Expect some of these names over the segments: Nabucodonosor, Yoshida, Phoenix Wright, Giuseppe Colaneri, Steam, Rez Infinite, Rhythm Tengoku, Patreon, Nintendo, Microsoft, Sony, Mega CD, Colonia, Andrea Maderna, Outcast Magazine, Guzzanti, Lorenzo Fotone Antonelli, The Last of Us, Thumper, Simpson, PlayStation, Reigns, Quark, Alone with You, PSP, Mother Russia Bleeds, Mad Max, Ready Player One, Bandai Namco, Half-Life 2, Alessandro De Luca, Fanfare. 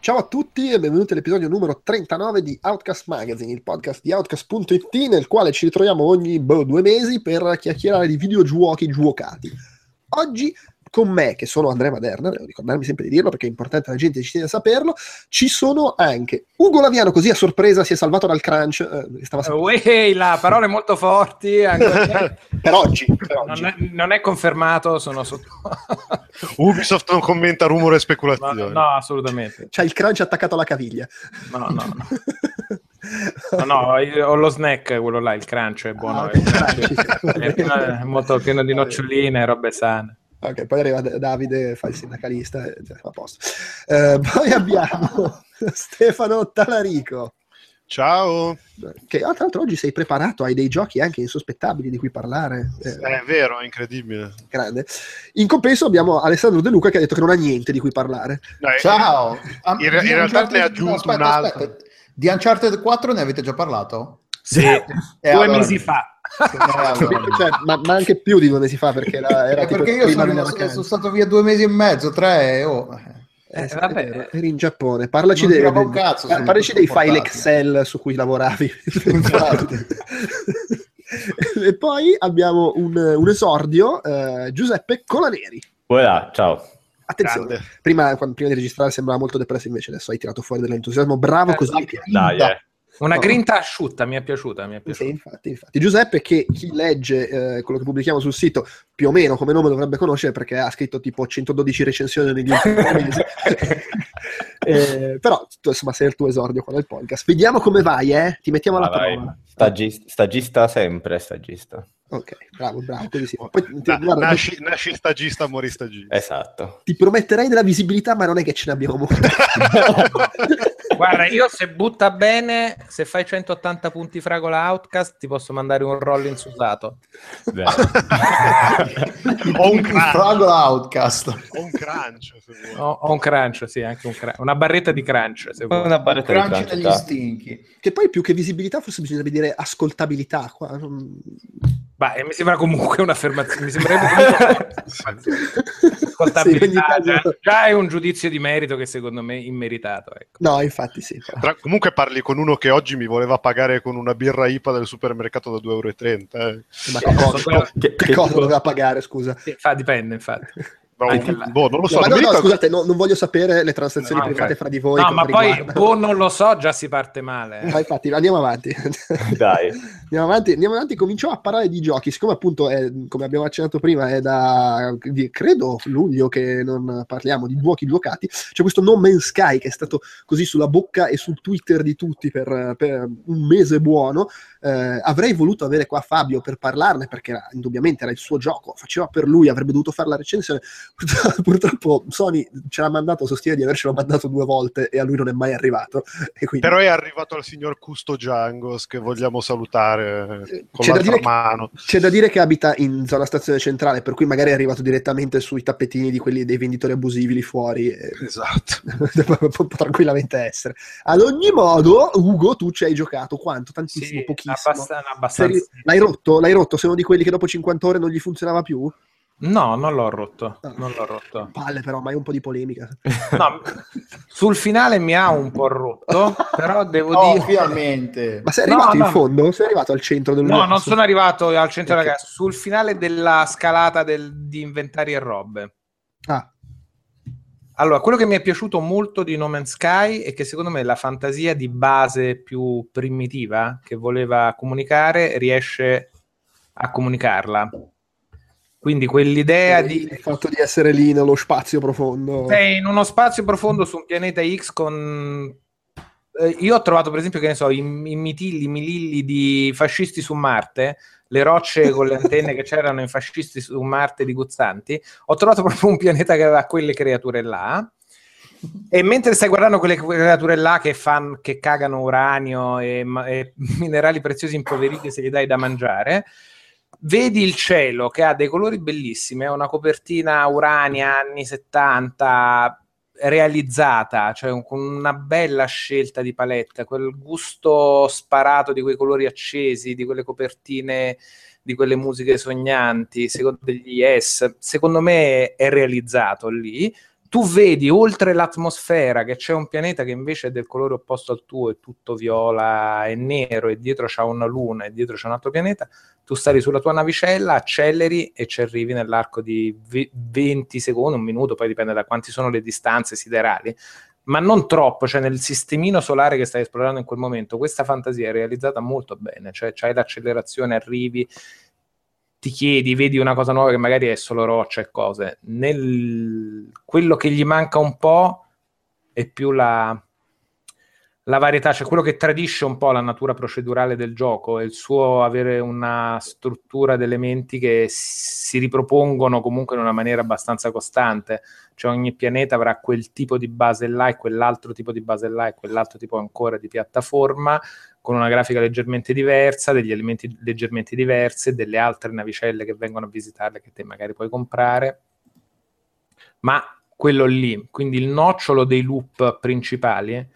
Ciao a tutti e benvenuti all'episodio numero 39 di Outcast Magazine, il podcast di Outcast.it, nel quale ci ritroviamo ogni 2 mesi per chiacchierare di videogiochi giuocati. Oggi con me, che sono Andrea Maderna, devo ricordarmi sempre di dirlo perché è importante, la gente ci tiene a saperlo, ci sono anche Ugo Laviano, così a sorpresa si è salvato dal crunch. La parole molto forti. Anche per oggi. Non è confermato, sono sotto... Ubisoft non commenta rumore e speculazione. No, assolutamente. C'ha il crunch attaccato alla caviglia. No. Ho lo snack, quello là, il crunch è buono. Okay. È molto pieno di noccioline e robe sane. Ok, poi arriva Davide, fa il sindacalista, a posto. Poi abbiamo Stefano Talarico. Ciao. Che tra l'altro oggi sei preparato, hai dei giochi anche insospettabili di cui parlare. È vero, è incredibile. Grande. In compenso abbiamo Alessandro De Luca che ha detto che non ha niente di cui parlare. Ciao. In realtà ne ha aggiunto un altro. Di Uncharted 4 ne avete già parlato? Sì, 2 mesi fa. Cioè, ma anche più di 2 mesi fa, perché era tipo perché io sono stato via 2 mesi e mezzo, 3. Vabbè. Eri in Giappone. Parlaci dei file Excel su cui lavoravi. E poi abbiamo un esordio, Giuseppe Colaneri. Voilà, ciao. Attenzione, prima di registrare sembrava molto depresso, invece adesso hai tirato fuori dell'entusiasmo. Bravo, così. Una grinta asciutta, mi è piaciuta. Sì, infatti. Giuseppe, che chi legge quello che pubblichiamo sul sito più o meno come nome dovrebbe conoscere, perché ha scritto tipo 112 recensioni negli ultimi mesi. Però insomma sei il tuo esordio qua nel podcast. Vediamo come vai, ti mettiamo alla prova. Stagista sempre. Ok, bravo, così sì. Poi, nasci stagista, muori stagista. Esatto. Ti prometterei della visibilità, ma non è che ce ne abbiamo molto. Guarda, io se butta bene, se fai 180 punti fragola Outcast, ti posso mandare un Rollins usato. Ho un fragola Outcast. Ho un crunch, se vuoi. Ho un crunch, sì, anche un crunch. Una barretta di crunch, se vuoi. Una barretta di crunch degli stinchi. Che poi più che visibilità forse bisognerebbe dire ascoltabilità qua. Beh, mi sembra comunque un'affermazione, mi sembrerebbe un'affermazione. Già è un giudizio di merito che secondo me è immeritato. Ecco. No, infatti sì. Comunque parli con uno che oggi mi voleva pagare con una birra IPA del supermercato da 2,30 €. Ma che cosa doveva pagare, scusa? Dipende, infatti. Non lo so. Scusate, non voglio sapere le transazioni private fra di voi. No, ma poi non lo so, già si parte male. Infatti, andiamo avanti. Dai. Andiamo avanti. Cominciamo a parlare di giochi. Siccome appunto, come abbiamo accennato prima, è da credo luglio che non parliamo di giochi giocati. C'è questo No Man's Sky che è stato così sulla bocca e sul Twitter di tutti per un mese buono. Avrei voluto avere qua Fabio per parlarne, perché indubbiamente era il suo gioco, faceva per lui, avrebbe dovuto fare la recensione. Purtroppo Sony ce l'ha mandato, sostiene di avercelo mandato 2 volte e a lui non è mai arrivato, e quindi... Però è arrivato al signor Custo Giangos, che vogliamo salutare con l'altra mano. C'è da dire che abita in zona stazione centrale, per cui magari è arrivato direttamente sui tappetini di quelli dei venditori abusivi lì fuori. Esatto. Può tranquillamente essere. Ad ogni modo, Ugo, tu ci hai giocato quanto? Tantissimo, sì, pochissimo. Abbastanza. L'hai rotto? Sei uno di quelli che dopo 50 ore non gli funzionava più? No, non l'ho rotto. Palle, però, mai un po' di polemica. No, sul finale mi ha un po' rotto, però devo dire... Ovviamente. Ma sei arrivato in fondo? Sei arrivato al centro del... No, non sono arrivato al centro, okay. Ragazzi, sul finale della scalata di inventari e robe. Ah. Allora, quello che mi è piaciuto molto di No Man's Sky è che secondo me la fantasia di base più primitiva che voleva comunicare riesce a comunicarla. Quindi quell'idea di... Il fatto di essere lì nello spazio profondo. In uno spazio profondo su un pianeta X con... io ho trovato per esempio, che ne so, i mililli di fascisti su Marte, le rocce con le antenne che c'erano in Fascisti su Marte di Guzzanti. Ho trovato proprio un pianeta che aveva quelle creature là. E mentre stai guardando quelle creature là che cagano uranio e minerali preziosi impoveriti se gli dai da mangiare, vedi il cielo che ha dei colori bellissimi, è una copertina urania anni 70 realizzata, cioè con una bella scelta di palette, quel gusto sparato di quei colori accesi, di quelle copertine, di quelle musiche sognanti, secondo degli Yes, secondo me è realizzato lì. Tu vedi oltre l'atmosfera che c'è un pianeta che invece è del colore opposto al tuo, è tutto viola e nero, e dietro c'è una luna e dietro c'è un altro pianeta. Tu sali sulla tua navicella, acceleri e ci arrivi nell'arco di 20 secondi, un minuto, poi dipende da quanti sono le distanze siderali, ma non troppo, cioè nel sistemino solare che stai esplorando in quel momento. Questa fantasia è realizzata molto bene, cioè c'hai l'accelerazione, arrivi, ti chiedi, vedi una cosa nuova che magari è solo roccia e cose. Quello che gli manca un po' è più la varietà, cioè quello che tradisce un po' la natura procedurale del gioco è il suo avere una struttura di elementi che si ripropongono comunque in una maniera abbastanza costante, cioè ogni pianeta avrà quel tipo di base là e quell'altro tipo di base là e quell'altro tipo ancora di piattaforma, con una grafica leggermente diversa, degli elementi leggermente diversi, delle altre navicelle che vengono a visitarle che te magari puoi comprare, ma quello lì, quindi il nocciolo dei loop principali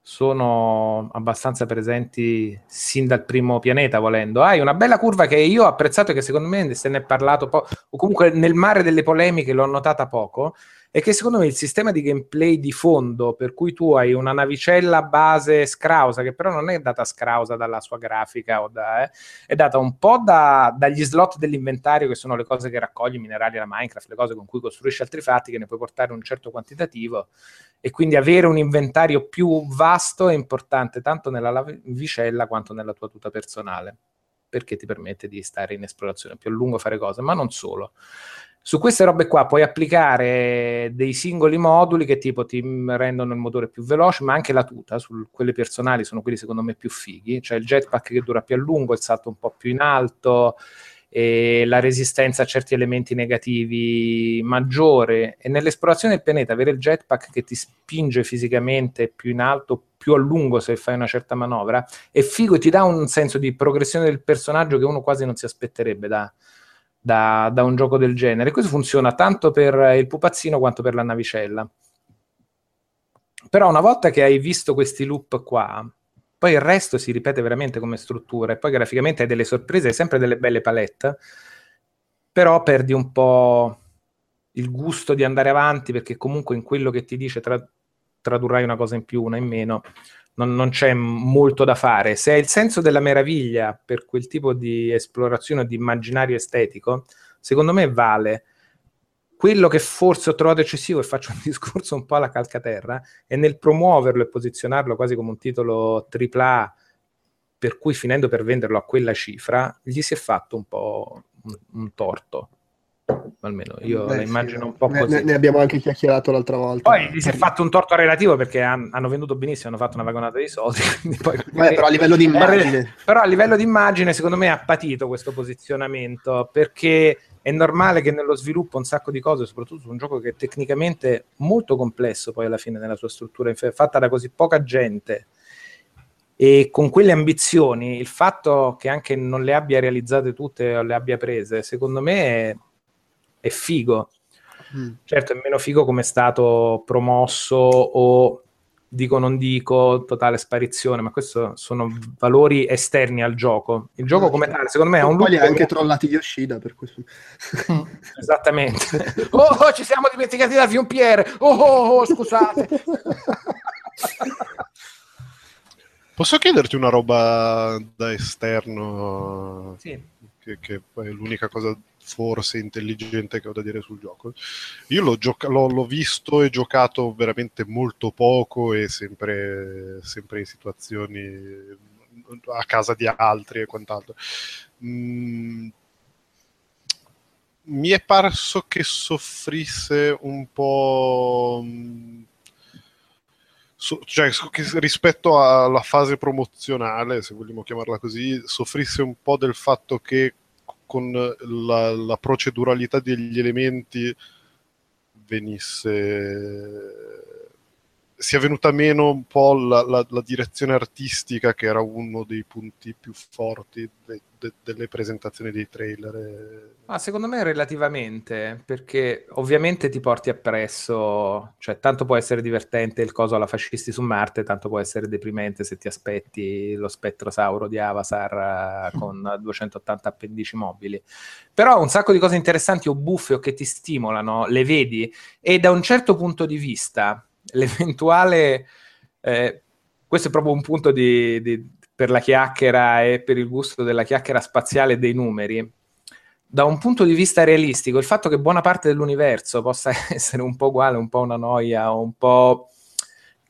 sono abbastanza presenti sin dal primo pianeta, volendo. Hai una bella curva che io ho apprezzato e che secondo me se ne è parlato poco, o comunque nel mare delle polemiche l'ho notata poco, e che secondo me il sistema di gameplay di fondo, per cui tu hai una navicella base scrausa, che però non è data scrausa dalla sua grafica, è data un po' dagli slot dell'inventario, che sono le cose che raccogli, minerali alla Minecraft, le cose con cui costruisci altri fatti, che ne puoi portare un certo quantitativo, e quindi avere un inventario più vasto è importante tanto nella navicella quanto nella tua tuta personale, perché ti permette di stare in esplorazione più a lungo, fare cose, ma non solo. Su queste robe qua puoi applicare dei singoli moduli che tipo ti rendono il motore più veloce, ma anche la tuta, quelle personali sono quelli secondo me più fighi, cioè il jetpack che dura più a lungo, il salto un po' più in alto, e la resistenza a certi elementi negativi maggiore. E nell'esplorazione del pianeta avere il jetpack che ti spinge fisicamente più in alto, più a lungo se fai una certa manovra, è figo e ti dà un senso di progressione del personaggio che uno quasi non si aspetterebbe da un gioco del genere. Questo funziona tanto per il pupazzino quanto per la navicella. Però una volta che hai visto questi loop qua, poi il resto si ripete veramente come struttura, e poi graficamente hai delle sorprese, hai sempre delle belle palette, però perdi un po' il gusto di andare avanti, perché comunque in quello che ti dice tradurrai una cosa in più, una in meno, non c'è molto da fare. Se hai il senso della meraviglia per quel tipo di esplorazione o di immaginario estetico, secondo me vale. Quello che forse ho trovato eccessivo, e faccio un discorso un po' alla calcaterra, è nel promuoverlo e posizionarlo quasi come un titolo AAA, per cui finendo per venderlo a quella cifra gli si è fatto un po' un torto. Almeno io la immagino un po' così. Ne abbiamo anche chiacchierato l'altra volta. Poi gli si è fatto un torto relativo, perché hanno venduto benissimo, hanno fatto una vagonata di soldi. Poi, però a livello di immagine. Però a livello di immagine, secondo me, ha patito questo posizionamento, perché è normale che nello sviluppo un sacco di cose, soprattutto su un gioco che è tecnicamente molto complesso, poi alla fine nella sua struttura, fatta da così poca gente e con quelle ambizioni, il fatto che anche non le abbia realizzate tutte o le abbia prese, secondo me è figo. Certo è meno figo come è stato promosso, o dico non dico, totale sparizione, ma questo sono valori esterni al gioco. Il gioco come tale, secondo me, è un loop. Poi ha anche trollati Yoshida per questo. Esattamente. Oh, ci siamo dimenticati da Fiumpiere. Oh, scusate. Posso chiederti una roba da esterno? Sì. Che è l'unica cosa forse intelligente che ho da dire sul gioco. Io l'ho visto e giocato veramente molto poco, e sempre in situazioni a casa di altri e quant'altro. mi è parso che soffrisse un po', cioè che rispetto alla fase promozionale, se vogliamo chiamarla così, soffrisse un po' del fatto che con la proceduralità degli elementi sia venuta meno un po' la direzione artistica, che era uno dei punti più forti delle presentazioni dei trailer. Ma secondo me relativamente, perché ovviamente ti porti appresso, cioè tanto può essere divertente il coso alla Fascisti su Marte, tanto può essere deprimente se ti aspetti lo spettrosauro di Avatar con 280 appendici mobili, però un sacco di cose interessanti o buffe o che ti stimolano le vedi, e da un certo punto di vista l'eventuale questo è proprio un punto per la chiacchiera e per il gusto della chiacchiera spaziale dei numeri. Da un punto di vista realistico, il fatto che buona parte dell'universo possa essere un po' uguale, un po' una noia, un po'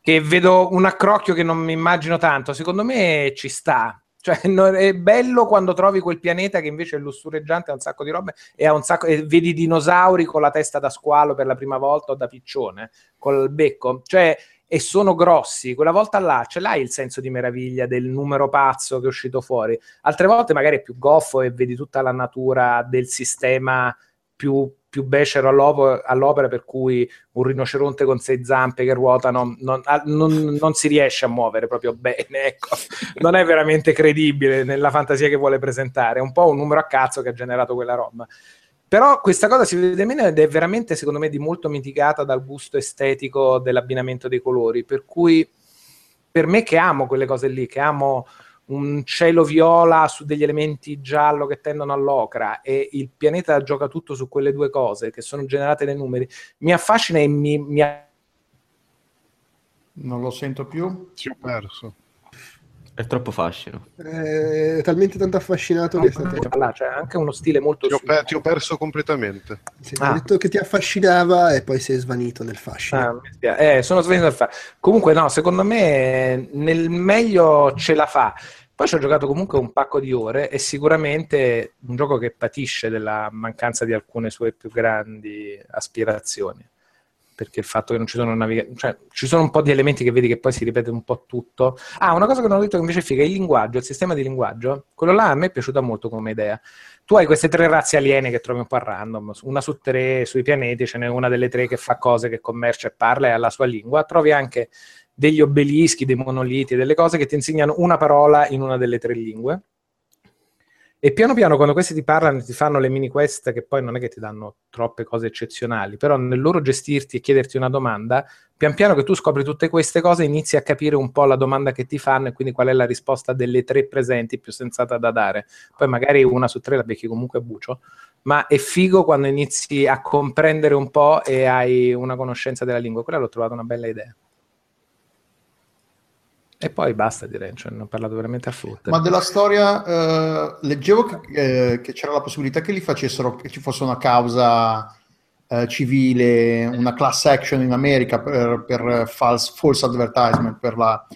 che vedo un accrocchio che non mi immagino tanto, secondo me ci sta. Cioè, è bello quando trovi quel pianeta che invece è lussureggiante, ha un sacco di robe e vedi dinosauri con la testa da squalo per la prima volta o da piccione, col becco, cioè, e sono grossi. Quella volta là ce l'hai il senso di meraviglia del numero pazzo che è uscito fuori. Altre volte magari è più goffo e vedi tutta la natura del sistema più becero all'opera, per cui un rinoceronte con 6 zampe che ruotano non si riesce a muovere proprio bene, ecco. Non è veramente credibile nella fantasia che vuole presentare, è un po' un numero a cazzo che ha generato quella roba. Però questa cosa si vede meno ed è veramente, secondo me, di molto mitigata dal gusto estetico dell'abbinamento dei colori, per cui per me, che amo quelle cose lì, che amo un cielo viola su degli elementi giallo che tendono all'ocra, e il pianeta gioca tutto su quelle due cose che sono generate dai numeri, mi affascina e mi non lo sento più, ci ho perso, è troppo fascino, è talmente tanto affascinato che c'è anche uno stile molto ti ho perso completamente. Sì, hai detto che ti affascinava e poi sei svanito nel fascino. Sono svanito nel fascino. Comunque no, secondo me nel meglio ce la fa. Poi ci ho giocato comunque un pacco di ore, e sicuramente un gioco che patisce della mancanza di alcune sue più grandi aspirazioni, perché il fatto che non ci sono cioè ci sono un po' di elementi che vedi che poi si ripete un po' tutto. Una cosa che non ho detto che invece è figa, il linguaggio, il sistema di linguaggio, quello là a me è piaciuta molto come idea. Tu hai queste 3 razze aliene che trovi un po' a random, una su 3 sui pianeti, ce n'è una delle 3 che fa cose, che commercia e parla e ha la sua lingua. Trovi anche degli obelischi, dei monoliti, delle cose che ti insegnano una parola in una delle 3 lingue. E piano piano, quando questi ti parlano, ti fanno le mini quest, che poi non è che ti danno troppe cose eccezionali, però nel loro gestirti e chiederti una domanda, pian piano che tu scopri tutte queste cose, inizi a capire un po' la domanda che ti fanno e quindi qual è la risposta delle 3 presenti più sensata da dare. Poi magari una su 3 la becchi comunque a bucio, ma è figo quando inizi a comprendere un po' e hai una conoscenza della lingua. Quella l'ho trovata una bella idea. E poi basta, direi, cioè, non ho parlato veramente a fotte. Ma della storia leggevo che c'era la possibilità che li facessero, che ci fosse una causa civile, una class action in America per false advertisement, per la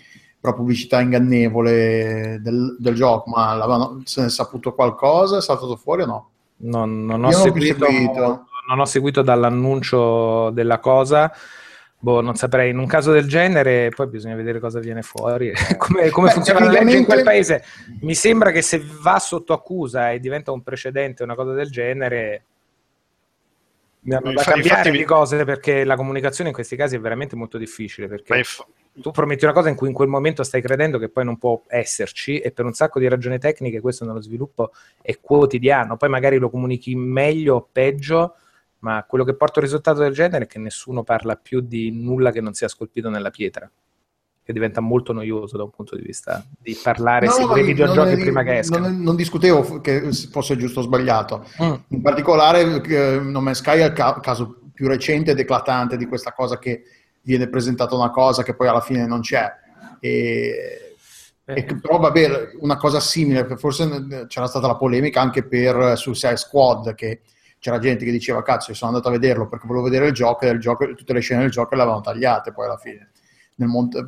pubblicità ingannevole del gioco. Ma se ne è saputo qualcosa? È saltato fuori o no? Non ho seguito dall'annuncio della cosa. Boh, non saprei, in un caso del genere poi bisogna vedere cosa viene fuori, come funziona la legge in quel paese. Mi sembra che se va sotto accusa e diventa un precedente, una cosa del genere, hanno da cambiare di cose, perché la comunicazione in questi casi è veramente molto difficile, perché tu prometti una cosa in cui in quel momento stai credendo che poi non può esserci, e per un sacco di ragioni tecniche questo nello sviluppo è quotidiano. Poi magari lo comunichi meglio o peggio, ma quello che porta un risultato del genere è che nessuno parla più di nulla che non sia scolpito nella pietra, che diventa molto noioso da un punto di vista di parlare dei videogiochi prima che escano. Non discutevo che fosse giusto o sbagliato, in particolare No Man's Sky è il caso più recente ed eclatante di questa cosa, che viene presentata una cosa che poi alla fine non c'è, e però vabbè, una cosa simile, forse c'era stata la polemica anche per Suicide Squad, che c'era gente che diceva cazzo, io sono andato a vederlo perché volevo vedere il gioco, e tutte le scene del gioco le avevano tagliate poi alla fine.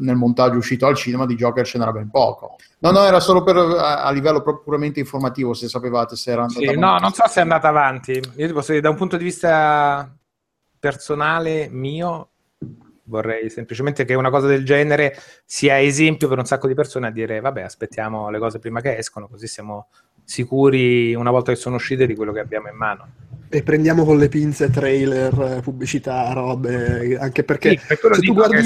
nel montaggio uscito al cinema di Joker ce n'era ben poco. No, era solo per a livello puramente informativo, se sapevate se era andata avanti. No, non so se è andata avanti. Io ti posso dire, da un punto di vista personale mio, vorrei semplicemente che una cosa del genere sia esempio per un sacco di persone a dire vabbè, aspettiamo le cose prima che escono, così siamo sicuri una volta che sono uscite di quello che abbiamo in mano. E prendiamo con le pinze trailer, pubblicità, robe, anche perché sì, per se tu guardi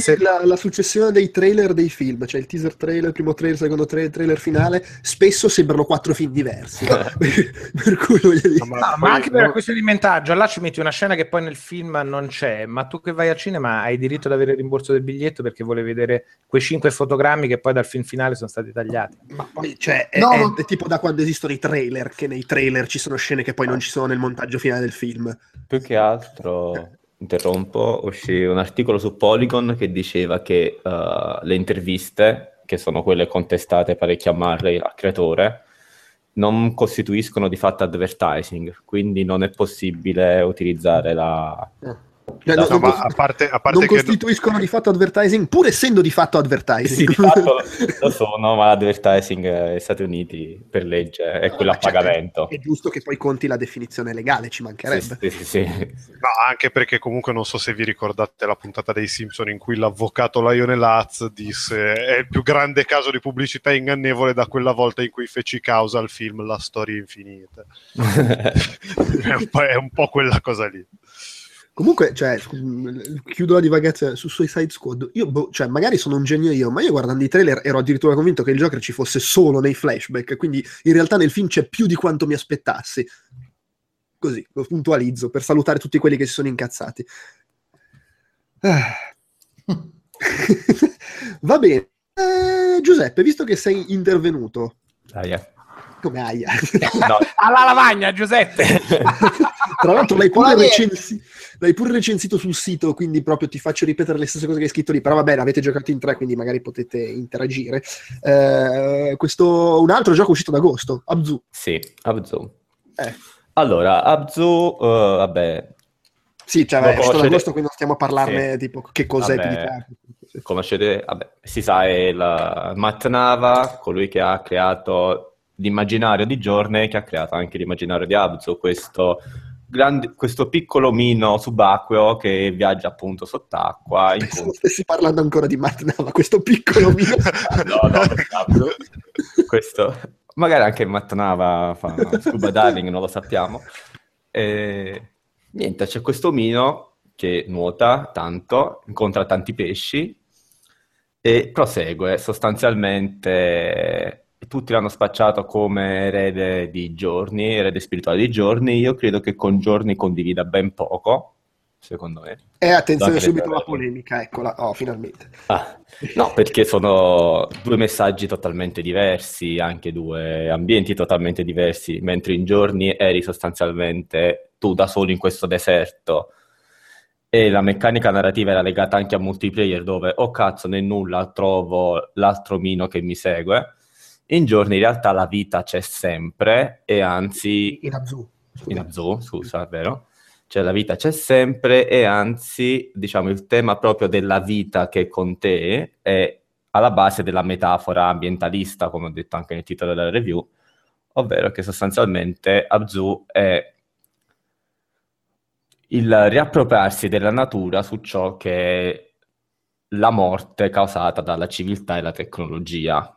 la successione dei trailer dei film, cioè il teaser trailer, primo trailer, secondo trailer, trailer finale, spesso sembrano 4 film diversi. Per cui voglio dire... ma anche per la questione di montaggio, là ci metti una scena che poi nel film non c'è, ma tu che vai al cinema hai diritto ad avere il rimborso del biglietto perché volevi vedere quei 5 fotogrammi che poi dal film finale sono stati tagliati. Ma poi, cioè, è tipo da quando esistono i trailer, che nei trailer ci sono scene che poi non ci sono nel montaggio finale del film. Più che altro, interrompo, uscì un articolo su Polygon che diceva che le interviste, che sono quelle contestate parecchio a Murray, al creatore, non costituiscono di fatto advertising, quindi non è possibile utilizzare la... A parte non costituiscono di fatto advertising, pur essendo di fatto advertising. Sì, di fatto lo sono, ma l'advertising negli Stati Uniti per legge è quello a pagamento. È giusto che poi conti la definizione legale, ci mancherebbe. Sì. No, anche perché comunque non so se vi ricordate la puntata dei Simpson in cui l'avvocato Lionel Hutz disse è il più grande caso di pubblicità ingannevole da quella volta in cui feci causa al film La Storia Infinita. è un po' quella cosa lì. Comunque, cioè, chiudo la divagazione su Suicide Squad. Io, cioè, magari sono un genio io, ma io guardando i trailer ero addirittura convinto che il Joker ci fosse solo nei flashback, quindi in realtà nel film c'è più di quanto mi aspettassi. Così, lo puntualizzo, per salutare tutti quelli che si sono incazzati. Va bene. Giuseppe, visto che sei intervenuto... Come aia? No. Alla lavagna, Giuseppe! Tra l'altro l'hai pure recensito sul sito, quindi proprio ti faccio ripetere le stesse cose che hai scritto lì, però va bene, avete giocato in 3, quindi magari potete interagire. Questo un altro gioco uscito ad agosto, Abzû. Sì, Abzû. Allora, Abzû, vabbè... Sì, cioè, è uscito ad agosto, quindi non stiamo a parlarne, sì. Tipo, che cos'è più di tardi. Conoscete? Vabbè, si sa, è Matt Nava, colui che ha creato... l'immaginario di Journey, che ha creato anche l'immaginario di Abzû, questo piccolo omino subacqueo che viaggia appunto sott'acqua. Stessi parlando ancora di Matt Nava, questo piccolo omino. No, questo magari anche Matt Nava fa scuba diving, non lo sappiamo. Niente, c'è questo omino che nuota tanto, incontra tanti pesci e prosegue sostanzialmente... Tutti l'hanno spacciato come erede di Journey, erede spirituale di Journey. Io credo che con Journey condivida ben poco, secondo me. E attenzione subito alla polemica, eccola, finalmente. No, perché sono due messaggi totalmente diversi, anche due ambienti totalmente diversi, mentre in Journey eri sostanzialmente tu da solo in questo deserto. E la meccanica narrativa era legata anche a multiplayer, dove, nel nulla trovo l'altro mino che mi segue. In Journey in realtà la vita c'è sempre, e anzi... In Abzû, vero? Cioè la vita c'è sempre, e anzi, diciamo, il tema proprio della vita che è con te è alla base della metafora ambientalista, come ho detto anche nel titolo della review, ovvero che sostanzialmente Abzû è il riappropriarsi della natura su ciò che è la morte causata dalla civiltà e la tecnologia.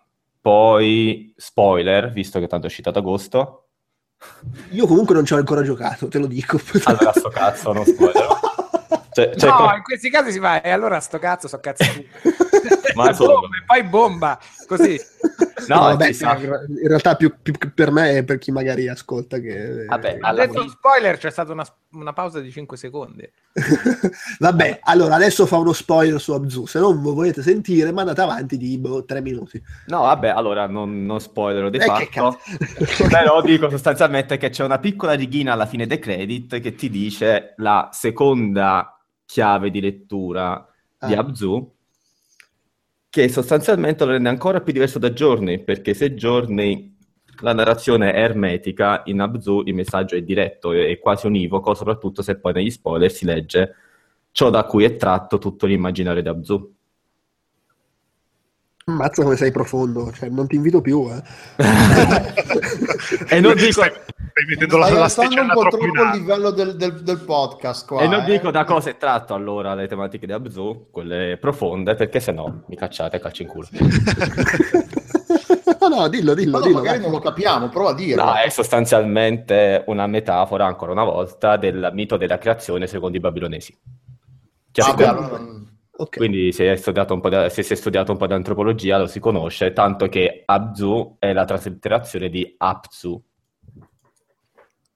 Poi, spoiler, visto che tanto è uscito ad agosto. Io comunque non ci ho ancora giocato, te lo dico. Allora sto cazzo, non spoiler. In questi casi si va, e allora sto cazzo, so cazzo. Ma poi bomba, così. No, vabbè, in realtà più per me e per chi magari ascolta che... Vabbè, adesso spoiler, c'è stata una pausa di 5 secondi. Vabbè, allora adesso fa uno spoiler su Abzû, se non lo volete sentire mandate avanti di 3 minuti. No, vabbè, allora non spoilerò di fatto, però dico sostanzialmente che c'è una piccola righina alla fine dei credit che ti dice la seconda chiave di lettura di Abzû, che sostanzialmente lo rende ancora più diverso da Journey, perché se Journey la narrazione è ermetica, in Abzû il messaggio è diretto e quasi univoco, soprattutto se poi negli spoiler si legge ciò da cui è tratto tutto l'immaginario di Abzû. Ammazza come sei profondo, cioè non ti invito più, eh. E non dico, stai mettendo la stanno un po' troppo il livello del podcast qua, e non dico da cosa è tratto allora le tematiche di Abzû, quelle profonde, perché se no mi cacciate a calci in culo. No, dillo, magari non lo capiamo, prova a dirlo. No, è sostanzialmente una metafora ancora una volta del mito della creazione secondo i babilonesi. Okay. Quindi se si è studiato un po' di antropologia lo si conosce, tanto che Abzû è la traslitterazione di Apsu.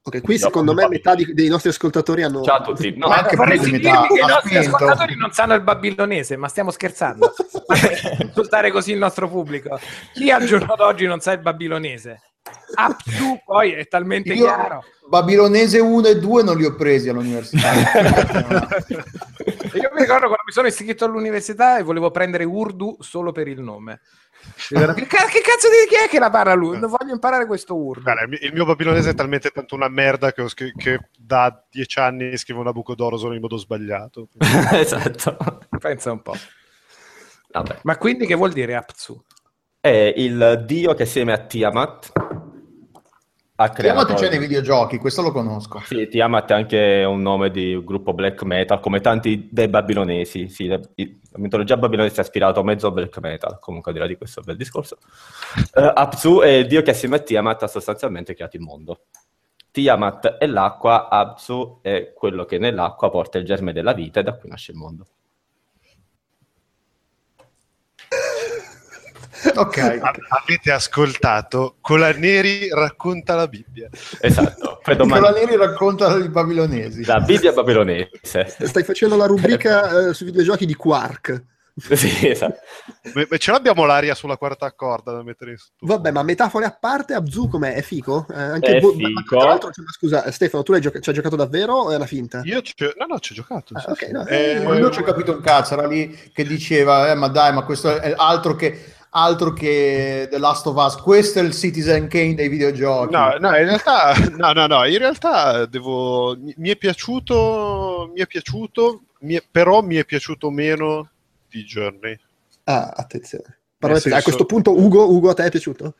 Ok, qui secondo me metà dei nostri ascoltatori hanno... Ciao a tutti. No, anche vorresti dirmi che i nostri ascoltatori non sanno il babilonese, ma stiamo scherzando. Insultare così il nostro pubblico. Chi al giorno d'oggi non sa il babilonese? Apsu poi è talmente chiaro. Babilonese 1 e 2 non li ho presi all'università. Io mi ricordo quando mi sono iscritto all'università e volevo prendere Urdu solo per il nome. Che cazzo di chi è che la parla lui? Non voglio imparare questo Urdu. Il mio babilonese è talmente tanto una merda che da 10 anni scrivo una Nabucodonosor solo in modo sbagliato. Esatto. Pensa un po'. Vabbè. Ma quindi che vuol dire Apsu? È il dio che assieme a Tiamat ha creato... Tiamat c'è nei videogiochi, questo lo conosco. Sì, Tiamat è anche un nome di un gruppo black metal, come tanti dei babilonesi. Sì, la mitologia babilonese ha ispirato mezzo black metal, comunque al di là di questo bel discorso. Apsu è il dio che assieme a Tiamat ha sostanzialmente creato il mondo. Tiamat è l'acqua, Apsu è quello che nell'acqua porta il germe della vita e da cui nasce il mondo. Okay. Avete ascoltato Colaneri racconta la Bibbia. Esatto. Colaneri racconta i babilonesi. La Bibbia babilonese. Stai facendo la rubrica sui videogiochi di Quark. Sì, esatto. Ma ce l'abbiamo l'aria sulla quarta corda da mettere in studio. Vabbè, ma metafore a parte, Abzû com'è? È fico? Anche è fico. Tra l'altro, cioè, scusa, Stefano, tu ci hai giocato davvero o è una finta? No, ci ho giocato. Sì. Okay, no. Io ci ho capito un cazzo, era lì che diceva, ma dai, ma questo è altro che The Last of Us, questo è il Citizen Kane dei videogiochi. In realtà devo... mi è piaciuto, però mi è piaciuto meno di Journey. Ah, attenzione. A questo punto Ugo, a te è piaciuto?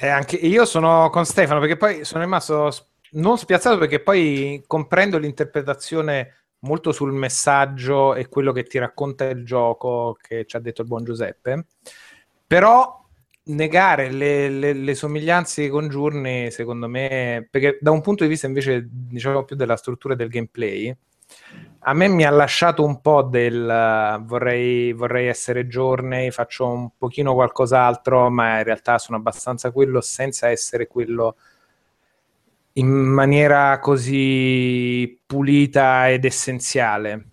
Anche io sono con Stefano, perché poi sono rimasto non spiazzato, perché poi comprendo l'interpretazione molto sul messaggio e quello che ti racconta il gioco, che ci ha detto il buon Giuseppe, però negare le somiglianze con Journey, secondo me, perché da un punto di vista invece, diciamo, più della struttura del gameplay, a me mi ha lasciato un po' del vorrei essere Journey, faccio un pochino qualcos'altro, ma in realtà sono abbastanza quello senza essere quello in maniera così pulita ed essenziale.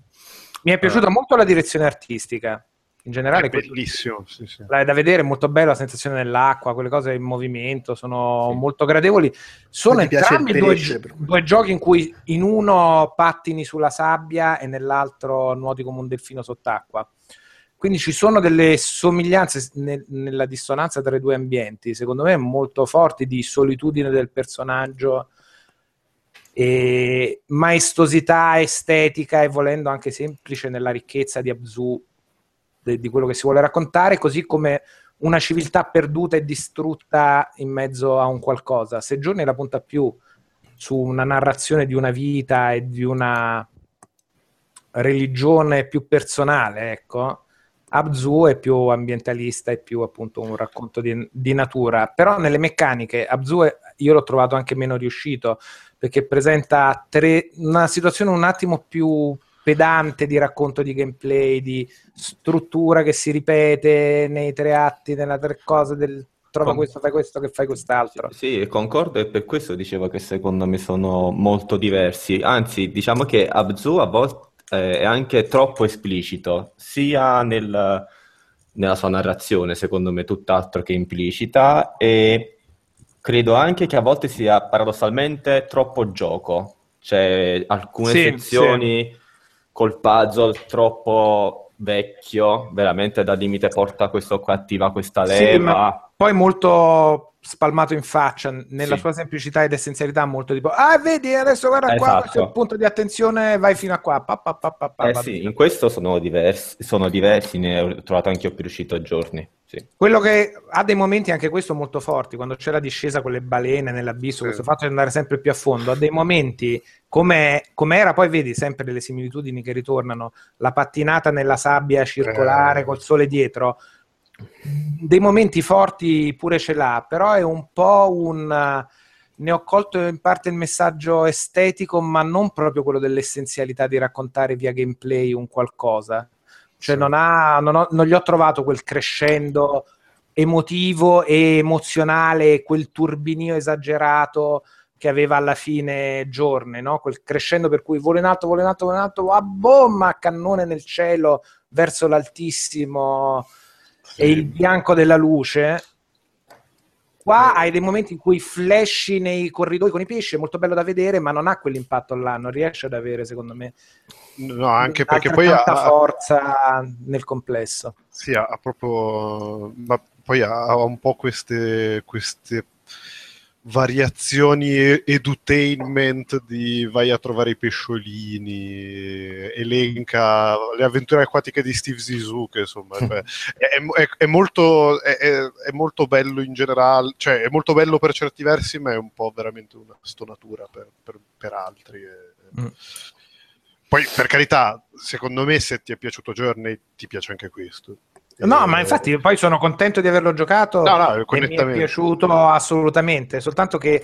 Mi è piaciuta molto la direzione artistica. In generale è bellissimo, sì. È da vedere, è molto bella la sensazione dell'acqua, quelle cose in movimento sono molto gradevoli. Sono entrambi due giochi in cui in uno pattini sulla sabbia e nell'altro nuoti come un delfino sott'acqua. Quindi ci sono delle somiglianze nella dissonanza tra i due ambienti, secondo me molto forti, di solitudine del personaggio e maestosità estetica, e volendo anche semplice nella ricchezza di Abzû, di quello che si vuole raccontare, così come una civiltà perduta e distrutta in mezzo a un qualcosa. Se Journey la punta più su una narrazione di una vita e di una religione più personale, ecco, Abzû è più ambientalista, è più appunto un racconto di natura. Però nelle meccaniche Abzû io l'ho trovato anche meno riuscito, perché presenta una situazione un attimo più pedante di racconto di gameplay, di struttura che si ripete nei 3 atti, nella 3 cose del trova questo, fai questo, che fai quest'altro. Sì, concordo, e per questo dicevo che secondo me sono molto diversi. Anzi, diciamo che Abzû a volte è anche troppo esplicito, sia nella sua narrazione, secondo me, tutt'altro che implicita, e credo anche che a volte sia paradossalmente troppo gioco. Cioè, alcune sezioni col puzzle troppo vecchio, veramente da limite porta questo qua, attiva questa leva. Poi molto spalmato in faccia nella sua semplicità ed essenzialità, molto tipo ah vedi adesso guarda qua questo è il punto di attenzione, vai fino a qua in questo sono diversi, ne ho trovato anche io più riuscito a giorni. Quello che ha dei momenti anche questo molto forti, quando c'è la discesa con le balene nell'abisso, questo fatto di andare sempre più a fondo, ha dei momenti come era, poi vedi sempre delle similitudini che ritornano, la pattinata nella sabbia circolare col sole dietro, dei momenti forti pure ce l'ha, però è un po' un ne ho colto in parte il messaggio estetico, ma non proprio quello dell'essenzialità di raccontare via gameplay un qualcosa, cioè non gli ho trovato quel crescendo emotivo e emozionale, quel turbinio esagerato che aveva alla fine Giorni, no? Quel crescendo per cui volo in alto, a bomba, cannone nel cielo verso l'altissimo e il bianco della luce. Qua hai dei momenti in cui flashi nei corridoi con i pesci, è molto bello da vedere, ma non ha quell'impatto là, non riesce ad avere, secondo me, no, anche perché poi tanta forza nel complesso. Sì, ha proprio, ma poi ha un po' queste variazioni edutainment di vai a trovare i pesciolini, elenca le avventure acquatiche di Steve Zissou, che insomma è molto bello in generale, cioè è molto bello per certi versi, ma è un po' veramente una stonatura per altri. Poi per carità, secondo me se ti è piaciuto Journey ti piace anche questo. No, ma infatti poi sono contento di averlo giocato, e mi è piaciuto assolutamente, soltanto che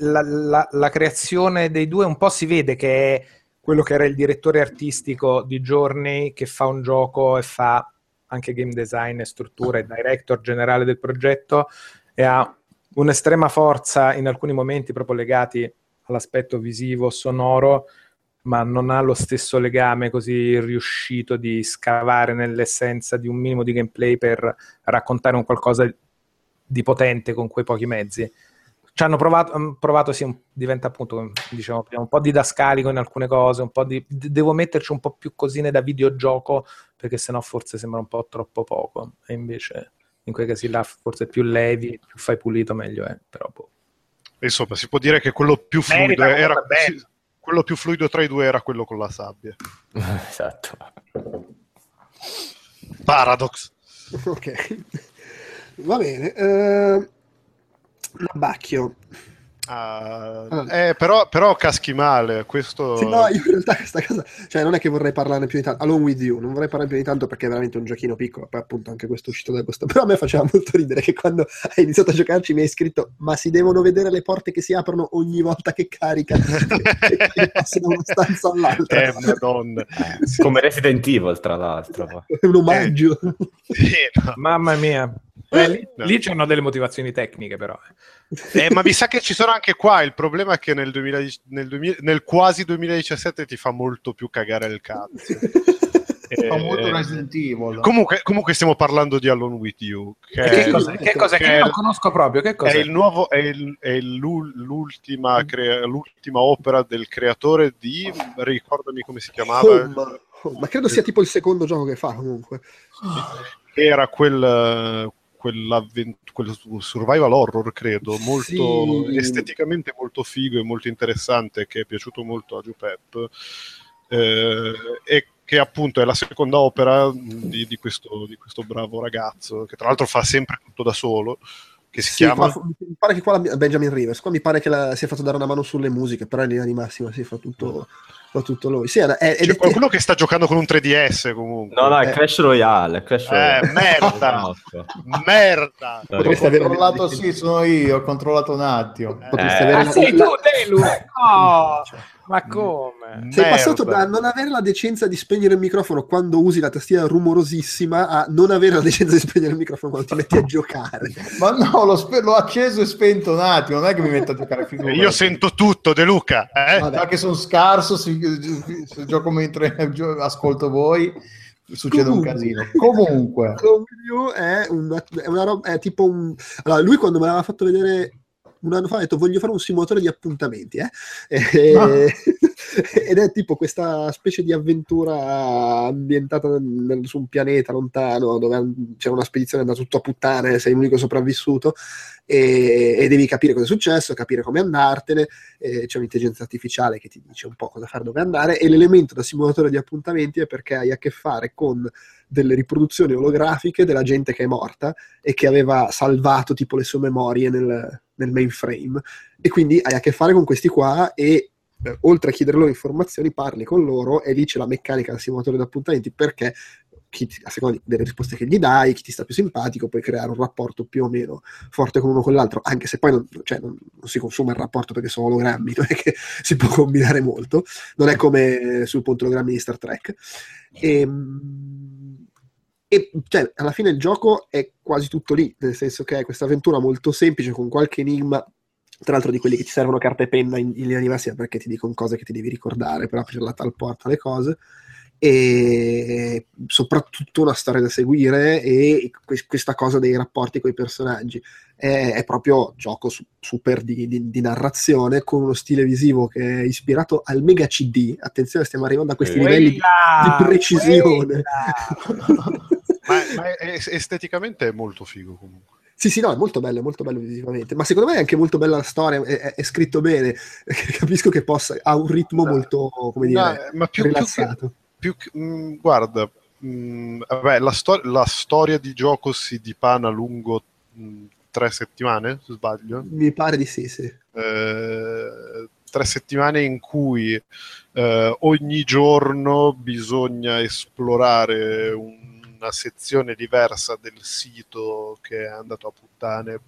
la creazione dei due un po' si vede che è quello che era il direttore artistico di Journey, che fa un gioco e fa anche game design e struttura, e director generale del progetto, e ha un'estrema forza in alcuni momenti proprio legati all'aspetto visivo, sonoro, ma non ha lo stesso legame così riuscito di scavare nell'essenza di un minimo di gameplay per raccontare un qualcosa di potente con quei pochi mezzi. Ci hanno provato diventa appunto, come diciamo prima, un po' didascalico in alcune cose, un po' devo metterci un po' più cosine da videogioco, perché sennò forse sembra un po' troppo poco, e invece in quei casi là forse più levi, più fai pulito, meglio è, però insomma si può dire che quello più fluido era bello. Quello più fluido tra i due era quello con la sabbia. Esatto. Paradox. Ok. Va bene. L'abbacchio. Però caschi male. Questo... Sì, no, io in realtà questa cosa... Cioè, non è che vorrei parlarne più di tanto. Alone with You. Non vorrei parlare più di tanto perché è veramente un giochino piccolo. Poi appunto anche questo è uscito da questo... Però a me faceva molto ridere che quando hai iniziato a giocarci mi hai scritto ma si devono vedere le porte che si aprono ogni volta che carica. E passa da una stanza all'altra. Madonna. Come Resident Evil, tra l'altro. È un omaggio. Sì, no. Mamma mia. Lì c'hanno delle motivazioni tecniche, però. Ma mi sa che ci sono anche qua. Il problema è che nel quasi 2017 ti fa molto più cagare il cazzo. Fa molto Resident Evil. Comunque stiamo parlando di Alone with You. Che io non conosco proprio. Che cosa? È il nuovo, l'ultima opera del creatore di... Ricordami come si chiamava. Ma credo sia tipo il secondo gioco che fa, comunque. Era quel survival horror, credo, molto esteticamente molto figo e molto interessante, che è piaciuto molto a Giupep, e che appunto è la seconda opera di questo bravo ragazzo, che tra l'altro fa sempre tutto da solo, che si chiama... Mi pare che qua Benjamin Rivers, qua mi pare che sia fatto dare una mano sulle musiche, però in linea di massima si fa tutto... tutto lui. Sì, c'è qualcuno che sta giocando con un 3DS comunque. No, è Crash Royale. Merda. Merda. Potresti aver controllato, sì, sono io, ho controllato un attimo. Sei tu, Delu. No, ma come? Sei passato da non avere la decenza di spegnere il microfono quando usi la tastiera rumorosissima a non avere la decenza di spegnere il microfono quando ti metti a giocare. Ma no, l'ho acceso e spento un attimo, non è che mi metto a giocare. Io sento tutto, De Luca. Ma che sono scarso, se gioco mentre ascolto voi succede comunque un casino. Comunque è tipo un... Allora, lui quando me l'aveva fatto vedere un anno fa ha detto voglio fare un simulatore di appuntamenti. ed è tipo questa specie di avventura ambientata su un pianeta lontano dove c'è una spedizione andata tutto a puttane, sei l'unico sopravvissuto e devi capire cosa è successo, capire come andartene, c'è un'intelligenza artificiale che ti dice un po' cosa fare, dove andare, e l'elemento da simulatore di appuntamenti è perché hai a che fare con delle riproduzioni olografiche della gente che è morta e che aveva salvato tipo le sue memorie nel mainframe, e quindi hai a che fare con questi qua e oltre a chiedere loro informazioni parli con loro, e lì c'è la meccanica del simulatore di appuntamenti perché a seconda delle risposte che gli dai, chi ti sta più simpatico, puoi creare un rapporto più o meno forte con uno con l'altro, anche se poi non si consuma il rapporto perché sono ologrammi, non è che si può combinare molto, non è come sul punto ologrammi di Star Trek. E cioè, alla fine il gioco è quasi tutto lì, nel senso che è questa avventura molto semplice con qualche enigma, tra l'altro di quelli che ti servono carta e penna in linea diversa perché ti dicono cose che ti devi ricordare per aprirla tal porta le cose, e soprattutto una storia da seguire, e questa cosa dei rapporti con i personaggi è proprio gioco super di narrazione, con uno stile visivo che è ispirato al Mega CD. Attenzione, stiamo arrivando a questi livelli di precisione. ma esteticamente è molto figo comunque. Sì, no, è molto bello visivamente, ma secondo me è anche molto bella la storia, è scritto bene, capisco che ha un ritmo molto, come dire, ma più rilassato. Guarda, vabbè, la storia di gioco si dipana lungo 3 settimane, se sbaglio? Mi pare di sì. 3 settimane in cui ogni giorno bisogna esplorare una sezione diversa del sito che è andato a puttane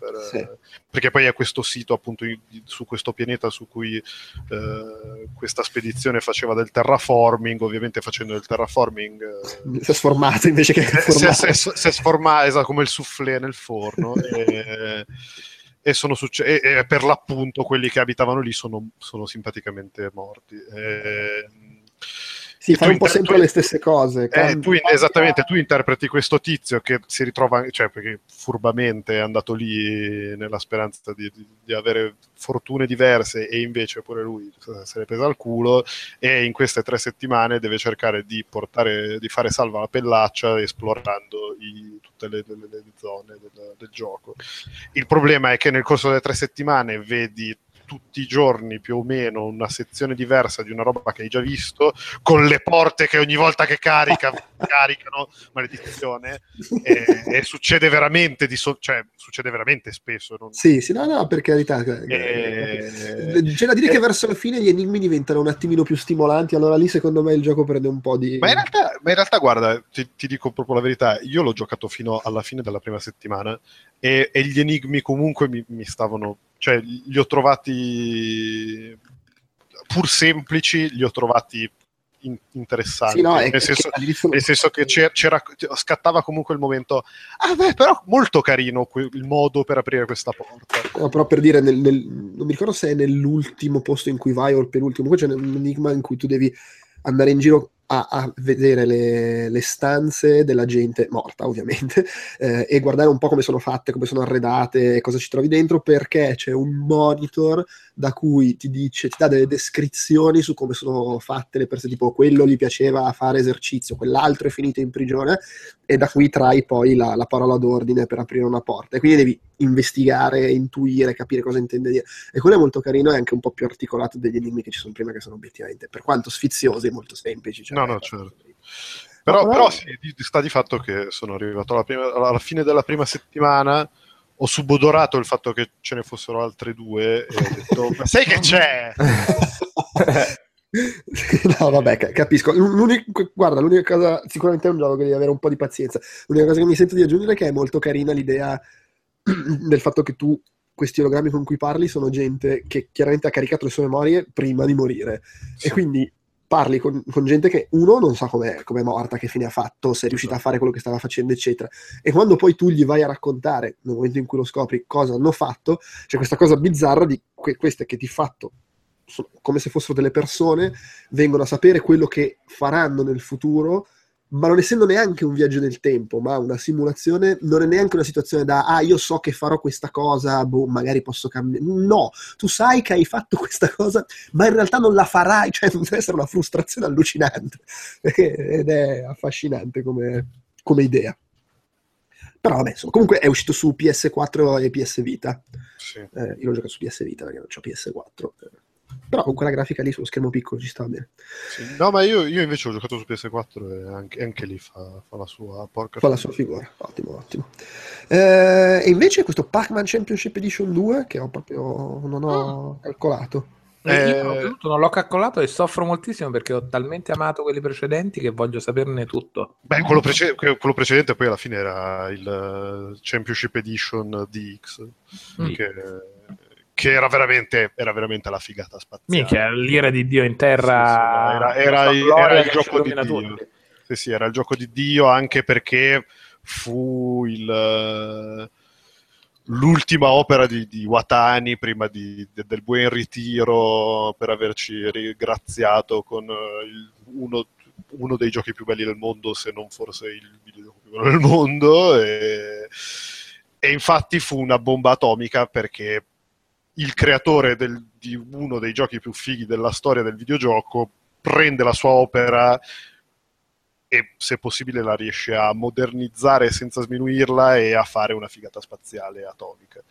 perché poi è questo sito appunto su questo pianeta su cui questa spedizione faceva del terraforming, ovviamente facendo del terraforming si è sformato invece che si è sformato, esatto, come il soufflé nel forno e per l'appunto quelli che abitavano lì sono simpaticamente morti Sì, fai un po' sempre le stesse cose. Esattamente, tu interpreti questo tizio che si ritrova, cioè perché furbamente è andato lì nella speranza di avere fortune diverse e invece pure lui se l'è presa al culo, e in queste 3 settimane deve cercare di fare salva la pellaccia esplorando tutte le zone del gioco. Il problema è che nel corso delle 3 settimane vedi tutti i giorni più o meno una sezione diversa di una roba che hai già visto, con le porte che ogni volta che caricano, maledizione, e succede veramente succede veramente spesso. No, per carità. C'è da dire che verso la fine gli enigmi diventano un attimino più stimolanti, allora lì secondo me il gioco perde un po' di... Ma in realtà guarda, ti dico proprio la verità, io l'ho giocato fino alla fine della prima settimana e gli enigmi comunque mi stavano... Cioè, li ho trovati pur semplici, li ho trovati interessanti. Sì, no, nel senso che scattava comunque il momento. Però molto carino il modo per aprire questa porta. No, però per dire, non mi ricordo se è nell'ultimo posto in cui vai o il penultimo, poi c'è un enigma in cui tu devi andare in giro a vedere le stanze della gente morta, ovviamente, e guardare un po' come sono fatte, come sono arredate, cosa ci trovi dentro, perché c'è un monitor da cui ti dà delle descrizioni su come sono fatte le persone, tipo quello gli piaceva fare esercizio, quell'altro è finito in prigione, e da qui trai poi la parola d'ordine per aprire una porta, e quindi devi investigare, intuire, capire cosa intende dire, e quello è molto carino, è anche un po' più articolato degli enigmi che ci sono prima, che sono obiettivamente, per quanto sfiziosi, molto semplici, cioè no, certo. Però sì, sta di fatto che sono arrivato alla fine della prima settimana, ho subodorato il fatto che ce ne fossero altre 2 e ho detto ma sai che c'è? No, vabbè, capisco. Guarda, l'unica cosa, sicuramente è un gioco che devi avere un po' di pazienza. L'unica cosa che mi sento di aggiungere è che è molto carina l'idea del fatto che tu questi ologrammi con cui parli sono gente che chiaramente ha caricato le sue memorie prima di morire, sì. E quindi parli con gente che uno non sa com'è morta, che fine ha fatto, se è riuscita a fare quello che stava facendo, eccetera. E quando poi tu gli vai a raccontare, nel momento in cui lo scopri, cosa hanno fatto, c'è questa cosa bizzarra di queste che di fatto, come se fossero delle persone, vengono a sapere quello che faranno nel futuro ma non essendo neanche un viaggio nel tempo, ma una simulazione, non è neanche una situazione da io so che farò questa cosa, boh, magari posso cambiare. No, tu sai che hai fatto questa cosa, ma in realtà non la farai, cioè deve essere una frustrazione allucinante ed è affascinante come idea. Però vabbè, insomma, comunque è uscito su PS4 e PS Vita. Sì. Io lo gioco su PS Vita perché non c'ho PS4. Però con quella grafica lì sullo schermo piccolo ci sta bene. Sì. No, ma io invece ho giocato su PS4 e anche lì fa la sua porca. Fa la sua figura. Ottimo, ottimo. E invece questo Pac-Man Championship Edition 2 che ho proprio non ho calcolato. Io non l'ho calcolato e soffro moltissimo perché ho talmente amato quelli precedenti che voglio saperne tutto. Beh, quello precedente poi alla fine era il Championship Edition DX che era veramente la figata spaziale. Minchia, l'ira di Dio in terra. Sì, era il gioco di Dio. Sì, era il gioco di Dio anche perché fu l'ultima opera di Watani prima del buon ritiro, per averci ringraziato con uno dei giochi più belli del mondo, se non forse il videogioco più bello del mondo, e infatti fu una bomba atomica perché il creatore di uno dei giochi più fighi della storia del videogioco prende la sua opera e se possibile la riesce a modernizzare senza sminuirla e a fare una figata spaziale atomica.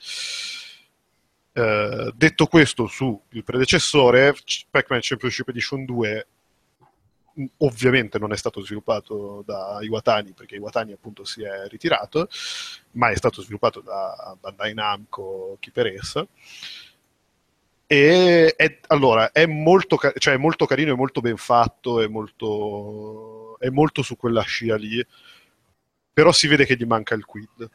Detto questo, su il predecessore Pac-Man Championship Edition 2 ovviamente non è stato sviluppato da Iwatani perché Iwatani appunto si è ritirato, ma è stato sviluppato da Bandai Namco, chi per essa. E allora è molto carino, è molto ben fatto, è molto su quella scia lì, però si vede che gli manca il quid.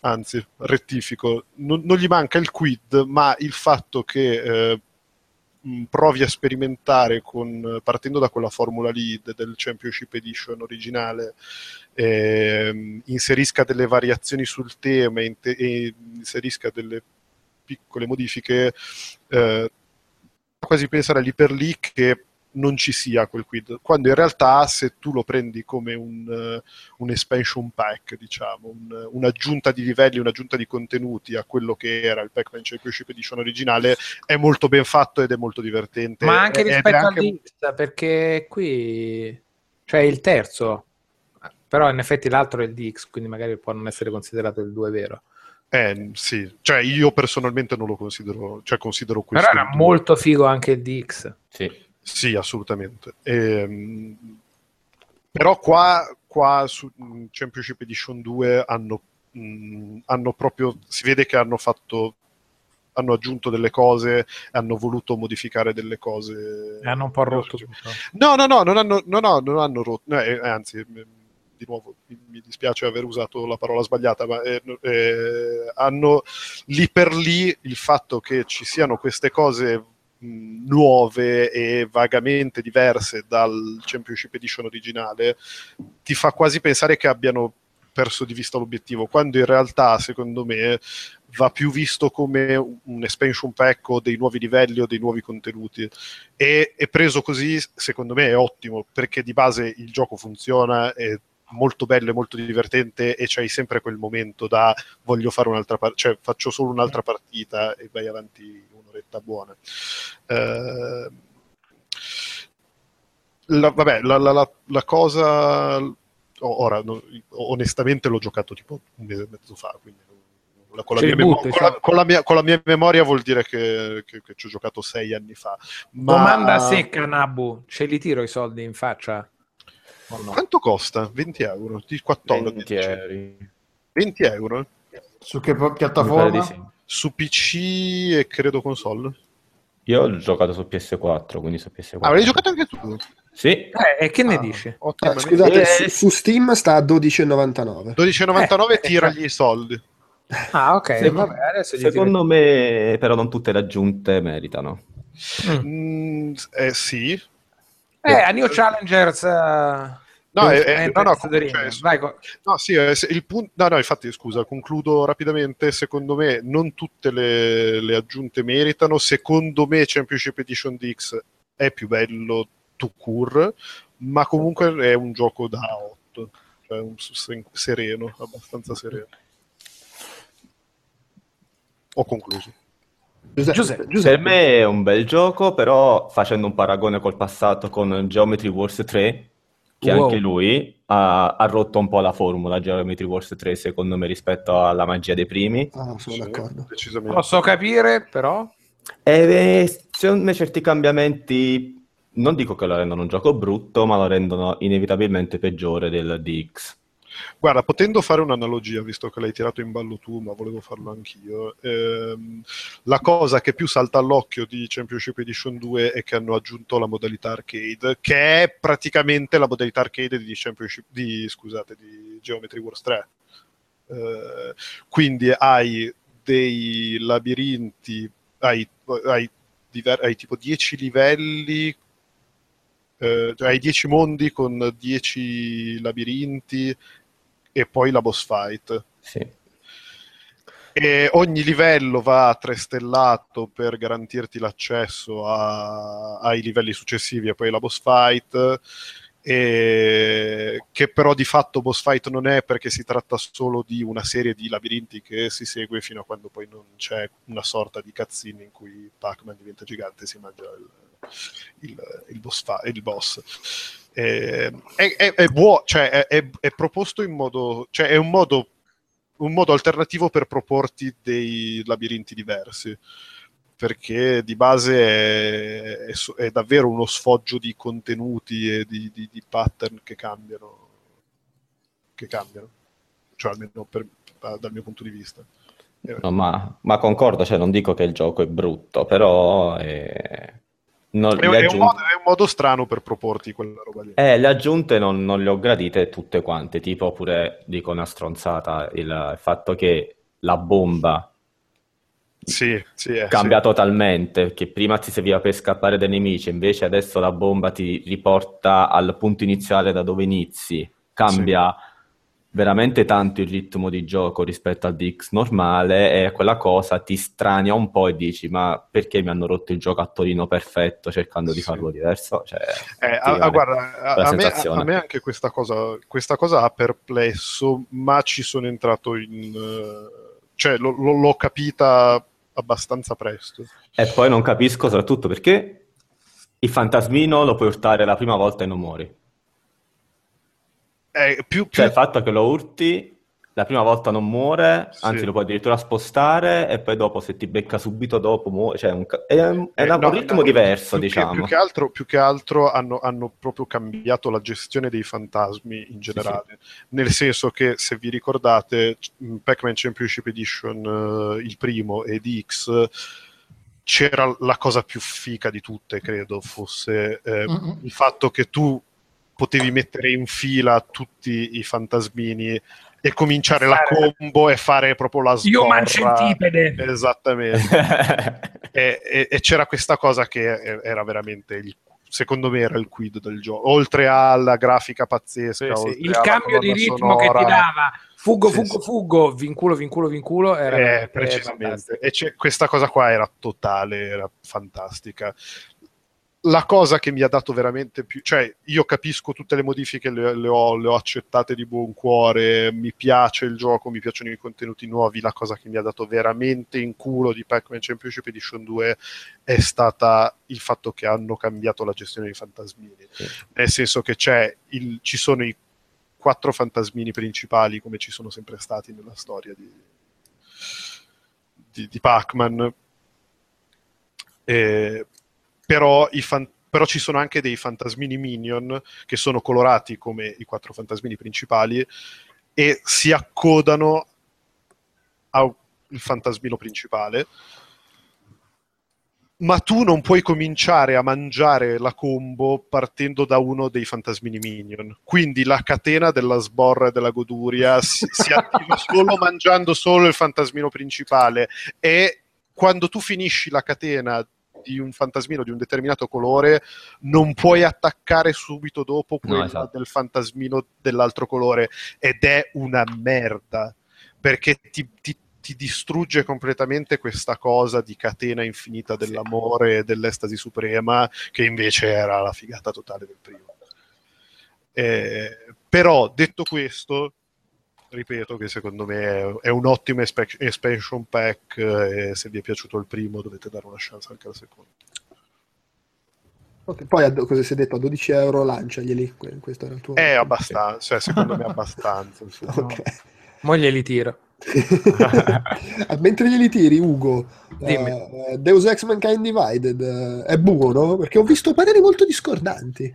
Anzi, rettifico, non gli manca il quid, ma il fatto che provi a sperimentare partendo da quella formula lì del Championship Edition originale, inserisca delle variazioni sul tema e inserisca delle piccole modifiche, quasi pensare lì per lì che non ci sia quel quid, quando in realtà se tu lo prendi come un expansion pack, diciamo, un'aggiunta di livelli, un'aggiunta di contenuti a quello che era il Pac-Man Championship Edition originale, è molto ben fatto ed è molto divertente. Ma anche rispetto all'Insta, perché qui cioè il terzo, però in effetti l'altro è il DX, quindi magari può non essere considerato il 2 vero. Sì, cioè io personalmente non lo considero, cioè considero questo. Però era molto figo anche il DX. Sì. Sì, assolutamente. Però qua su Championship Edition 2 hanno proprio, si vede che hanno aggiunto delle cose, hanno voluto modificare delle cose. E hanno un po' rotto. No, non hanno rotto. Anzi, di nuovo, mi dispiace aver usato la parola sbagliata, ma hanno lì per lì il fatto che ci siano queste cose nuove e vagamente diverse dal Championship Edition originale ti fa quasi pensare che abbiano perso di vista l'obiettivo, quando in realtà secondo me va più visto come un expansion pack o dei nuovi livelli o dei nuovi contenuti, e preso così secondo me è ottimo perché di base il gioco funziona, è molto bello e molto divertente e c'hai sempre quel momento da voglio fare un'altra cioè faccio solo un'altra partita e vai avanti un'oretta buona. La cosa ora onestamente l'ho giocato tipo un mese e mezzo fa, quindi con la mia memoria vuol dire che ci ho giocato 6 anni fa, ma... Domanda secca, Nabu, ce li tiro i soldi in faccia? Oh no. Quanto costa? 20 euro? 20 euro? Su che piattaforma? Sì. Su PC e credo console. Io ho giocato su PS4, quindi su PS4. Avevi giocato anche tu? Sì. E che ne dici? Scusate, su Steam sta a 12,99. 12,99 tiragli i soldi. Ok. Secondo me però non tutte le aggiunte meritano. Sì. A New Challengers infatti scusa, concludo rapidamente. Secondo me non tutte le aggiunte meritano. Secondo me Championship Edition DX è più bello tout court, ma comunque è un gioco da 8, cioè un sereno, abbastanza sereno. Ho concluso. Giuseppe. Per me è un bel gioco, però facendo un paragone col passato con Geometry Wars 3, che anche lui ha rotto un po' la formula Geometry Wars 3, secondo me, rispetto alla magia dei primi. Ah, non sono d'accordo. Posso capire, però? Secondo me certi cambiamenti, non dico che lo rendono un gioco brutto, ma lo rendono inevitabilmente peggiore del DX. Guarda, potendo fare un'analogia, visto che l'hai tirato in ballo tu, ma volevo farlo anch'io, la cosa che più salta all'occhio di Championship Edition 2 è che hanno aggiunto la modalità arcade, che è praticamente la modalità arcade di Geometry Wars 3. Quindi hai dei labirinti, hai tipo 10 livelli, hai 10 mondi con 10 labirinti e poi la boss fight. Sì. E ogni livello va tristellato per garantirti l'accesso ai livelli successivi e poi la boss fight, che però di fatto boss fight non è, perché si tratta solo di una serie di labirinti che si segue fino a quando poi non c'è una sorta di cutscene in cui Pac-Man diventa gigante e si mangia il boss. È proposto in modo, cioè è un modo alternativo per proporti dei labirinti diversi, perché di base è davvero uno sfoggio di contenuti e di pattern che cambiano, cioè almeno dal mio punto di vista. No, ma concordo, cioè non dico che il gioco è brutto, però è un modo strano per proporti quella roba lì. Le aggiunte non le ho gradite tutte quante, tipo pure, dico una stronzata, il fatto che la bomba cambia totalmente, che prima ti serviva per scappare dai nemici, invece adesso la bomba ti riporta al punto iniziale da dove inizi. Cambia veramente tanto il ritmo di gioco rispetto al DX normale, e quella cosa ti strania un po' e dici: ma perché mi hanno rotto il gioco a Torino perfetto cercando di farlo diverso? Cioè, guarda, a me anche questa cosa ha perplesso, ma ci sono entrato cioè l'ho capita abbastanza presto. E poi non capisco soprattutto perché il fantasmino lo puoi urtare la prima volta e non muori. Cioè il fatto che lo urti la prima volta non muore, anzi lo puoi addirittura spostare, e poi dopo, se ti becca subito dopo, muore. Cioè è un ritmo diverso, diciamo. Più che altro hanno proprio cambiato la gestione dei fantasmi in generale, nel senso che, se vi ricordate, Pac-Man Championship Edition, il primo, e DX, c'era la cosa più fica di tutte, credo fosse il fatto che tu potevi mettere in fila tutti i fantasmini e cominciare la combo e fare proprio la sborra. Io mancio il tipede. Esattamente. e c'era questa cosa che era veramente, secondo me, era il quid del gioco. Oltre alla grafica pazzesca. Il cambio di ritmo sonora che ti dava. Fuggo, vinculo, era precisamente. Questa cosa qua era totale, era fantastica. La cosa che mi ha dato veramente più, cioè io capisco tutte le modifiche, le ho accettate di buon cuore, mi piace il gioco, mi piacciono i contenuti nuovi. La cosa che mi ha dato veramente in culo di Pac-Man Championship Edition 2 è stata il fatto che hanno cambiato la gestione dei fantasmini, nel senso che ci sono i 4 fantasmini principali, come ci sono sempre stati nella storia di Pac-Man, Però ci sono anche dei fantasmini minion che sono colorati come i 4 fantasmini principali e si accodano al fantasmino principale, ma tu non puoi cominciare a mangiare la combo partendo da uno dei fantasmini minion, quindi la catena della sborra e della goduria si attiva solo mangiando solo il fantasmino principale, e quando tu finisci la catena di un fantasmino di un determinato colore non puoi attaccare subito dopo quello del fantasmino dell'altro colore, ed è una merda, perché ti ti distrugge completamente questa cosa di catena infinita dell'amore e dell'estasi suprema, che invece era la figata totale del primo. Però, detto questo, ripeto che secondo me è un ottimo expansion pack, e se vi è piaciuto il primo dovete dare una chance anche al secondo. Okay, poi cosa si è detto, a 12 euro lanciaglieli, questo era il tuo... abbastanza, cioè, secondo me abbastanza. Okay. Mo glieli tiro. Mentre glieli tiri, Ugo, Deus Ex Mankind Divided è buono? Perché ho visto pareri molto discordanti.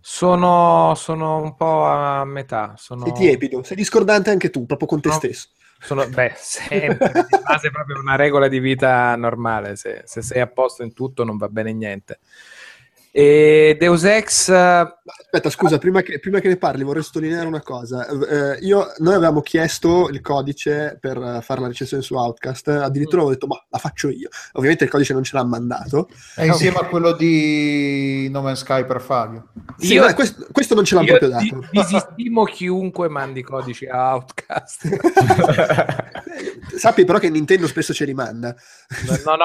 Sono un po' a metà. Sei tiepido, sei discordante anche tu, proprio con te stesso. Sempre, di base è proprio una regola di vita normale, se sei a posto in tutto non va bene niente. E Deus Ex... Aspetta, scusa, prima che ne parli vorrei sottolineare una cosa. Noi avevamo chiesto il codice per fare la recensione su Outcast, addirittura avevo detto, ma la faccio io. Ovviamente il codice non ce l'ha mandato. È insieme a quello di No Man's Sky per Fabio. Sì, io, questo non ce l'ha proprio dato. Disistimo chiunque mandi codici a Outcast. Sappi però che Nintendo spesso ci rimanda. No,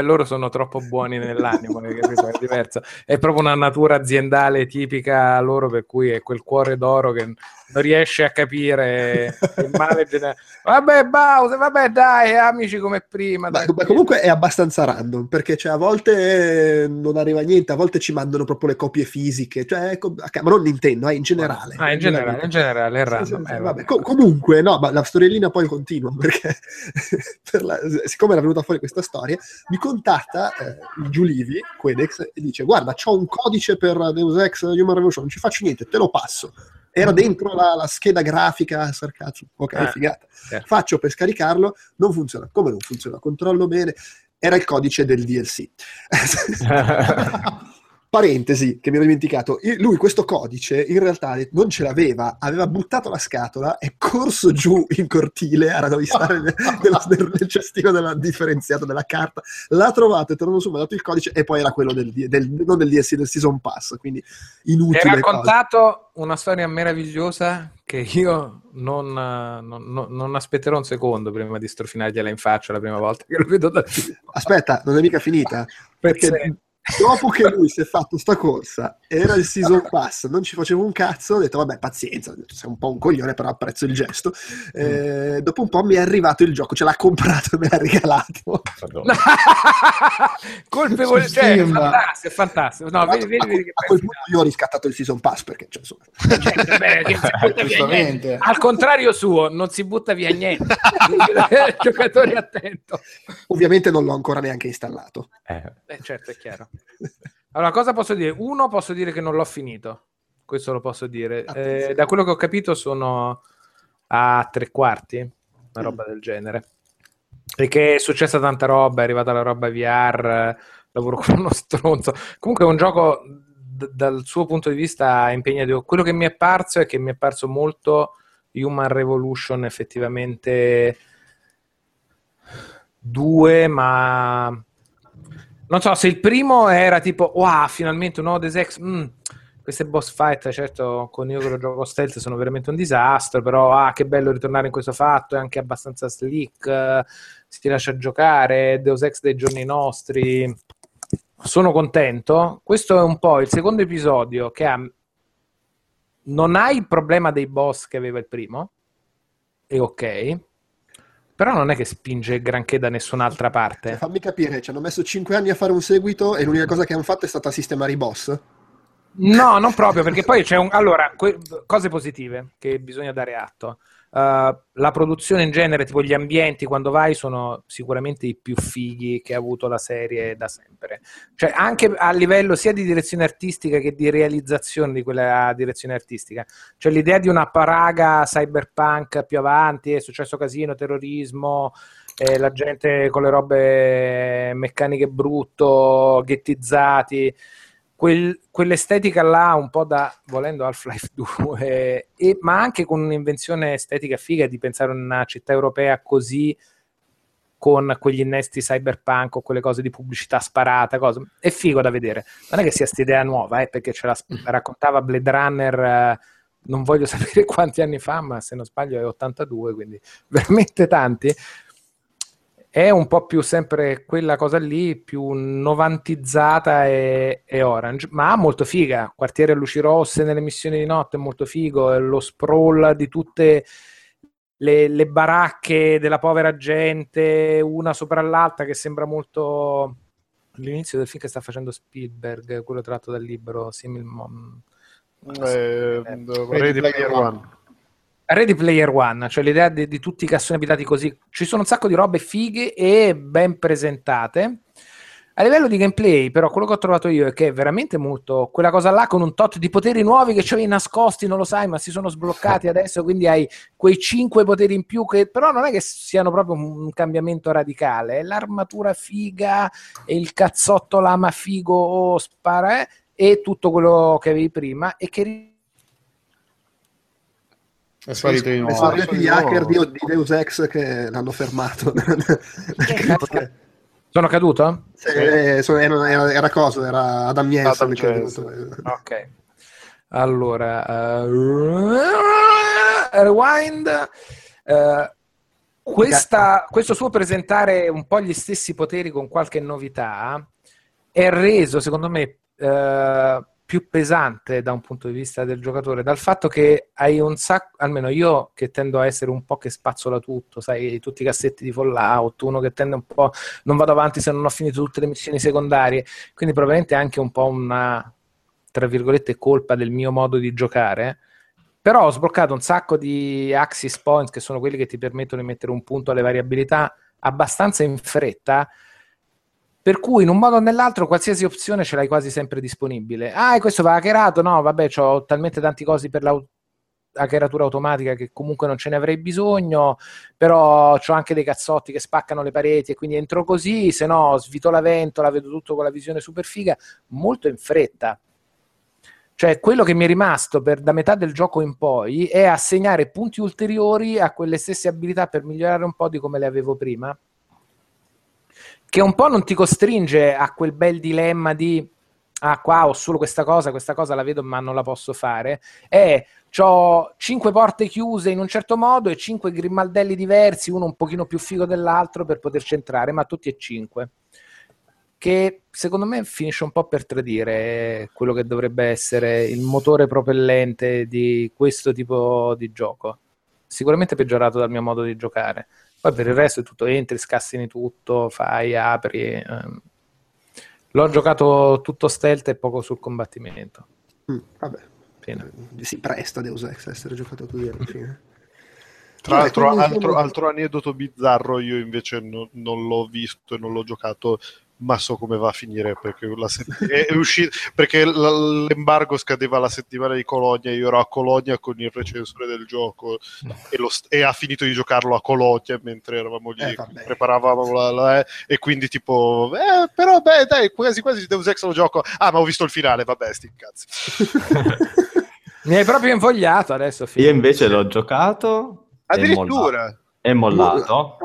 loro sono troppo buoni nell'animo, capito? È diverso. È proprio una natura aziendale tipica loro, per cui è quel cuore d'oro che non riesce a capire il male generale. Vabbè, Bowser, vabbè, dai, amici come prima. Ma comunque è abbastanza random, perché cioè, a volte non arriva niente, a volte ci mandano proprio le copie fisiche, cioè, ma non Nintendo, in generale. In generale è random. Vabbè. Comunque, no, ma la storiellina poi continua, perché siccome era venuta fuori questa storia, mi contatta Giulivi, Quedex, e dice, guarda, c'ho un codice per Deus Ex Human Revolution, non ci faccio niente, te lo passo. Era dentro la scheda grafica, sarcasmo, ok, figata. Certo. Faccio per scaricarlo, non funziona. Come non funziona? Controllo bene. Era il codice del DLC. Parentesi, che mi ero dimenticato. Lui questo codice in realtà non ce l'aveva, aveva buttato la scatola, è corso giù in cortile a radovistare nel cestino della differenziata della carta, l'ha trovato, è tornato su, mi ha dato il codice e poi era quello non del DLC, del Season Pass, quindi inutile. Mi ha raccontato una storia meravigliosa che io non aspetterò un secondo prima di strofinargliela in faccia la prima volta che lo vedo da qui. Aspetta, non è mica finita, perché... Dopo che lui si è fatto sta corsa, era il season pass, non ci facevo un cazzo, ho detto vabbè pazienza, ho detto, sei un po' un coglione però apprezzo il gesto. Dopo un po' mi è arrivato il gioco, ce l'ha comprato e me l'ha regalato. Colpevole, cioè, fantastico. No, vedi che a quel punto io ho riscattato il season pass perché cioè, niente. Al contrario suo non si butta via niente. Giocatore attento. Ovviamente non l'ho ancora neanche installato. Certo, è chiaro. Allora, cosa posso dire? Posso dire che non l'ho finito, questo lo posso dire. Da quello che ho capito sono a 3/4, una roba del genere, perché è successa tanta roba, è arrivata la roba VR, lavoro con uno stronzo. Comunque è un gioco dal suo punto di vista impegnativo. Quello che mi è parso è che mi è parso molto Human Revolution effettivamente 2, ma... Non so, se il primo era tipo, wow, finalmente un nuovo Deus Ex, queste boss fight, certo, con io che lo gioco stealth sono veramente un disastro, però, che bello ritornare in questo fatto, è anche abbastanza slick, si ti lascia giocare, Deus Ex dei giorni nostri, sono contento. Questo è un po' il secondo episodio che non ha il problema dei boss che aveva il primo, è ok. Però non è che spinge granché da nessun'altra parte. Fammi capire, ci hanno messo 5 anni a fare un seguito e l'unica cosa che hanno fatto è stata sistemare i boss? No, non proprio, perché poi c'è un... Allora, cose positive che bisogna dare atto. La produzione in genere, tipo gli ambienti, quando vai, sono sicuramente i più fighi che ha avuto la serie da sempre. Cioè, anche a livello sia di direzione artistica che di realizzazione di quella direzione artistica. Cioè, l'idea di una paraga cyberpunk più avanti, è successo casino, terrorismo, la gente con le robe meccaniche brutto, ghettizzati... Quell'estetica là un po' da, volendo, Half-Life 2, ma anche con un'invenzione estetica figa di pensare a una città europea così, con quegli innesti cyberpunk o quelle cose di pubblicità sparata, cose. È figo da vedere. Non è che sia st'idea nuova, perché ce la raccontava Blade Runner non voglio sapere quanti anni fa, ma se non sbaglio è 82, quindi veramente tanti. È un po' più sempre quella cosa lì, più novantizzata e orange, ma molto figa. Quartiere a luci rosse nelle missioni di notte è molto figo, lo sprawl di tutte le baracche della povera gente, una sopra l'altra, che sembra molto l'inizio del film che sta facendo Spielberg, quello tratto dal libro Similmon. Ready Player One, cioè l'idea di tutti i cassoni abitati così. Ci sono un sacco di robe fighe e ben presentate. A livello di gameplay, però, quello che ho trovato io è che è veramente molto quella cosa là, con un tot di poteri nuovi che c'hai nascosti, non lo sai, ma si sono sbloccati adesso, quindi hai quei 5 poteri in più, che però non è che siano proprio un cambiamento radicale. È l'armatura figa, è il cazzotto lama figo o spara, e tutto quello che avevi prima, e che è sparito di nuovo. Sono gli hacker di Deus Ex che l'hanno fermato. Sono caduto? Sì, era cosa, era Adam Jensen. Ok, allora rewind. Questo suo presentare un po' gli stessi poteri con qualche novità è reso, secondo me, più pesante da un punto di vista del giocatore, dal fatto che hai un sacco, almeno io che tendo a essere un po' che spazzola tutto, sai, tutti i cassetti di Fallout, uno che tende un po', non vado avanti se non ho finito tutte le missioni secondarie, quindi probabilmente è anche un po' una, tra virgolette, colpa del mio modo di giocare, però ho sbloccato un sacco di access points, che sono quelli che ti permettono di mettere un punto alle variabilità abbastanza in fretta, per cui in un modo o nell'altro qualsiasi opzione ce l'hai quasi sempre disponibile. Ah, e questo va hackerato? No, vabbè, c'ho talmente tanti cosi per la hackeratura automatica che comunque non ce ne avrei bisogno, però c'ho anche dei cazzotti che spaccano le pareti e quindi entro così, se no svito la ventola, vedo tutto con la visione super figa, molto in fretta. Cioè, quello che mi è rimasto da metà del gioco in poi è assegnare punti ulteriori a quelle stesse abilità per migliorare un po' di come le avevo prima, che un po' non ti costringe a quel bel dilemma di ah, qua ho solo questa cosa la vedo ma non la posso fare, c'ho 5 porte chiuse in un certo modo e 5 grimaldelli diversi, uno un pochino più figo dell'altro per poterci entrare, ma tutti e 5, che secondo me finisce un po' per tradire quello che dovrebbe essere il motore propellente di questo tipo di gioco. Sicuramente peggiorato dal mio modo di giocare. Poi per il resto è tutto, entri, scassini tutto, fai, apri. L'ho giocato tutto stealth e poco sul combattimento. Vabbè, fine. Si presta Deus Ex a essere giocato così alla fine. Tra l'altro, altro aneddoto bizzarro, io invece non l'ho visto e non l'ho giocato, ma so come va a finire, perché è uscito, perché l'embargo scadeva la settimana di Colonia, io ero a Colonia con il recensore del gioco e ha finito di giocarlo a Colonia mentre eravamo lì, preparavamo e quindi tipo però beh dai, quasi Deus Ex lo gioco, ma ho visto il finale, vabbè sti cazzi. Mi hai proprio invogliato adesso, figlio. Io invece l'ho giocato addirittura e mollato.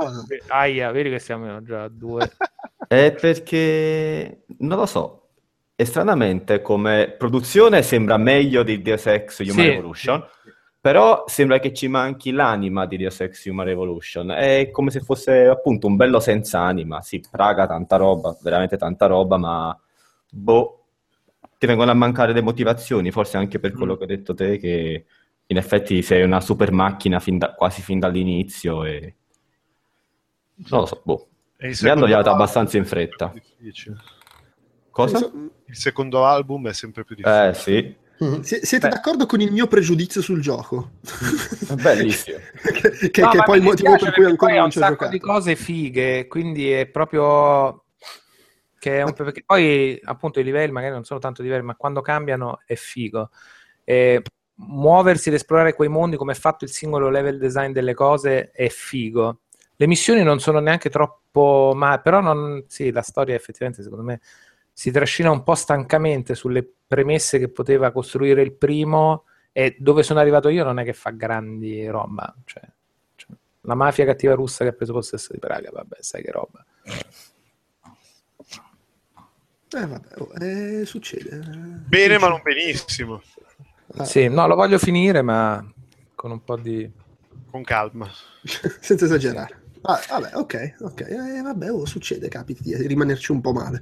Aia, vedi che siamo già a 2. È perché non lo so, e stranamente come produzione sembra meglio di Deus Ex Human Revolution, però sembra che ci manchi l'anima di Deus Ex Human Revolution. È come se fosse appunto un bello senza anima. Si praga tanta roba, veramente tanta roba, ma ti vengono a mancare le motivazioni, forse anche per quello che ho detto te, che in effetti sei una super macchina quasi fin dall'inizio e non lo so, mi hanno dato abbastanza in fretta. Cosa? Il secondo album è sempre più difficile. Sì. Siete d'accordo con il mio pregiudizio sul gioco? Bellissimo. che poi il motivo per cui ancora non c'è giocato. Un sacco di cose fighe, quindi è proprio che è perché poi appunto i livelli magari non sono tanto diversi, ma quando cambiano è figo. Muoversi ed esplorare quei mondi, come è fatto il singolo level design delle cose, è figo. Le missioni non sono neanche troppo, ma però la storia effettivamente secondo me si trascina un po' stancamente sulle premesse che poteva costruire il primo, e dove sono arrivato io non è che fa grandi roba, cioè la mafia cattiva russa che ha preso possesso di Praga, vabbè, sai che roba. Succede. Bene, ma non benissimo. Sì, no, lo voglio finire, ma con un po' di... con calma. Senza esagerare. Ah, vabbè, ok. Vabbè, succede, capita di rimanerci un po' male.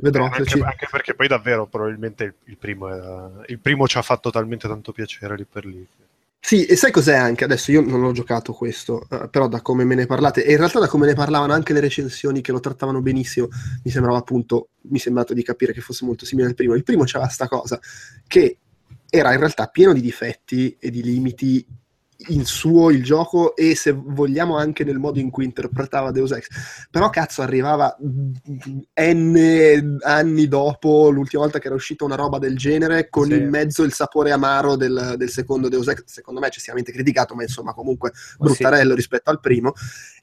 Vedrò. Anche perché poi davvero probabilmente il primo ci ha fatto talmente tanto piacere lì per lì. Sì, e sai cos'è anche? Adesso io non l'ho giocato questo, però da come me ne parlate, e in realtà da come ne parlavano anche le recensioni che lo trattavano benissimo, mi sembrava di capire che fosse molto simile al primo. Il primo c'era sta cosa, che era in realtà pieno di difetti e di limiti in suo il gioco, e se vogliamo anche nel modo in cui interpretava Deus Ex, però cazzo arrivava n anni dopo l'ultima volta che era uscita una roba del genere, con in mezzo il sapore amaro del secondo Deus Ex, secondo me eccessivamente criticato, ma insomma comunque bruttarello rispetto al primo,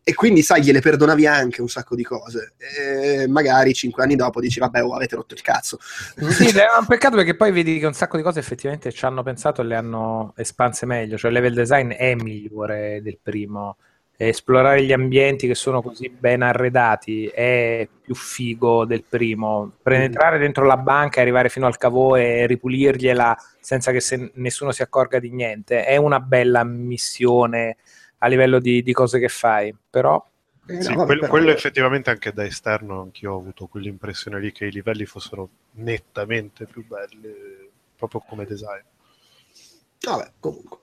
e quindi sai, gliele perdonavi anche un sacco di cose, e magari 5 anni dopo dici vabbè, avete rotto il cazzo. Sì, è un peccato, perché poi vedi che un sacco di cose effettivamente ci hanno pensato e le hanno espanse meglio, cioè il level design è migliore del primo, esplorare gli ambienti che sono così ben arredati è più figo del primo, penetrare dentro la banca e arrivare fino al cavo e ripulirgliela senza che nessuno si accorga di niente è una bella missione a livello di cose che fai, però quello effettivamente anche da esterno anch'io ho avuto quell'impressione lì, che i livelli fossero nettamente più belli proprio come design. Vabbè, comunque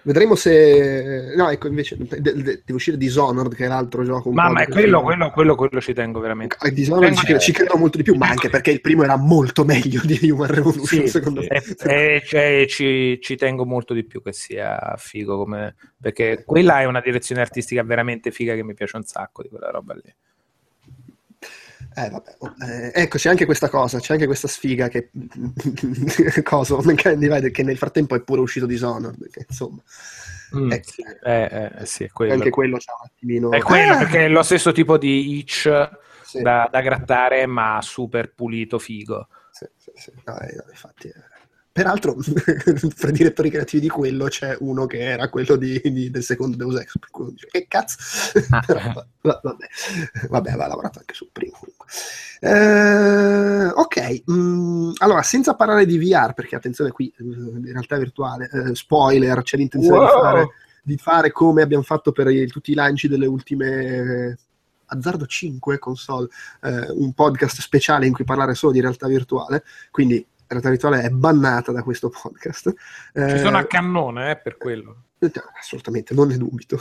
vedremo se... No, ecco, invece deve uscire Dishonored, che è l'altro gioco. Ma è quello ci tengo veramente. Dishonored ci credo molto di più, ma anche perché il primo era molto meglio di Human Revolution, secondo me. Cioè, ci tengo molto di più che sia figo, come... perché quella è una direzione artistica veramente figa che mi piace un sacco, di quella roba lì. Vabbè. Ecco, c'è anche questa cosa, c'è anche questa sfiga che che nel frattempo è pure uscito Dishonored, perché, insomma, sì, quello. Anche quello c'è un attimino, è quello, perché è lo stesso tipo di itch da grattare, ma super pulito, figo. Sì. No, infatti peraltro fra i direttori creativi di quello c'è uno che era quello del secondo Deus Ex, per cui dice, che cazzo. Vabbè, aveva lavorato anche sul primo comunque. Allora, senza parlare di VR, perché attenzione, qui in realtà virtuale, spoiler, c'è l'intenzione di fare come abbiamo fatto per tutti i lanci delle ultime Azzardo 5 console, un podcast speciale in cui parlare solo di realtà virtuale, quindi realtà virtuale è bannata da questo podcast. Ci sono a cannone per quello. Assolutamente, non ne dubito.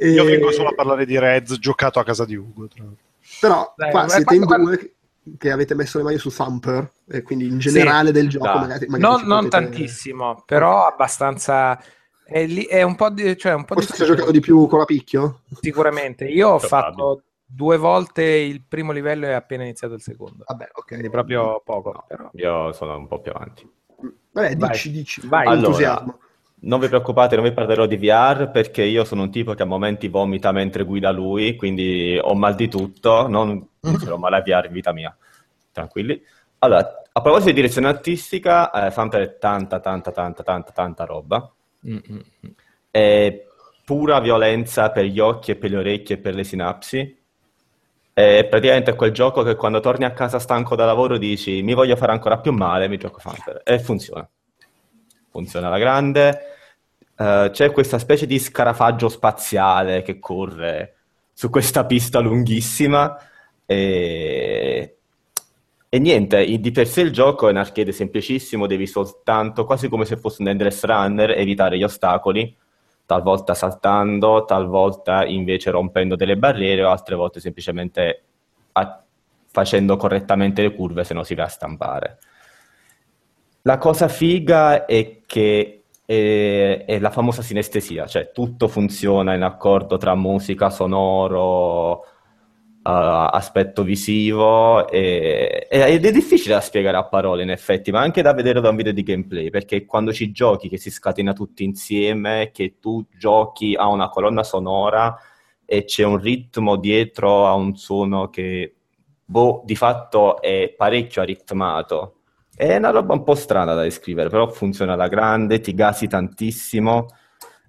Io vengo solo a parlare di Reds, giocato a casa di Ugo. Però siete in due che avete messo le mani su Thumper, quindi in generale del gioco magari non tantissimo, però abbastanza... È un po' di... Cioè, un po' forse hai giocato di più con la picchio? Sicuramente. Io ho fatto... 2 volte il primo livello è appena iniziato il secondo. Vabbè, ok. Quindi proprio poco. No, però. Io sono un po' più avanti. Vabbè, dici. Vai, entusiasmo. Allora, non vi preoccupate, non vi parlerò di VR, perché io sono un tipo che a momenti vomita mentre guida lui, quindi ho mal di tutto, non ce l'ho male a VR in vita mia. Tranquilli. Allora, a proposito di direzione artistica, Fanfare tanta roba. Pura violenza per gli occhi e per le orecchie e per le sinapsi. Praticamente è quel gioco che quando torni a casa stanco da lavoro dici mi voglio fare ancora più male, mi gioco Fanfare, e funziona alla grande. C'è questa specie di scarafaggio spaziale che corre su questa pista lunghissima e niente, di per sé il gioco è un arcade semplicissimo, devi soltanto, quasi come se fosse un endless runner, evitare gli ostacoli, talvolta saltando, talvolta invece rompendo delle barriere, o altre volte semplicemente facendo correttamente le curve, se no si va a stampare. La cosa figa è che è la famosa sinestesia, cioè tutto funziona in accordo tra musica, sonoro, aspetto visivo, ed è difficile da spiegare a parole in effetti, ma anche da vedere da un video di gameplay, perché quando ci giochi, che si scatena tutti insieme, che tu giochi a una colonna sonora e c'è un ritmo dietro a un suono che di fatto è parecchio aritmato, è una roba un po' strana da descrivere, però funziona alla grande, ti gasi tantissimo.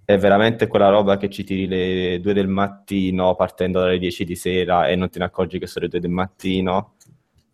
È veramente quella roba che ci tiri le 2 del mattino partendo dalle 10 di sera e non te ne accorgi che sono le 2 del mattino.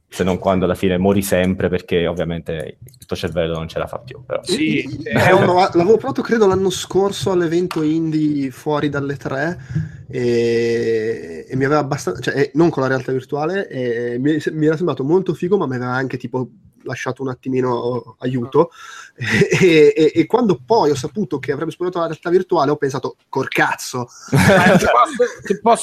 se non quando alla fine muori sempre, perché ovviamente il tuo cervello non ce la fa più. Però. Sì, l'avevo provato credo l'anno scorso all'evento indie fuori dalle 3 e mi aveva abbastanza, cioè non con la realtà virtuale, e mi era sembrato molto figo, ma mi aveva anche tipo lasciato un attimino aiuto e quando poi ho saputo che avrebbe esplorato la realtà virtuale ho pensato, col cazzo.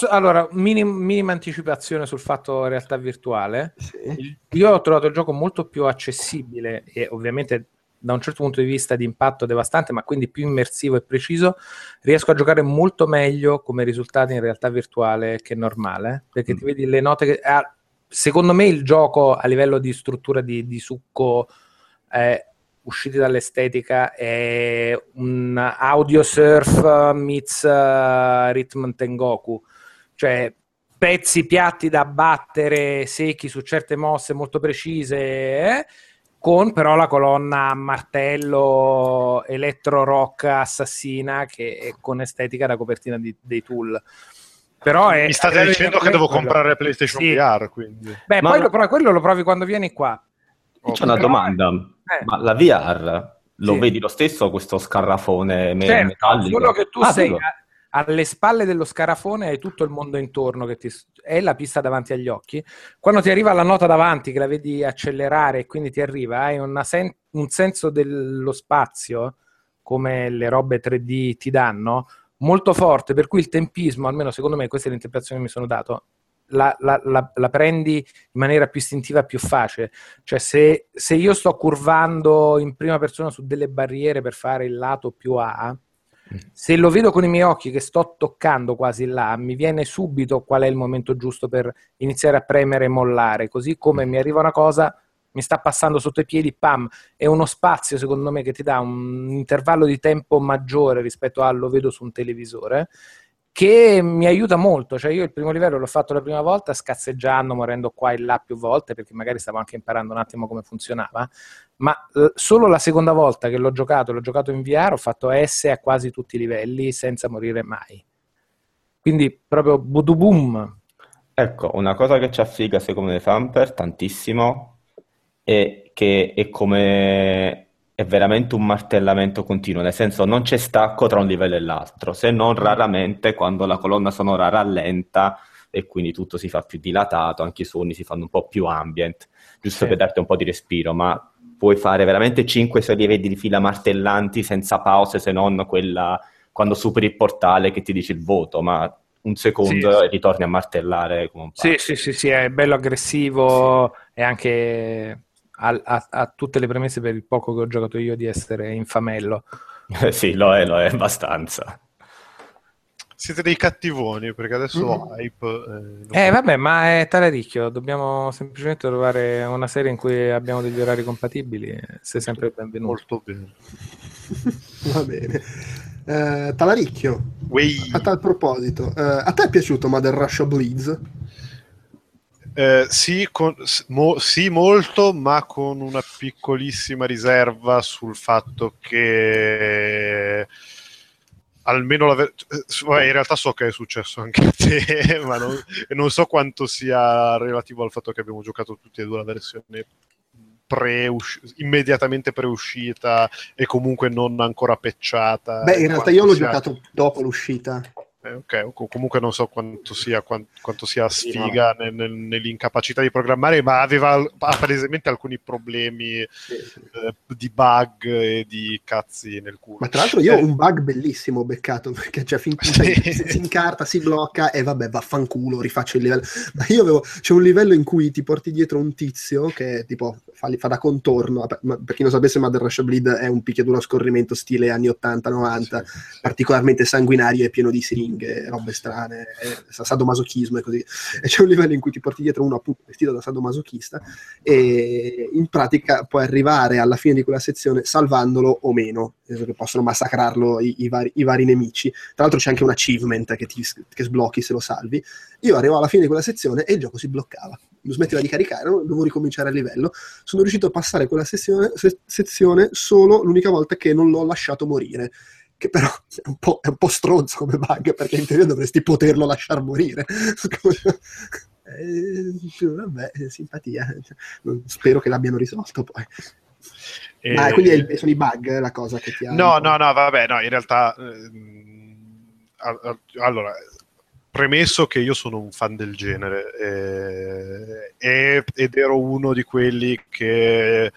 Allora, minima anticipazione sul fatto realtà virtuale, sì. Io ho trovato il gioco molto più accessibile e ovviamente da un certo punto di vista di impatto devastante, ma quindi più immersivo e preciso. Riesco a giocare molto meglio come risultati in realtà virtuale che normale, perché ti vedi le note che... secondo me il gioco a livello di struttura di succo, usciti dall'estetica, è un audio surf meets Rhythm Tengoku, cioè pezzi piatti da battere, secchi su certe mosse molto precise, con però la colonna martello elettro rock assassina che è con estetica da copertina dei Tool. Però mi state dicendo che devo comprare PlayStation VR, quindi. Beh, ma poi però quello lo provi quando vieni qua. C'è una domanda, ma la VR lo vedi lo stesso questo scarafone metallico? Quello che tu sei alle spalle dello scarafone, hai tutto il mondo intorno che ti è la pista davanti agli occhi. Quando ti arriva la nota davanti, che la vedi accelerare e quindi ti arriva, hai un senso dello spazio, come le robe 3D ti danno, molto forte, per cui il tempismo, almeno secondo me, questa è l'interpretazione che mi sono dato, la prendi in maniera più istintiva, più facile. Cioè se io sto curvando in prima persona su delle barriere per fare il lato più A, se lo vedo con i miei occhi che sto toccando quasi là, mi viene subito qual è il momento giusto per iniziare a premere e mollare, così come mi arriva una cosa... mi sta passando sotto i piedi, pam, è uno spazio secondo me che ti dà un intervallo di tempo maggiore rispetto a lo vedo su un televisore, che mi aiuta molto. Cioè io il primo livello l'ho fatto la prima volta scazzeggiando, morendo qua e là più volte, perché magari stavo anche imparando un attimo come funzionava, ma solo la seconda volta che l'ho giocato in VR, ho fatto S a quasi tutti i livelli senza morire mai, quindi proprio buduboom. Ecco, una cosa che ci affiga secondo me Fanfare tantissimo e che è come è veramente un martellamento continuo, nel senso non c'è stacco tra un livello e l'altro, se non raramente quando la colonna sonora rallenta e quindi tutto si fa più dilatato, anche i suoni si fanno un po' più ambient, giusto per darti un po' di respiro, ma puoi fare veramente 5-6 livelli di fila martellanti senza pause, se non quella quando superi il portale che ti dice il voto, ma un secondo e ritorni a martellare come un pazzo. Sì, è bello aggressivo e anche ha tutte le premesse, per il poco che ho giocato io, di essere infamello. Sì, lo è abbastanza. Siete dei cattivoni, perché adesso hype... vabbè, ma è Talaricchio, dobbiamo semplicemente trovare una serie in cui abbiamo degli orari compatibili, sei sempre benvenuto. Molto bene. Va bene. Talaricchio, a tal proposito, a te è piaciuto Mother Russia Bleeds? Sì, molto, ma con una piccolissima riserva sul fatto che almeno in realtà so che è successo anche a te, ma non so quanto sia relativo al fatto che abbiamo giocato tutti e due la versione immediatamente preuscita e comunque non ancora patchata. Beh, in realtà io l'ho giocato dopo l'uscita. Ok, comunque non so quanto sia sfiga nell'incapacità di programmare, ma aveva palesemente alcuni problemi di bug e di cazzi nel culo. Ma tra l'altro io ho un bug bellissimo ho beccato, perché cioè, si incarta, si blocca e vabbè, vaffanculo, rifaccio il livello. Ma io c'è un livello in cui ti porti dietro un tizio che tipo fa da contorno, per chi non sapesse Mother Russia Bleed è un picchiaduro a scorrimento stile anni 80-90, particolarmente sanguinario e pieno di siringhe, robe strane, sadomasochismo e così. E c'è un livello in cui ti porti dietro uno appunto vestito da sadomasochista e in pratica puoi arrivare alla fine di quella sezione salvandolo o meno, che possono massacrarlo i vari nemici. Tra l'altro c'è anche un achievement che sblocchi se lo salvi. Io arrivo alla fine di quella sezione e il gioco si bloccava, non smetteva di caricare, dovevo ricominciare a livello. Sono riuscito a passare quella sezione solo l'unica volta che non l'ho lasciato morire, che però è un po' stronzo come bug, perché in teoria dovresti poterlo lasciar morire. Vabbè, simpatia. Spero che l'abbiano risolto poi. Ah, quindi sono i bug la cosa che ti ha... No, in realtà... allora... Premesso che io sono un fan del genere ed ero uno di quelli che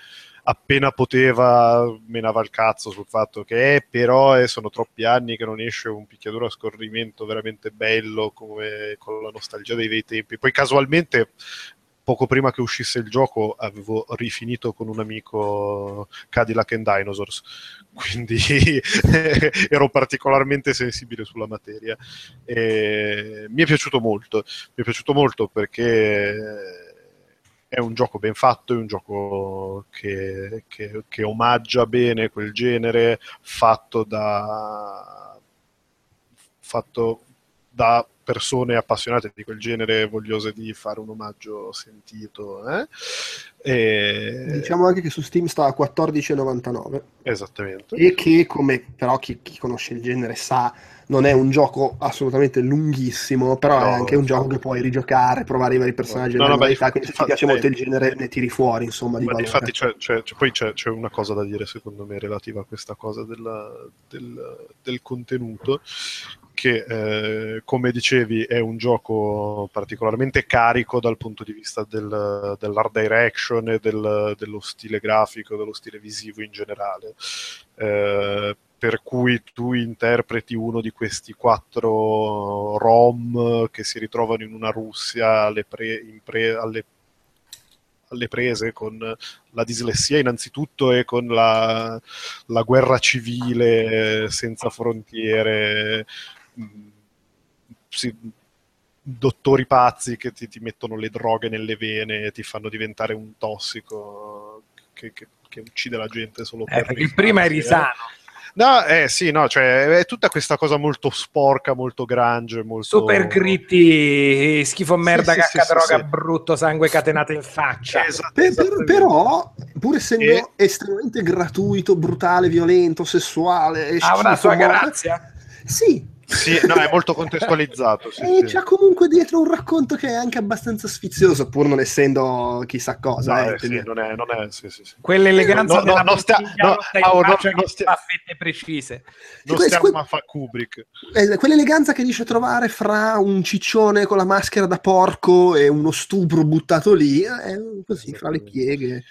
appena poteva menava il cazzo sul fatto che però sono troppi anni che non esce un picchiaduro a scorrimento veramente bello come con la nostalgia dei bei tempi. Poi casualmente poco prima che uscisse il gioco avevo rifinito con un amico Cadillac and Dinosaurs, quindi ero particolarmente sensibile sulla materia. E mi è piaciuto molto perché è un gioco ben fatto, è un gioco che omaggia bene quel genere, fatto da persone appassionate di quel genere, vogliose di fare un omaggio sentito. Diciamo anche che su Steam sta a 14,99. Esattamente. E che, come però chi conosce il genere sa, non è un gioco assolutamente lunghissimo, però è anche un gioco che puoi rigiocare, provare i vari personaggi. Quindi se ti piace molto il genere ne tiri fuori, insomma. Ma infatti c'è una cosa da dire, secondo me, relativa a questa cosa del contenuto, che come dicevi è un gioco particolarmente carico dal punto di vista dell'art direction e dello stile grafico, dello stile visivo in generale, per cui tu interpreti uno di questi 4 rom che si ritrovano in una Russia alle prese con la dislessia innanzitutto e con la guerra civile senza frontiere, dottori pazzi che ti mettono le droghe nelle vene e ti fanno diventare un tossico che uccide la gente solo perché il prima eri sano. Cioè è tutta questa cosa molto sporca, molto grunge, molto... Super gritti, schifo, merda, cacca, droga, brutto, sangue catenato in faccia. Però, pur essendo estremamente gratuito, brutale, violento, sessuale... Ha una sua grazia? Sì. Sì, è molto contestualizzato. C'ha comunque dietro un racconto che è anche abbastanza sfizioso, pur non essendo chissà cosa. Quell'eleganza della bottiglia a fette precise. Non stiamo a fare Kubrick. Quell'eleganza che riesce a trovare fra un ciccione con la maschera da porco e uno stupro buttato lì, così, fra le pieghe.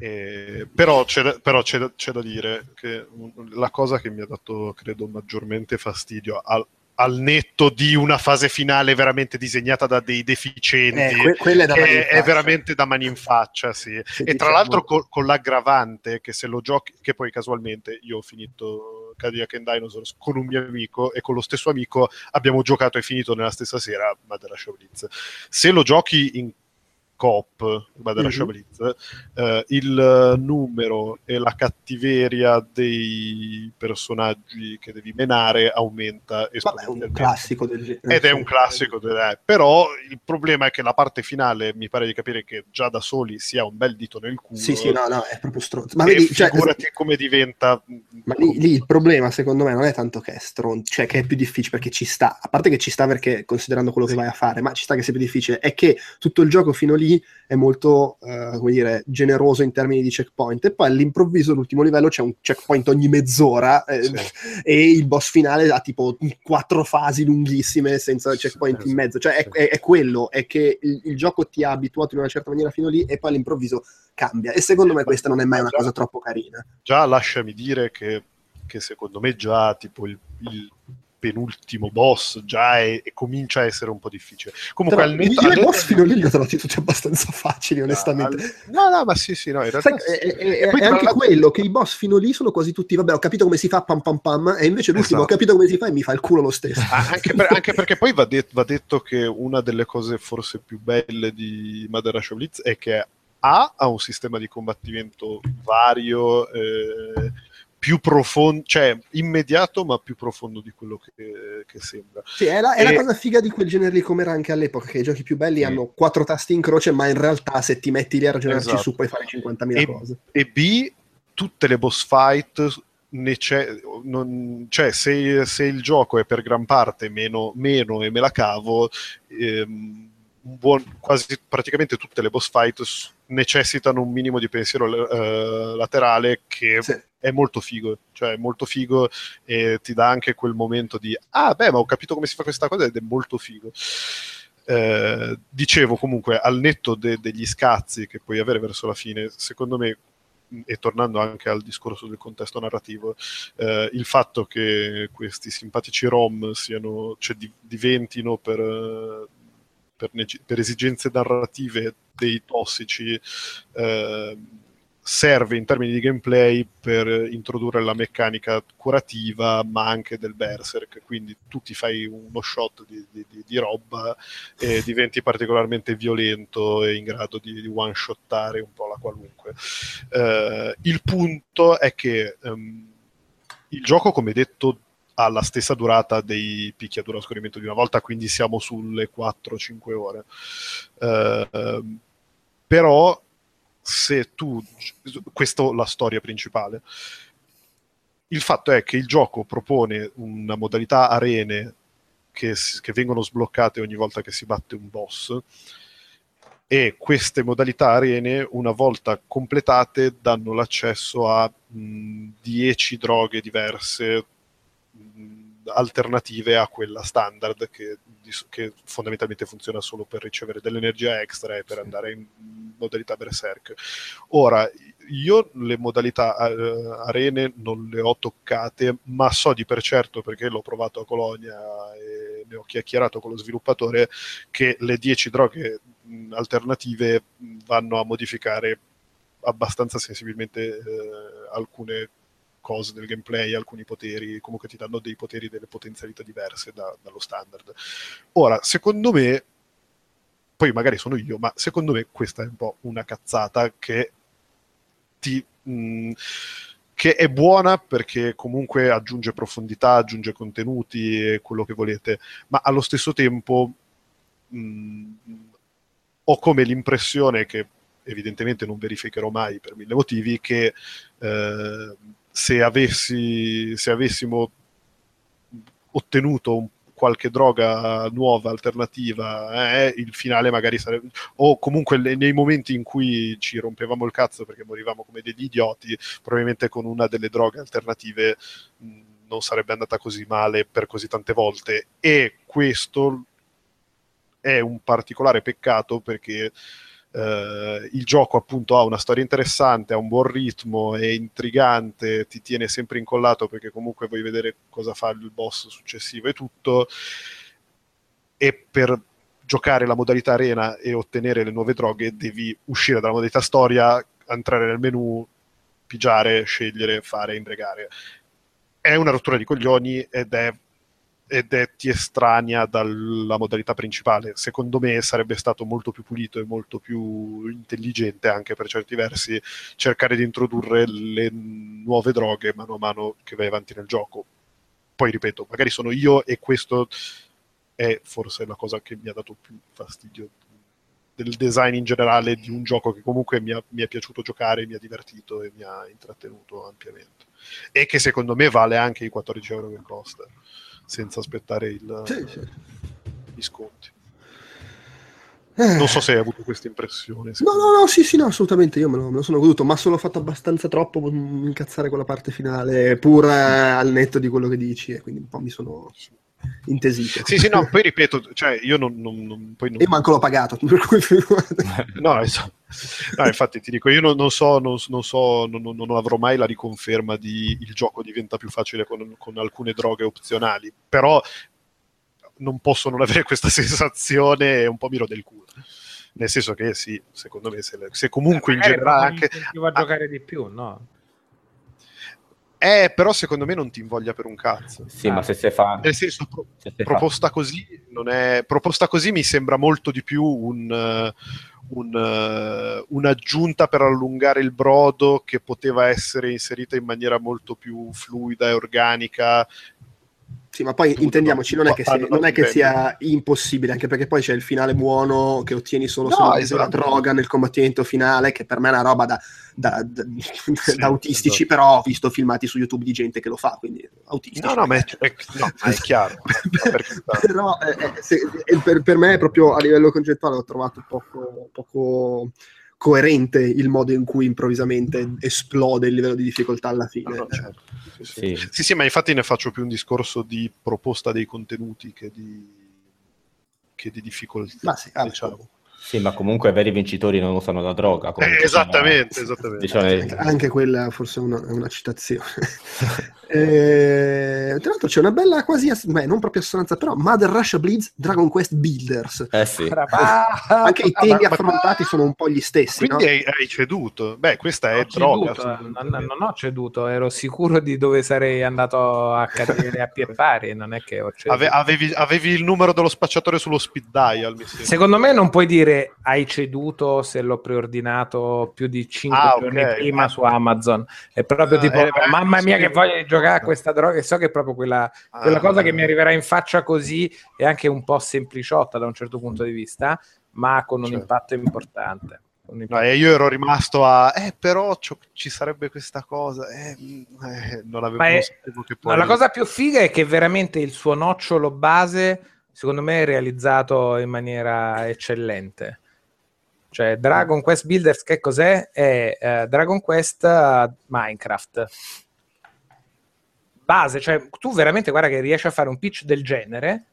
Però c'è da dire che la cosa che mi ha dato, credo, maggiormente fastidio al netto di una fase finale veramente disegnata da dei deficienti è veramente da mani in faccia, sì. E tra l'altro con l'aggravante che se lo giochi, che poi casualmente io ho finito Cadillac and Dinosaurs con un mio amico e con lo stesso amico abbiamo giocato e finito nella stessa sera Mother Russia Bleeds. Se lo giochi in Coop, Mother Russia Bleeds, il numero e la cattiveria dei personaggi che devi menare aumenta. Vabbè, è un classico del genere. Ed è un classico del genere. Però il problema è che la parte finale mi pare di capire che già da soli sia un bel dito nel culo. Sì, è proprio stronzo. Ma vedi, figurati come diventa. Ma lì il problema, secondo me, non è tanto che è stronzo, cioè che è più difficile perché ci sta. A parte che ci sta perché considerando quello che vai a fare, ma ci sta che sia più difficile, è che tutto il gioco fino lì è molto generoso in termini di checkpoint e poi all'improvviso l'ultimo livello c'è un checkpoint ogni mezz'ora e il boss finale ha tipo 4 fasi lunghissime senza checkpoint in mezzo, cioè è quello, è che il gioco ti ha abituato in una certa maniera fino lì e poi all'improvviso cambia e secondo me questa non è mai una cosa troppo carina. Già lasciami dire che secondo me già tipo il penultimo boss già e comincia a essere un po' difficile. Comunque il boss fino lì li ho trovati tutti abbastanza facili, onestamente. In realtà è anche quello che i boss fino lì sono quasi tutti vabbè, ho capito come si fa pam pam pam e invece l'ultimo ho capito come si fa e mi fa il culo lo stesso. Anche perché poi va detto che una delle cose forse più belle di Mother Russia Bleeds è che ha un sistema di combattimento vario, più profondo, cioè immediato ma più profondo di quello che sembra. Sì, è la cosa figa di quel genere lì, come era anche all'epoca, che i giochi più belli hanno 4 tasti in croce, ma in realtà se ti metti lì a ragionarci su puoi fare 50.000 cose. E tutte le boss fight se il gioco è per gran parte meno e me la cavo quasi praticamente tutte le boss fight necessitano un minimo di pensiero laterale, che sì, è molto figo, cioè è molto figo, e ti dà anche quel momento di ah beh, ma ho capito come si fa questa cosa, ed è molto figo. Dicevo, comunque, al netto degli scazzi che puoi avere verso la fine, secondo me, e tornando anche al discorso del contesto narrativo, il fatto che questi simpatici rom siano, cioè, diventino per esigenze narrative dei tossici, serve in termini di gameplay per introdurre la meccanica curativa, ma anche del berserk. Quindi tu ti fai uno shot di roba e diventi particolarmente violento e in grado di one-shottare un po' la qualunque. Il punto è che il gioco, come detto, ha la stessa durata dei picchiaduro a scorrimento di una volta, quindi siamo sulle 4-5 ore. Però se tu, questo la storia principale, il fatto è che il gioco propone una modalità arene che vengono sbloccate ogni volta che si batte un boss, e queste modalità arene, una volta completate, danno l'accesso a 10 droghe diverse, alternative a quella standard che fondamentalmente funziona solo per ricevere dell'energia extra e per andare in modalità berserk. Ora, io le modalità arene non le ho toccate, ma so di per certo, perché l'ho provato a Colonia e ne ho chiacchierato con lo sviluppatore, che le 10 droghe alternative vanno a modificare abbastanza sensibilmente alcune cose del gameplay, alcuni poteri, comunque ti danno dei poteri, delle potenzialità diverse dallo standard. Ora, secondo me, poi magari sono io, ma secondo me questa è un po' una cazzata che è buona perché comunque aggiunge profondità, aggiunge contenuti e quello che volete, ma allo stesso tempo ho come l'impressione, che evidentemente non verificherò mai per mille motivi, che se avessimo ottenuto qualche droga nuova, alternativa, il finale magari sarebbe, o comunque nei momenti in cui ci rompevamo il cazzo perché morivamo come degli idioti, probabilmente con una delle droghe alternative non sarebbe andata così male per così tante volte. E questo è un particolare peccato perché il gioco, appunto, ha una storia interessante, ha un buon ritmo, è intrigante, ti tiene sempre incollato perché comunque vuoi vedere cosa fa il boss successivo e tutto, e per giocare la modalità arena e ottenere le nuove droghe devi uscire dalla modalità storia, entrare nel menu, pigiare, scegliere, fare, imbregare. È una rottura di coglioni ed è ti estranea dalla modalità principale. Secondo me sarebbe stato molto più pulito e molto più intelligente, anche per certi versi, cercare di introdurre le nuove droghe mano a mano che vai avanti nel gioco. Poi ripeto, magari sono io, e questo è forse la cosa che mi ha dato più fastidio del design in generale di un gioco che comunque mi è piaciuto giocare, mi ha divertito e mi ha intrattenuto ampiamente, e che secondo me vale anche i 14 euro che costa, senza aspettare gli sconti. Non so se hai avuto questa impressione. No, assolutamente, io me lo sono goduto, ma sono fatto abbastanza troppo incazzare con la parte finale, pur al netto di quello che dici, e quindi un po' mi sono intesito. Sì, no, poi ripeto, cioè, io non... E manco l'ho pagato, per cui No, infatti ti dico, io non avrò mai la riconferma di il gioco diventa più facile con alcune droghe opzionali, però non posso non avere questa sensazione, e un po' miro del culo, nel senso che sì, secondo me se comunque in generale anche va a giocare di più, no? Però secondo me non ti invoglia per un cazzo. Sì, ma se si fa, nel senso, proposta così non è proposta così, mi sembra molto di più un'aggiunta per allungare il brodo, che poteva essere inserita in maniera molto più fluida e organica, Sì, ma poi tutto, intendiamoci, non è che sia impossibile, anche perché poi c'è il finale buono che ottieni solo la droga nel combattimento finale, che per me è una roba da autistici, esatto. Però ho visto filmati su YouTube di gente che lo fa, quindi autistici. Ma è chiaro. Però per me è proprio a livello concettuale ho trovato poco coerente il modo in cui improvvisamente esplode il livello di difficoltà alla fine. No, certo. Sì, ma infatti ne faccio più un discorso di proposta dei contenuti che di difficoltà. Ma sì, diciamo. Sì, ma comunque i veri vincitori non usano la droga. Esattamente. Diciamo, anche quella forse è una citazione. Tra l'altro c'è una bella quasi, non proprio assonanza, però Mother Russia Bleeds, Dragon Quest Builders. Sì. Anche i temi affrontati sono un po' gli stessi. Quindi no? hai ceduto. Beh, questa è droga. Non ho ceduto, ero sicuro di dove sarei andato a cadere a piappare, non è che ho ceduto. Avevi il numero dello spacciatore sullo speed dial. Secondo me non puoi dire hai ceduto se l'ho preordinato più di 5 giorni prima su Amazon. È proprio tipo mamma mia che voglio giocare a questa droga, e so che è proprio quella cosa che mi arriverà in faccia così, è anche un po' sempliciotta da un certo punto di vista, ma con un impatto importante. Io ero rimasto a però ci sarebbe questa cosa, non avevo saputo che poi... La cosa più figa è che veramente il suo nocciolo base secondo me è realizzato in maniera eccellente. Cioè Dragon Quest Builders che cos'è? È Dragon Quest Minecraft. Base, cioè tu veramente guarda che riesci a fare un pitch del genere,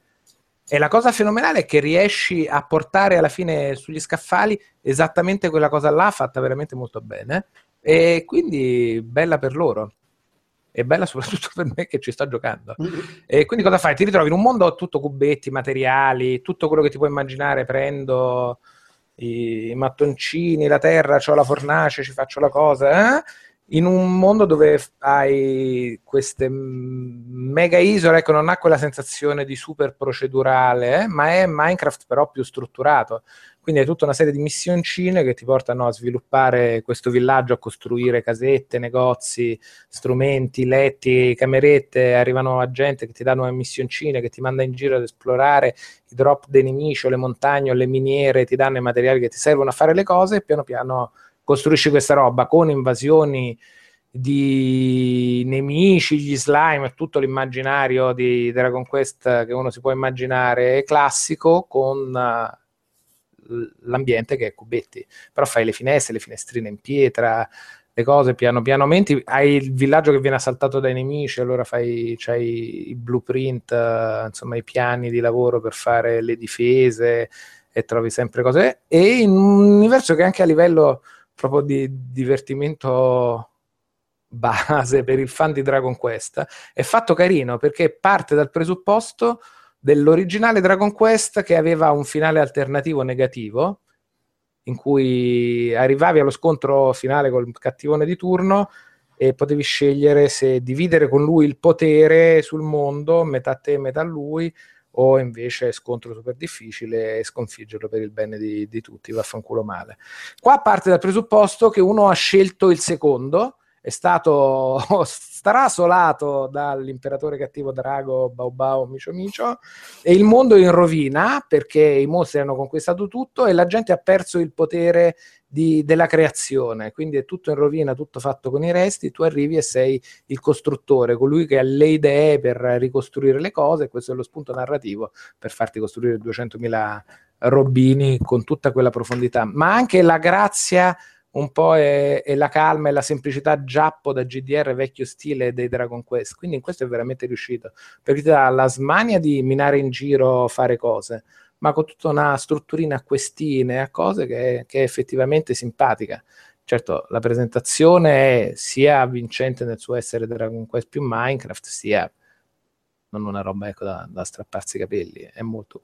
e la cosa fenomenale è che riesci a portare alla fine sugli scaffali esattamente quella cosa là fatta veramente molto bene, e quindi bella per loro. È bella soprattutto per me che ci sto giocando. E quindi cosa fai? Ti ritrovi in un mondo tutto cubetti, materiali, tutto quello che ti puoi immaginare. Prendo i mattoncini, la terra, c'ho la fornace, ci faccio la cosa. In un mondo dove hai queste mega isole, ecco, non ha quella sensazione di super procedurale, ma è Minecraft però più strutturato. Quindi è tutta una serie di missioncine che ti portano a sviluppare questo villaggio, a costruire casette, negozi, strumenti, letti, camerette, arrivano a gente che ti danno missioncine, che ti manda in giro ad esplorare i drop dei nemici, le montagne, le miniere, ti danno i materiali che ti servono a fare le cose, e piano piano costruisci questa roba con invasioni di nemici, gli slime, tutto l'immaginario di Dragon Quest che uno si può immaginare classico, con... l'ambiente che è cubetti, però fai le finestre, le finestrine in pietra, le cose piano piano aumenti, hai il villaggio che viene assaltato dai nemici, allora c'hai i blueprint, insomma i piani di lavoro per fare le difese, e trovi sempre cose, e in un universo che anche a livello proprio di divertimento base per il fan di Dragon Quest è fatto carino, perché parte dal presupposto dell'originale Dragon Quest, che aveva un finale alternativo negativo, in cui arrivavi allo scontro finale col cattivone di turno e potevi scegliere se dividere con lui il potere sul mondo, metà te, metà lui, o invece scontro super difficile e sconfiggerlo per il bene di tutti, vaffanculo male. Qua parte dal presupposto che uno ha scelto il secondo, è stato strasolato dall'imperatore cattivo Drago, Baobao, Micio Micio, e il mondo è in rovina perché i mostri hanno conquistato tutto e la gente ha perso il potere della creazione, quindi è tutto in rovina, tutto fatto con i resti, tu arrivi e sei il costruttore, colui che ha le idee per ricostruire le cose, e questo è lo spunto narrativo per farti costruire 200.000 robini con tutta quella profondità, ma anche la grazia un po' è la calma e la semplicità giappo da GDR vecchio stile dei Dragon Quest, quindi in questo è veramente riuscito, perché ti dà la smania di minare in giro, fare cose, ma con tutta una strutturina a questine, a cose che è effettivamente simpatica. Certo, la presentazione è sia vincente nel suo essere Dragon Quest più Minecraft, sia non una roba da strapparsi i capelli, è molto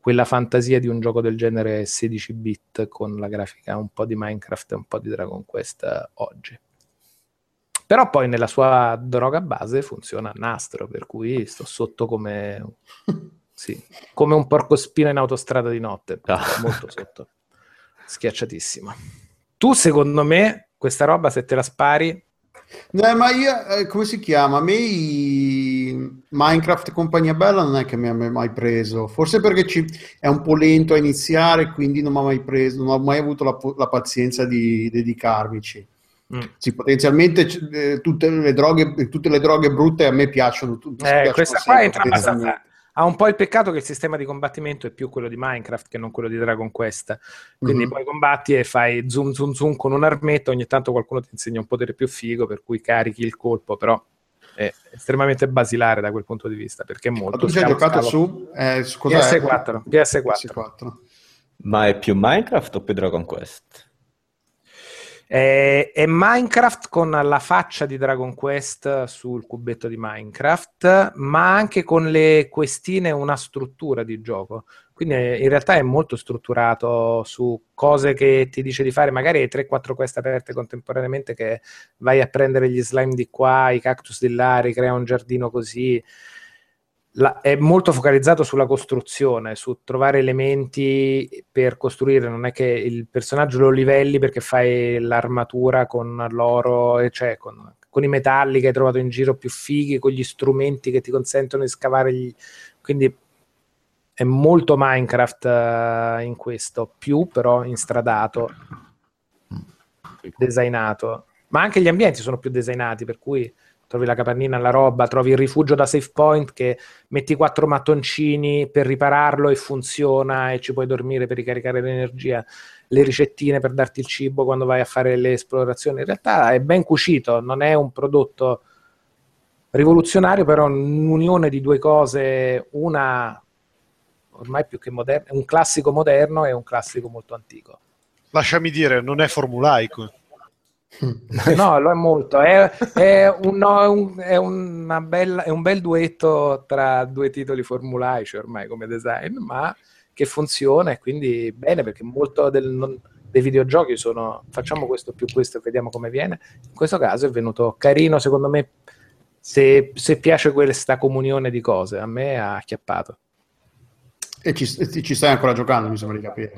quella fantasia di un gioco del genere 16 bit con la grafica un po' di Minecraft e un po' di Dragon Quest oggi. Però poi nella sua droga base funziona a nastro, per cui sto sotto come come un porcospino in autostrada di notte, molto sotto. Schiacciatissimo. Tu secondo me questa roba se te la spari Ma io, come si chiama? A me Minecraft e compagnia bella non è che mi ha mai preso, forse perché è un po' lento a iniziare, quindi non mi ha mai preso, non ho mai avuto la pazienza di dedicarmici. Sì, potenzialmente tutte le droghe brutte a me piacciono. Questa qua entra abbastanza. Ha un po' il peccato che il sistema di combattimento è più quello di Minecraft che non quello di Dragon Quest, quindi poi combatti e fai zoom zoom zoom con un'armetta, ogni tanto qualcuno ti insegna un potere più figo per cui carichi il colpo, però è estremamente basilare da quel punto di vista, perché è molto... Ma tu ci hai giocato su PS4. Ma è più Minecraft o più Dragon Quest? È Minecraft con la faccia di Dragon Quest sul cubetto di Minecraft, ma anche con le questine, una struttura di gioco, quindi in realtà è molto strutturato su cose che ti dice di fare, magari hai 3-4 quest aperte contemporaneamente, che vai a prendere gli slime di qua, i cactus di là, ricrea un giardino così. È molto focalizzato sulla costruzione, su trovare elementi per costruire. Non è che il personaggio lo livelli perché fai l'armatura con l'oro, cioè con i metalli che hai trovato in giro più fighi, con gli strumenti che ti consentono di scavare quindi è molto Minecraft in questo, più però instradato, designato, ma anche gli ambienti sono più designati, per cui trovi la capannina, la roba, trovi il rifugio da safe point che metti 4 mattoncini per ripararlo e funziona, e ci puoi dormire per ricaricare l'energia, le ricettine per darti il cibo quando vai a fare le esplorazioni. In realtà è ben cucito, non è un prodotto rivoluzionario, però un'unione di due cose, una ormai più che moderna, un classico moderno e un classico molto antico. Lasciami dire, non è formulaico. No, lo è molto. È un bel duetto tra due titoli formulaici ormai come design, ma che funziona, e quindi bene, perché molto dei videogiochi sono facciamo questo più questo e vediamo come viene. In questo caso è venuto carino, secondo me, se piace questa comunione di cose. A me ha acchiappato. E ci stai ancora giocando, mi sembra di capire.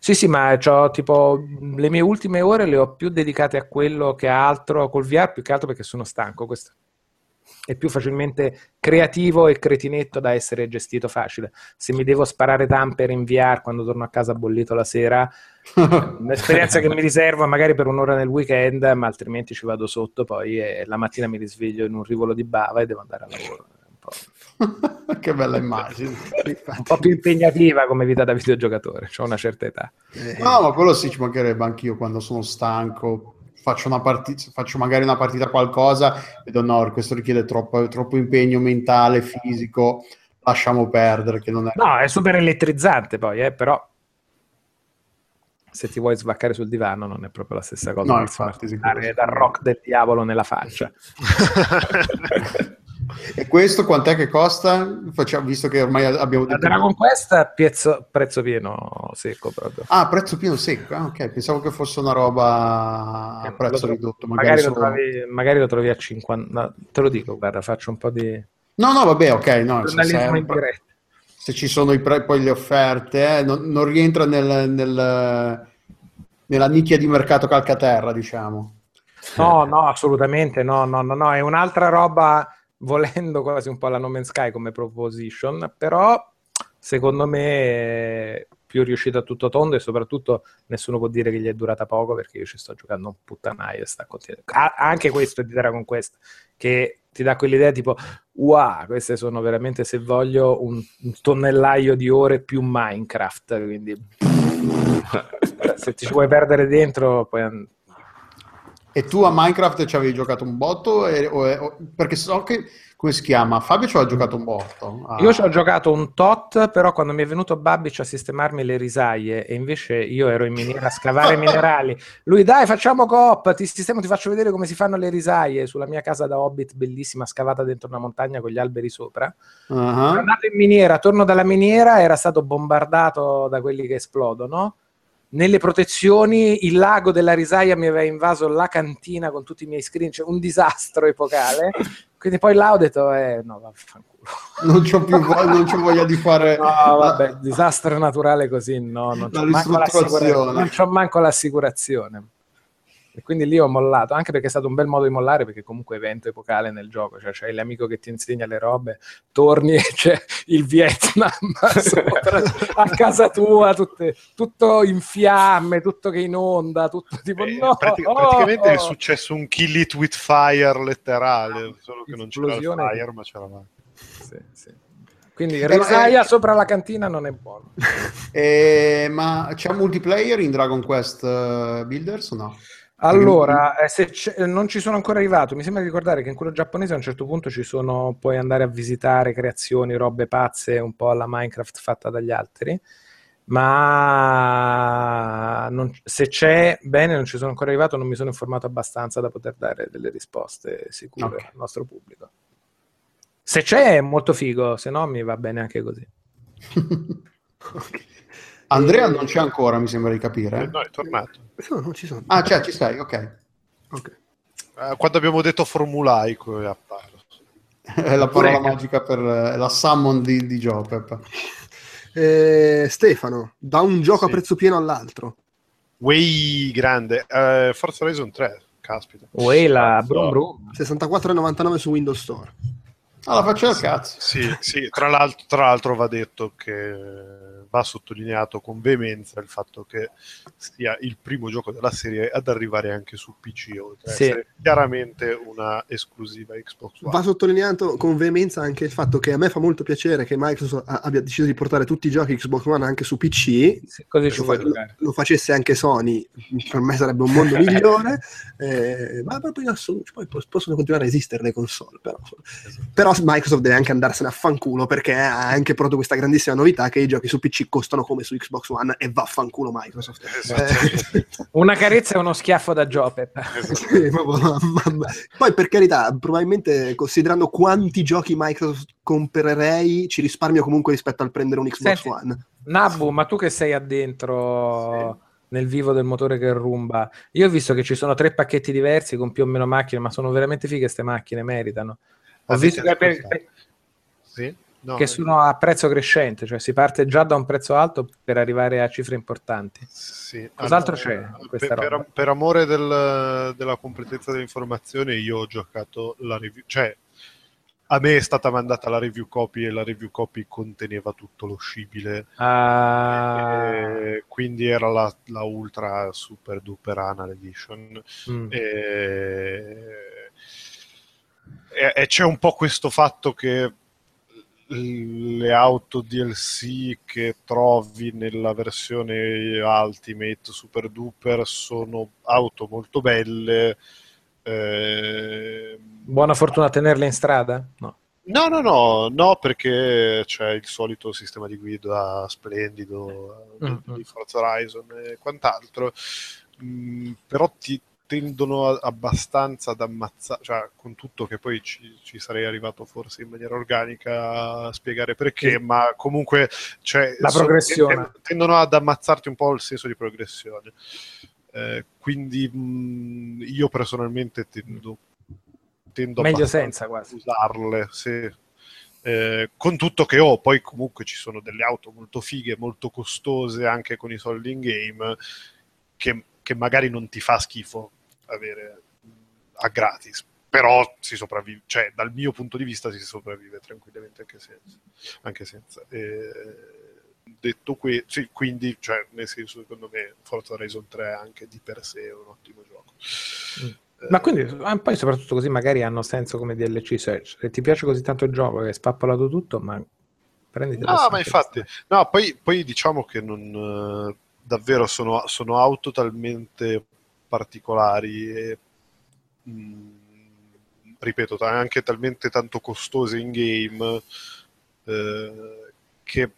Sì, ma c'ho tipo le mie ultime ore le ho più dedicate a quello che a altro, col VR, più che altro perché sono stanco. Questo è più facilmente creativo e cretinetto da essere gestito facile. Se mi devo sparare tampere in VR quando torno a casa bollito la sera, un'esperienza che mi riservo magari per un'ora nel weekend, ma altrimenti ci vado sotto poi e la mattina mi risveglio in un rivolo di bava e devo andare a lavoro. Che bella immagine, un po' più impegnativa come vita da videogiocatore, c'ho una certa età. No, ma quello sì, ci mancherebbe. Anch'io quando sono stanco faccio magari una partita a qualcosa, vedo no, questo richiede troppo impegno mentale, fisico, lasciamo perdere, che non è... No, è super elettrizzante poi, però se ti vuoi svaccare sul divano non è proprio la stessa cosa. No, infatti, sicuramente dal rock del diavolo nella faccia. E questo quant'è che costa? Visto che ormai abbiamo detto... Dragon Quest prezzo pieno secco proprio. Ah, prezzo pieno secco, ok, pensavo che fosse una roba a prezzo ridotto. Magari lo trovi a 50, no, te lo dico, guarda, faccio un po' di... No, vabbè, ok, no, se ci sono poi le offerte, non rientra nella nicchia di mercato calcaterra, diciamo. No, assolutamente, no, è un'altra roba... volendo quasi un po' la No Man's Sky come proposition, però secondo me più riuscita a tutto tondo, e soprattutto nessuno può dire che gli è durata poco, perché io ci sto giocando un puttanaio. Anche questo è di Dragon Quest, che ti dà quell'idea tipo wow, queste sono veramente, se voglio, un tonnellaio di ore più Minecraft, quindi se ti ci vuoi perdere dentro poi... E tu a Minecraft ci avevi giocato un botto? Perché so che, come si chiama? Fabio ci ha giocato un botto. Ah. Io ci ho giocato un tot, però quando mi è venuto Babbic a sistemarmi le risaie e invece io ero in miniera a scavare minerali, lui dai, facciamo coop, ti sistemo, ti faccio vedere come si fanno le risaie sulla mia casa da hobbit bellissima, scavata dentro una montagna con gli alberi sopra. Sono andato in miniera, torno dalla miniera, era stato bombardato da quelli che esplodono. Nelle protezioni il lago della risaia mi aveva invaso la cantina con tutti i miei screen, cioè un disastro epocale. Quindi poi là ho detto no, vaffanculo, non c'ho più voglia di fare disastro naturale così, no, non c'ho manco l'assicurazione. E quindi lì ho mollato, anche perché è stato un bel modo di mollare, perché comunque è evento epocale nel gioco, cioè c'hai l'amico che ti insegna le robe, torni e c'è il Vietnam sopra, a casa tua, tutto in fiamme, tutto che inonda, tutto tipo no, praticamente è successo un kill it with fire letterale, solo che non c'era il fire ma c'era male. Sì, sì. Quindi risaia sopra la cantina non è buono. Ma c'è multiplayer in Dragon Quest Builders o no? Allora, se non ci sono ancora arrivato, mi sembra di ricordare che in quello giapponese a un certo punto ci sono, puoi andare a visitare creazioni, robe pazze, un po' alla Minecraft fatta dagli altri, ma non, se c'è, bene, non ci sono ancora arrivato, non mi sono informato abbastanza da poter dare delle risposte sicure al nostro pubblico. Se c'è è molto figo, se no mi va bene anche così. Andrea non c'è ancora, mi sembra di capire. No, è tornato. No, non ci sono. Ah, cioè, ci sei, ok. Quando abbiamo detto formulaico, è la parola magica per la summon di Joe, Peppa. Stefano, da un gioco a prezzo pieno all'altro. Way grande. Forza Horizon 3, caspita. Way la brum brum. 64,99 su Windows Store. La faccia del cazzo. Sì, sì. Tra l'altro va detto che va sottolineato con veemenza il fatto che sia il primo gioco della serie ad arrivare anche su PC, oltre sì. Essere chiaramente una esclusiva Xbox One. Va sottolineato con veemenza anche il fatto che a me fa molto piacere che Microsoft abbia deciso di portare tutti i giochi Xbox One anche su PC. Sì, così ci lo facesse anche Sony, per me sarebbe un mondo migliore, ma proprio in assoluto poi possono continuare a esistere le console, però Microsoft deve anche andarsene a fanculo, perché ha anche prodotto questa grandissima novità che i giochi su PC costano come su Xbox One, e vaffanculo Microsoft. Una carezza e uno schiaffo da Joker. Sì, poi per carità, probabilmente considerando quanti giochi Microsoft comprerei ci risparmio comunque rispetto al prendere un Xbox One. Nabu, ma tu che sei addentro... Sì. Nel vivo del motore che rumba, io ho visto che ci sono 3 pacchetti diversi con più o meno macchine, ma sono veramente fighe ste macchine, meritano. Ho visto che, sì? No, che sono a prezzo crescente, cioè si parte già da un prezzo alto per arrivare a cifre importanti. Sì. Cos'altro c'è in questa roba? Per amore della completezza dell'informazione, io ho giocato la review, cioè a me è stata mandata la review copy e la review copy conteneva tutto lo scibile, quindi era la ultra super duper anal edition. E c'è un po' questo fatto che le auto DLC che trovi nella versione Ultimate Super Duper sono auto molto belle. Buona fortuna a tenerle in strada? No, perché c'è il solito sistema di guida splendido di Forza Horizon e quant'altro, però ti tendono abbastanza ad ammazzare, cioè, con tutto che poi ci sarei arrivato forse in maniera organica a spiegare perché, ma comunque cioè, la progressione tendono ad ammazzarti un po' il senso di progressione, quindi io personalmente tendo meglio senza quasi usarle, sì. Con tutto che poi comunque ci sono delle auto molto fighe, molto costose anche con i soldi in game che magari non ti fa schifo avere a gratis, però si sopravvive, cioè dal mio punto di vista si sopravvive tranquillamente anche senza. Detto qui, sì, quindi cioè, nel senso, secondo me Forza Horizon 3 anche di per sé è un ottimo gioco. Ma quindi poi soprattutto così magari hanno senso come DLC, cioè, se ti piace così tanto il gioco che è spappolato tutto, ma prenditi. No, ma infatti no, poi diciamo che non davvero sono auto talmente particolari e ripeto anche talmente tanto costose in game che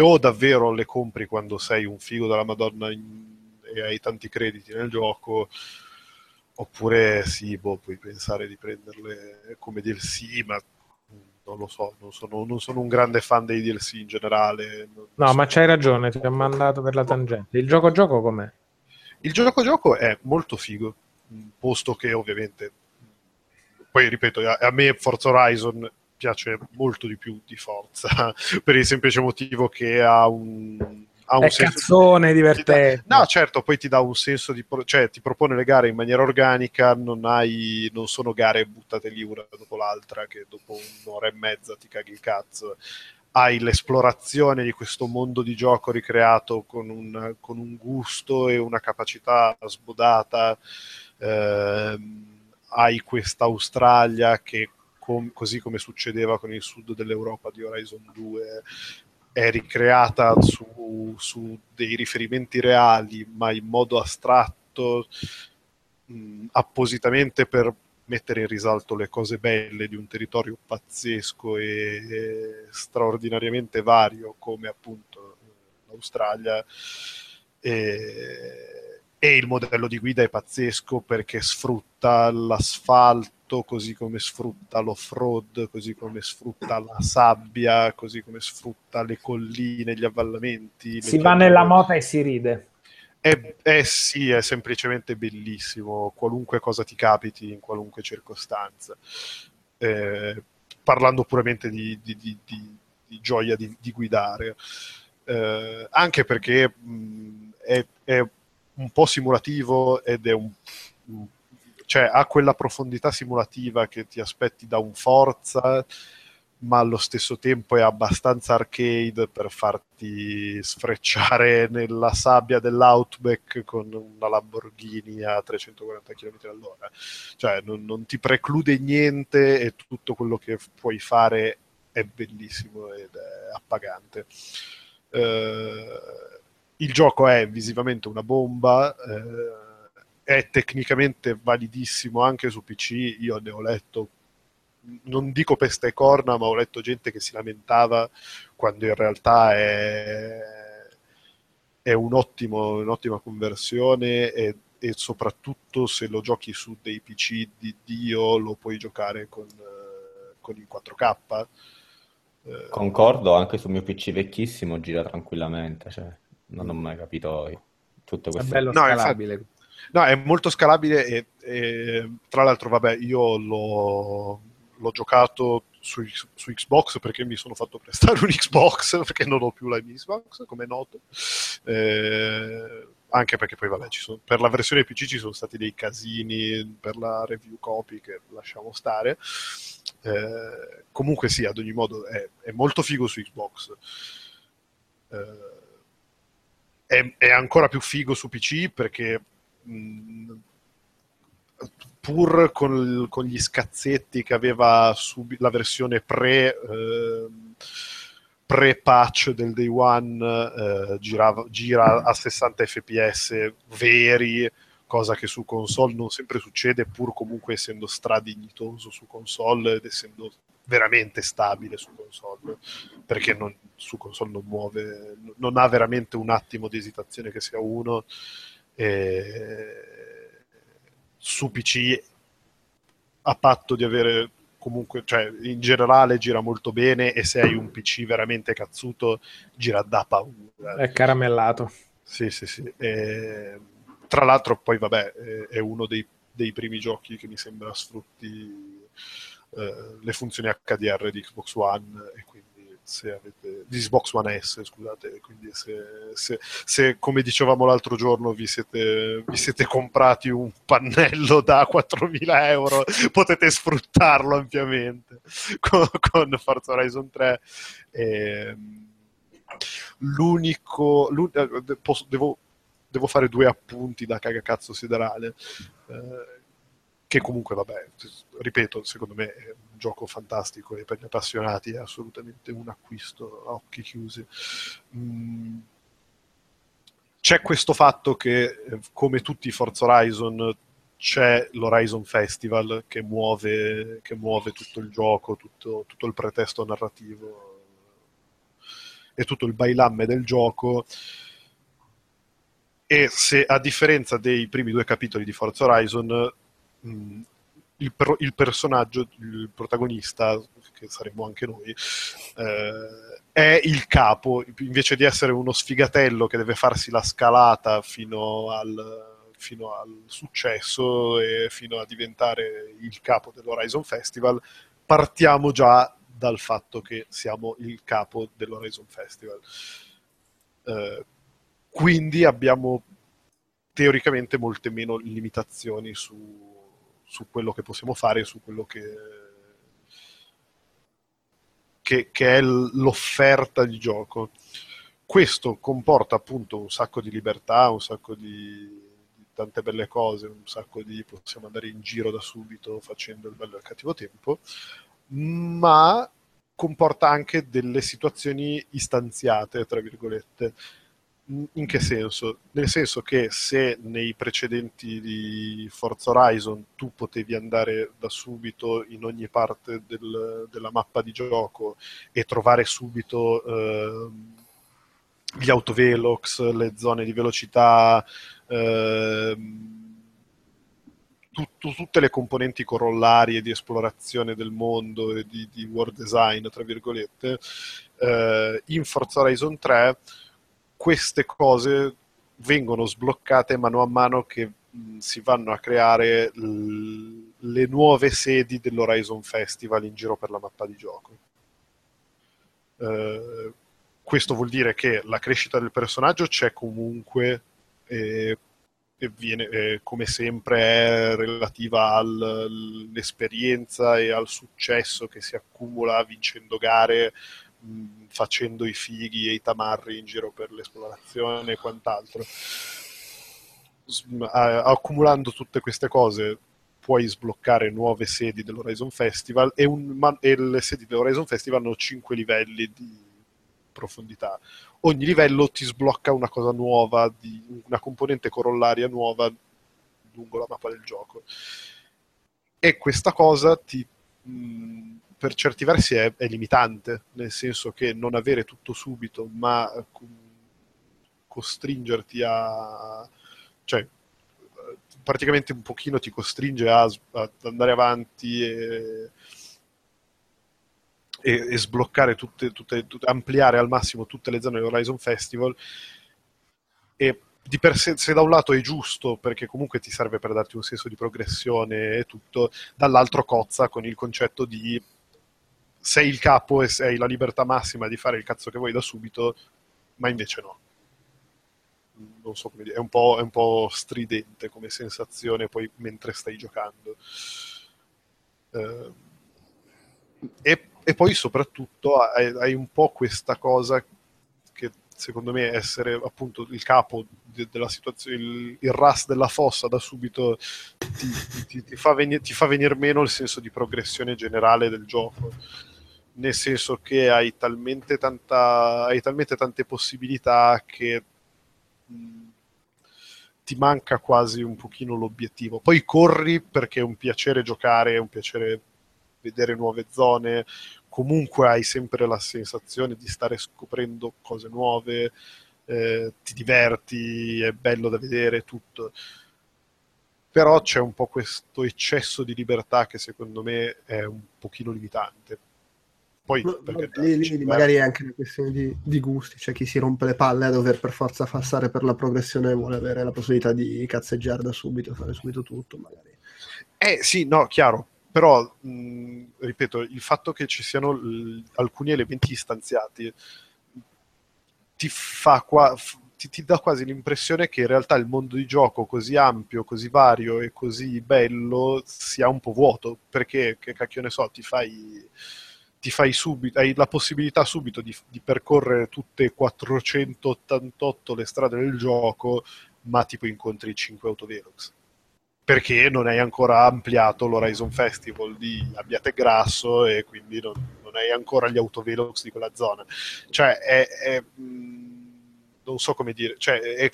o davvero le compri quando sei un figo della Madonna e hai tanti crediti nel gioco, oppure sì, puoi pensare di prenderle come DLC, ma non lo so, non sono un grande fan dei DLC in generale. No, ma c'hai ragione, ti ho mandato per la tangente. Il gioco com'è? Il gioco è molto figo, posto che ovviamente, poi ripeto, a me Forza Horizon piace molto di più di Forza, per il semplice motivo che ha un ha un senso divertente. No, certo, poi ti dà un senso di, cioè ti propone le gare in maniera organica, non sono gare buttate lì una dopo l'altra che dopo un'ora e mezza ti caghi il cazzo. Hai l'esplorazione di questo mondo di gioco ricreato con un gusto e una capacità sbodata, hai questa Australia che così come succedeva con il sud dell'Europa di Horizon 2 è ricreata su dei riferimenti reali ma in modo astratto, appositamente per mettere in risalto le cose belle di un territorio pazzesco e straordinariamente vario come appunto l'Australia, e il modello di guida è pazzesco perché sfrutta l'asfalto, così come sfrutta l'off-road, così come sfrutta la sabbia, così come sfrutta le colline, gli avvallamenti. Si va nella mota e si ride. Sì, è semplicemente bellissimo, qualunque cosa ti capiti, in qualunque circostanza. Parlando puramente di gioia di guidare, anche perché è un po' simulativo ed è cioè ha quella profondità simulativa che ti aspetti da un Forza, ma allo stesso tempo è abbastanza arcade per farti sfrecciare nella sabbia dell'Outback con una Lamborghini a 340 km all'ora. Cioè non ti preclude niente e tutto quello che puoi fare è bellissimo ed è appagante. Il gioco è visivamente una bomba, è tecnicamente validissimo anche su PC. Io ne ho letto, non dico pesta e corna, ma ho letto gente che si lamentava quando in realtà è un'ottima conversione e soprattutto se lo giochi su dei PC di Dio lo puoi giocare con il 4K. Concordo, anche sul mio PC vecchissimo gira tranquillamente, cioè, non ho mai capito tutto questo. È bello scalabile. No, è molto scalabile e tra l'altro, vabbè, io l'ho giocato su Xbox perché mi sono fatto prestare un Xbox, perché non ho più la mia Xbox, come è noto, anche perché poi vabbè, per la versione PC ci sono stati dei casini per la review copy che lasciamo stare. Comunque sì, ad ogni modo è molto figo su Xbox, è ancora più figo su PC perché pur con gli scazzetti che aveva la versione pre-patch del day one, gira a 60 fps veri, cosa che su console non sempre succede, pur comunque essendo stradignitoso su console ed essendo veramente stabile su console, perché su console non muove, non ha veramente un attimo di esitazione che sia uno. Su PC, a patto di avere comunque, cioè in generale gira molto bene, e se hai un PC veramente cazzuto gira da paura, è caramellato. Sì. Tra l'altro poi vabbè, è uno dei primi giochi che mi sembra sfrutti le funzioni HDR di Xbox One, e quindi se avete di Xbox One S, scusate, quindi se come dicevamo l'altro giorno vi siete comprati un pannello da 4.000 euro potete sfruttarlo ampiamente con Forza Horizon 3. Devo fare due appunti da cagacazzo siderale, che comunque vabbè, ripeto, secondo me è un gioco fantastico e per gli appassionati è assolutamente un acquisto a occhi chiusi. C'è questo fatto che, come tutti i Forza Horizon, c'è l'Horizon Festival che muove tutto il gioco, tutto il pretesto narrativo e tutto il bailamme del gioco. E se, a differenza dei primi due capitoli di Forza Horizon, il personaggio, il protagonista, che saremmo anche noi, è il capo, invece di essere uno sfigatello che deve farsi la scalata fino al successo e fino a diventare il capo dell'Horizon Festival. Partiamo già dal fatto che siamo il capo dell'Horizon Festival, Quindi abbiamo teoricamente molte meno limitazioni su quello che possiamo fare, su quello che è l'offerta di gioco. Questo comporta appunto un sacco di libertà, un sacco di tante belle cose, un sacco di possiamo andare in giro da subito facendo il bello e il cattivo tempo, ma comporta anche delle situazioni istanziate, tra virgolette. In che senso? Nel senso che se nei precedenti di Forza Horizon tu potevi andare da subito in ogni parte della mappa di gioco e trovare subito gli autovelox, le zone di velocità, tutte le componenti corollarie di esplorazione del mondo e di world design, tra virgolette, in Forza Horizon 3 queste cose vengono sbloccate mano a mano che si vanno a creare le nuove sedi dell'Horizon Festival in giro per la mappa di gioco. Questo vuol dire che la crescita del personaggio c'è comunque e viene, come sempre è relativa all'esperienza e al successo che si accumula vincendo gare, facendo i fighi e i tamarri in giro per l'esplorazione e quant'altro. Accumulando tutte queste cose puoi sbloccare nuove sedi dell'Horizon Festival e le sedi dell'Horizon Festival hanno 5 livelli di profondità. Ogni livello ti sblocca una cosa nuova, una componente corollaria nuova lungo la mappa del gioco, e questa cosa per certi versi è limitante, nel senso che non avere tutto subito, ma costringerti a... cioè, praticamente un pochino ti costringe ad andare avanti e sbloccare ampliare al massimo tutte le zone dell'Horizon Festival, e di per sé, se da un lato è giusto perché comunque ti serve per darti un senso di progressione e tutto, dall'altro cozza con il concetto di sei il capo e sei la libertà massima di fare il cazzo che vuoi da subito, ma invece no. Non so come dire, è un po' stridente come sensazione poi mentre stai giocando. E poi soprattutto hai un po' questa cosa che secondo me essere appunto il capo della situazione, il ras della fossa da subito ti fa venire meno il senso di progressione generale del gioco, nel senso che hai talmente tante possibilità che ti manca quasi un pochino l'obiettivo. Poi corri perché è un piacere giocare, è un piacere vedere nuove zone, comunque hai sempre la sensazione di stare scoprendo cose nuove, ti diverti, è bello da vedere tutto, però c'è un po' questo eccesso di libertà che secondo me è un pochino limitante. Poi magari è anche una questione di gusti, c'è chi si rompe le palle a dover per forza passare per la progressione e vuole avere la possibilità di cazzeggiare da subito, fare subito tutto magari. Sì, no, chiaro. Però, ripeto, il fatto che ci siano alcuni elementi istanziati ti dà quasi l'impressione che in realtà il mondo di gioco così ampio, così vario e così bello sia un po' vuoto, perché, che cacchio ne so, ti fai subito, hai la possibilità subito di percorrere tutte 488 le strade del gioco, ma tipo incontri 5 autovelox. Perché non hai ancora ampliato l'Horizon Festival di Abbiategrasso e quindi non hai ancora gli autovelox di quella zona. Cioè, non so come dire, cioè, è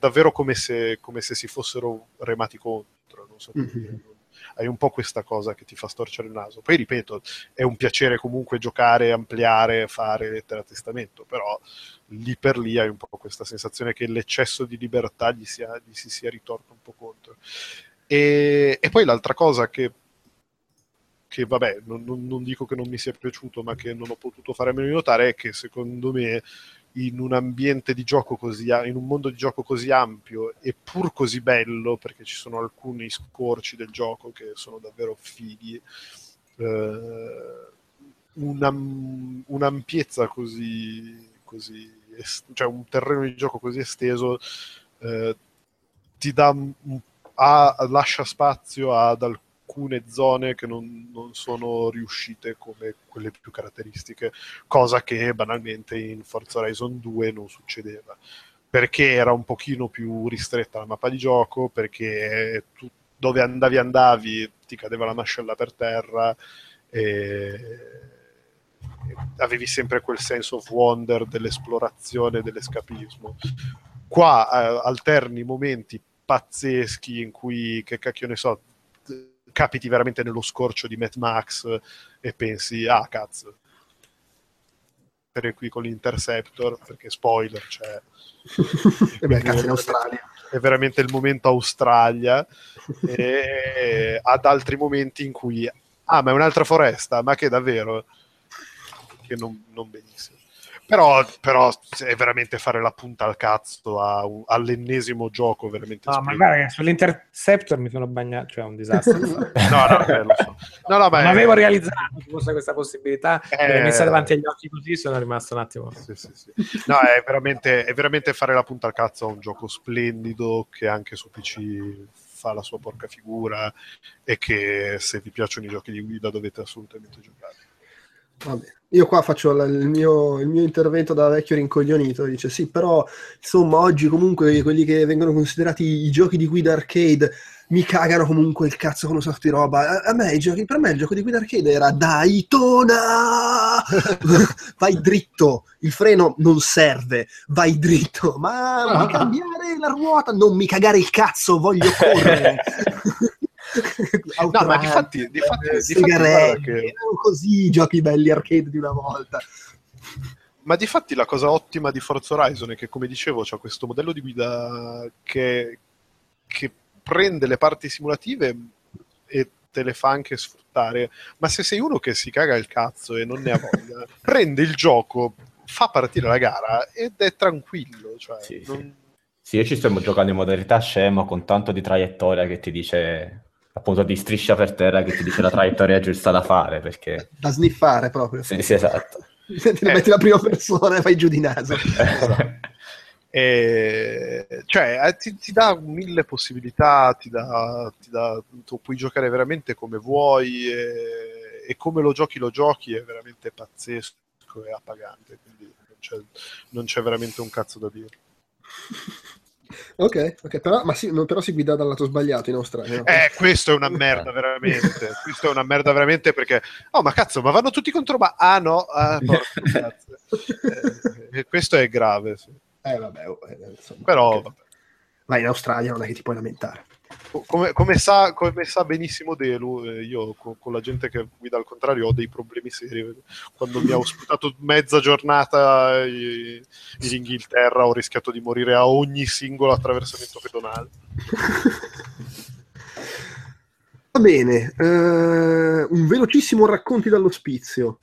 davvero come se si fossero remati contro, non so come dire. Hai un po' questa cosa che ti fa storcere il naso. Poi, ripeto, è un piacere comunque giocare, ampliare, fare lettera a testamento, però lì per lì hai un po' questa sensazione che l'eccesso di libertà gli si sia ritorto un po' contro. E poi l'altra cosa che vabbè, non dico che non mi sia piaciuto, ma che non ho potuto fare a meno di notare, è che secondo me in un ambiente di gioco così, in un mondo di gioco così ampio e pur così bello, perché ci sono alcuni scorci del gioco che sono davvero fighi, un'ampiezza così così, cioè un terreno di gioco così esteso, ti dà lascia spazio ad alcune zone che non sono riuscite come quelle più caratteristiche, cosa che banalmente in Forza Horizon 2 non succedeva, perché era un pochino più ristretta la mappa di gioco, perché tu dove andavi ti cadeva la mascella per terra, e avevi sempre quel sense of wonder dell'esplorazione, dell'escapismo. Qua alterni momenti pazzeschi in cui, che cacchio ne so, capiti veramente nello scorcio di Mad Max e pensi, ah cazzo, qui con l'Interceptor, perché spoiler, cioè cazzo, in Australia è veramente il momento Australia, e ad altri momenti in cui, ah ma è un'altra foresta, ma che davvero, che non benissimo. Però è veramente fare la punta al cazzo all'ennesimo gioco veramente. No, ma guarda che sull'Interceptor mi sono bagnato, cioè è un disastro. No, ma avevo realizzato che fosse questa possibilità, messa davanti agli occhi così sono rimasto un attimo. Sì. No, è veramente fare la punta al cazzo a un gioco splendido che anche su PC fa la sua porca figura e che, se vi piacciono i giochi di guida, dovete assolutamente giocare. Va bene. Io qua faccio il mio intervento da vecchio rincoglionito, dice sì, però insomma oggi comunque quelli che vengono considerati i giochi di guida arcade mi cagano comunque il cazzo con un sacco di roba. A me per me il gioco di guida arcade era Daytona! Vai dritto, il freno non serve, vai dritto, ma vuoi cambiare la ruota? Non mi cagare il cazzo, voglio correre! No, ma difatti erano così i giochi belli arcade di una volta. Ma difatti la cosa ottima di Forza Horizon è che, come dicevo, c'è questo modello di guida che prende le parti simulative e te le fa anche sfruttare. Ma se sei uno che si caga il cazzo e non ne ha voglia, prende il gioco, fa partire la gara ed è tranquillo, cioè sì, non... Sì, io ci stiamo giocando in modalità scemo con tanto di traiettoria che ti dice, appunto, di striscia per terra che ti dice la traiettoria giusta da fare, perché... Da sniffare proprio. Sì, esatto. Ti metti la prima persona e fai giù di naso. Cioè, ti dà mille possibilità, tu puoi giocare veramente come vuoi, e come lo giochi è veramente pazzesco e appagante, quindi non c'è veramente un cazzo da dire. Ok, però si guida dal lato sbagliato in Australia. No? Questo è una merda, veramente. Questo è una merda, veramente, perché oh, ma cazzo, ma vanno tutti contro. Ma ah, no, porco, cazzo. Questo è grave, sì. Vabbè, insomma, però okay. Vai in Australia, non è che ti puoi lamentare. Come sa benissimo Delu, io con la gente che guida al contrario ho dei problemi seri. Quando mi ha ospitato mezza giornata in Inghilterra ho rischiato di morire a ogni singolo attraversamento pedonale. Va bene, un velocissimo racconti dall'ospizio.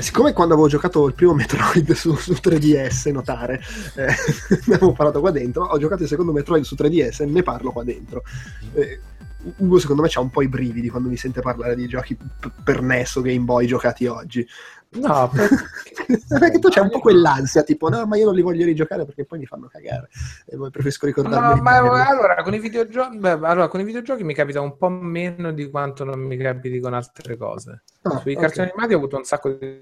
Siccome quando avevo giocato il primo Metroid su 3DS, notare, ne avevo parlato qua dentro, ho giocato il secondo Metroid su 3DS e ne parlo qua dentro. Ugo secondo me c'ha un po' i brividi quando mi sente parlare di giochi per NES o Game Boy giocati oggi. No, perché tu c'è un po' quell'ansia, tipo no, ma io non li voglio rigiocare perché poi mi fanno cagare e poi preferisco ricordarmi. No, ma allora con i videogiochi mi capita un po' meno di quanto non mi capiti con altre cose. Sui cartoni animati ho avuto un sacco di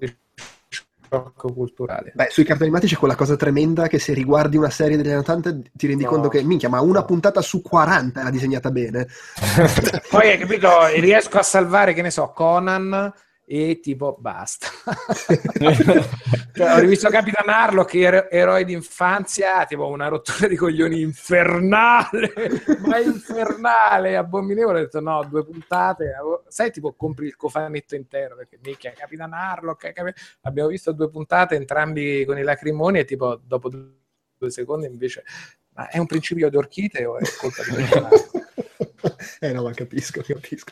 shock culturale. Beh, sui cartoni animati c'è quella cosa tremenda che se riguardi una serie degli anni 80 ti rendi conto che minchia, ma una puntata su 40 era disegnata bene. Poi hai capito, riesco a salvare, che ne so, Conan e tipo basta. Cioè, ho rivisto Capitan Harlock, eroe d'infanzia, tipo una rottura di coglioni infernale, ma infernale, abominevole. Ho detto no, 2 puntate, sai, tipo compri il cofanetto intero perché minchia, Capitan Harlock, abbiamo visto 2 puntate entrambi con i lacrimoni e tipo dopo 2 secondi invece, ma è un principio d'orchite o è colpa di No, ma capisco.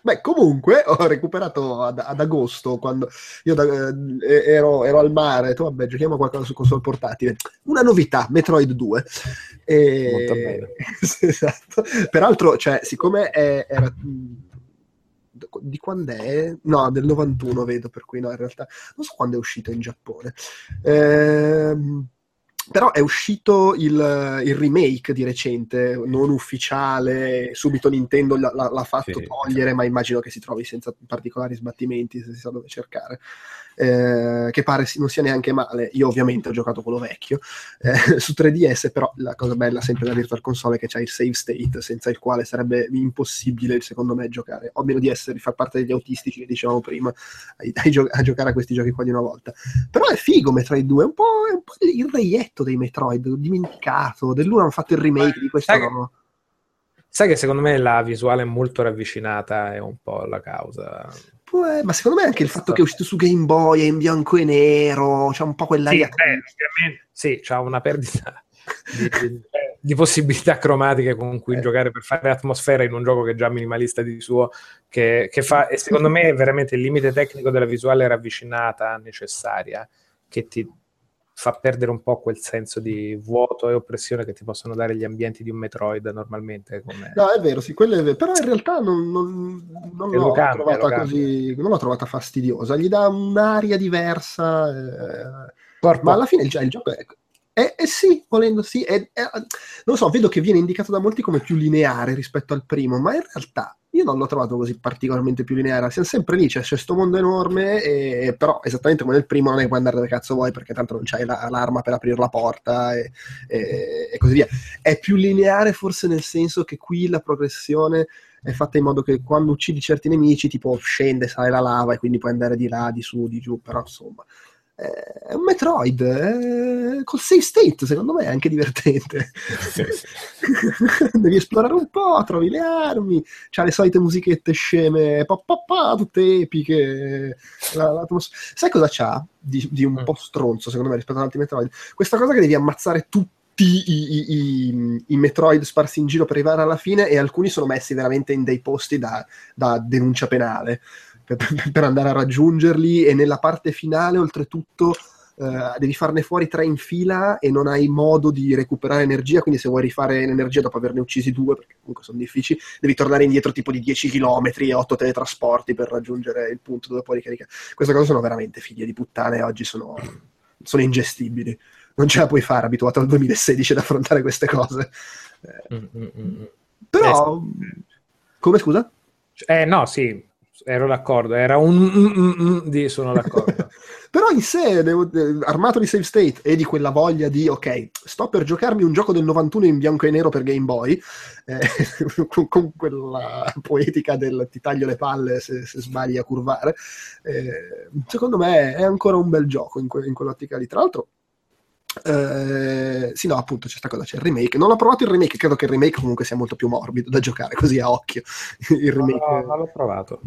Beh, comunque ho recuperato ad agosto, quando io ero al mare, tu vabbè, giochiamo qualcosa su console portatile. Una novità, Metroid 2. Molto bene. Esatto. Peraltro, cioè, siccome era... di quando è? No, del 91 vedo, per cui no, in realtà non so quando è uscito in Giappone. Però è uscito il remake di recente, non ufficiale, subito Nintendo l'ha fatto togliere, ma immagino che si trovi senza particolari sbattimenti, se si sa dove cercare, che pare non sia neanche male. Io ovviamente ho giocato quello vecchio, su 3DS, però la cosa bella sempre della Virtual Console è che c'è il save state, senza il quale sarebbe impossibile, secondo me, giocare, o meno di far parte degli autistici che dicevamo prima, a giocare a questi giochi qua di una volta. Però è figo Metroid 2, è un po' il reietto dei Metroid, dimenticato. Dell'uno hanno fatto il remake di questo. Sai che secondo me la visuale è molto ravvicinata, è un po' la causa. Ma secondo me anche il fatto che è uscito su Game Boy, è in bianco e nero, c'è un po' quell'aria. Sì, c'ha una perdita di possibilità cromatiche con cui giocare per fare atmosfera in un gioco che è già minimalista di suo, che fa, e secondo me è veramente il limite tecnico della visuale ravvicinata necessaria, che ti fa perdere un po' quel senso di vuoto e oppressione che ti possono dare gli ambienti di un Metroid normalmente. No, è vero, sì, quello è vero. Però in realtà non l'ho trovata fastidiosa, gli dà un'aria diversa, ma alla fine il gioco è sì, volendo sì, non lo so, vedo che viene indicato da molti come più lineare rispetto al primo, ma in realtà io non l'ho trovato così particolarmente più lineare. Siamo sempre lì, c'è sto mondo enorme, però esattamente come nel primo non è che puoi andare dove cazzo vuoi, perché tanto non c'hai l'arma per aprire la porta e così via. È più lineare forse nel senso che qui la progressione è fatta in modo che quando uccidi certi nemici tipo scende, sale la lava e quindi puoi andare di là, di su, di giù, però insomma... è un Metroid col save state, secondo me è anche divertente. Devi esplorare un po', trovi le armi, c'ha le solite musichette sceme, tutte epiche. Sai cosa c'ha di un po' stronzo secondo me rispetto ad altri Metroid? Questa cosa che devi ammazzare tutti i Metroid sparsi in giro per arrivare alla fine, e alcuni sono messi veramente in dei posti da denuncia penale per andare a raggiungerli, e nella parte finale oltretutto devi farne fuori 3 in fila e non hai modo di recuperare energia, quindi se vuoi rifare l'energia dopo averne uccisi 2, perché comunque sono difficili, devi tornare indietro tipo di 10 km e 8 teletrasporti per raggiungere il punto dove puoi ricaricare. Queste cose sono veramente figlie di puttane, oggi sono ingestibili, non ce la puoi fare, abituato al 2016 ad affrontare queste cose. Però come, scusa? No, sì, ero d'accordo, era un sono d'accordo. Però in sé, armato di save state e di quella voglia di ok, sto per giocarmi un gioco del 91 in bianco e nero per Game Boy, con quella poetica del ti taglio le palle se sbagli a curvare, secondo me è ancora un bel gioco in quell'ottica lì. Tra l'altro sì, no, appunto, c'è sta cosa, c'è il remake. Non ho provato il remake, credo che il remake comunque sia molto più morbido da giocare così a occhio. Il remake... No, non l'ho provato.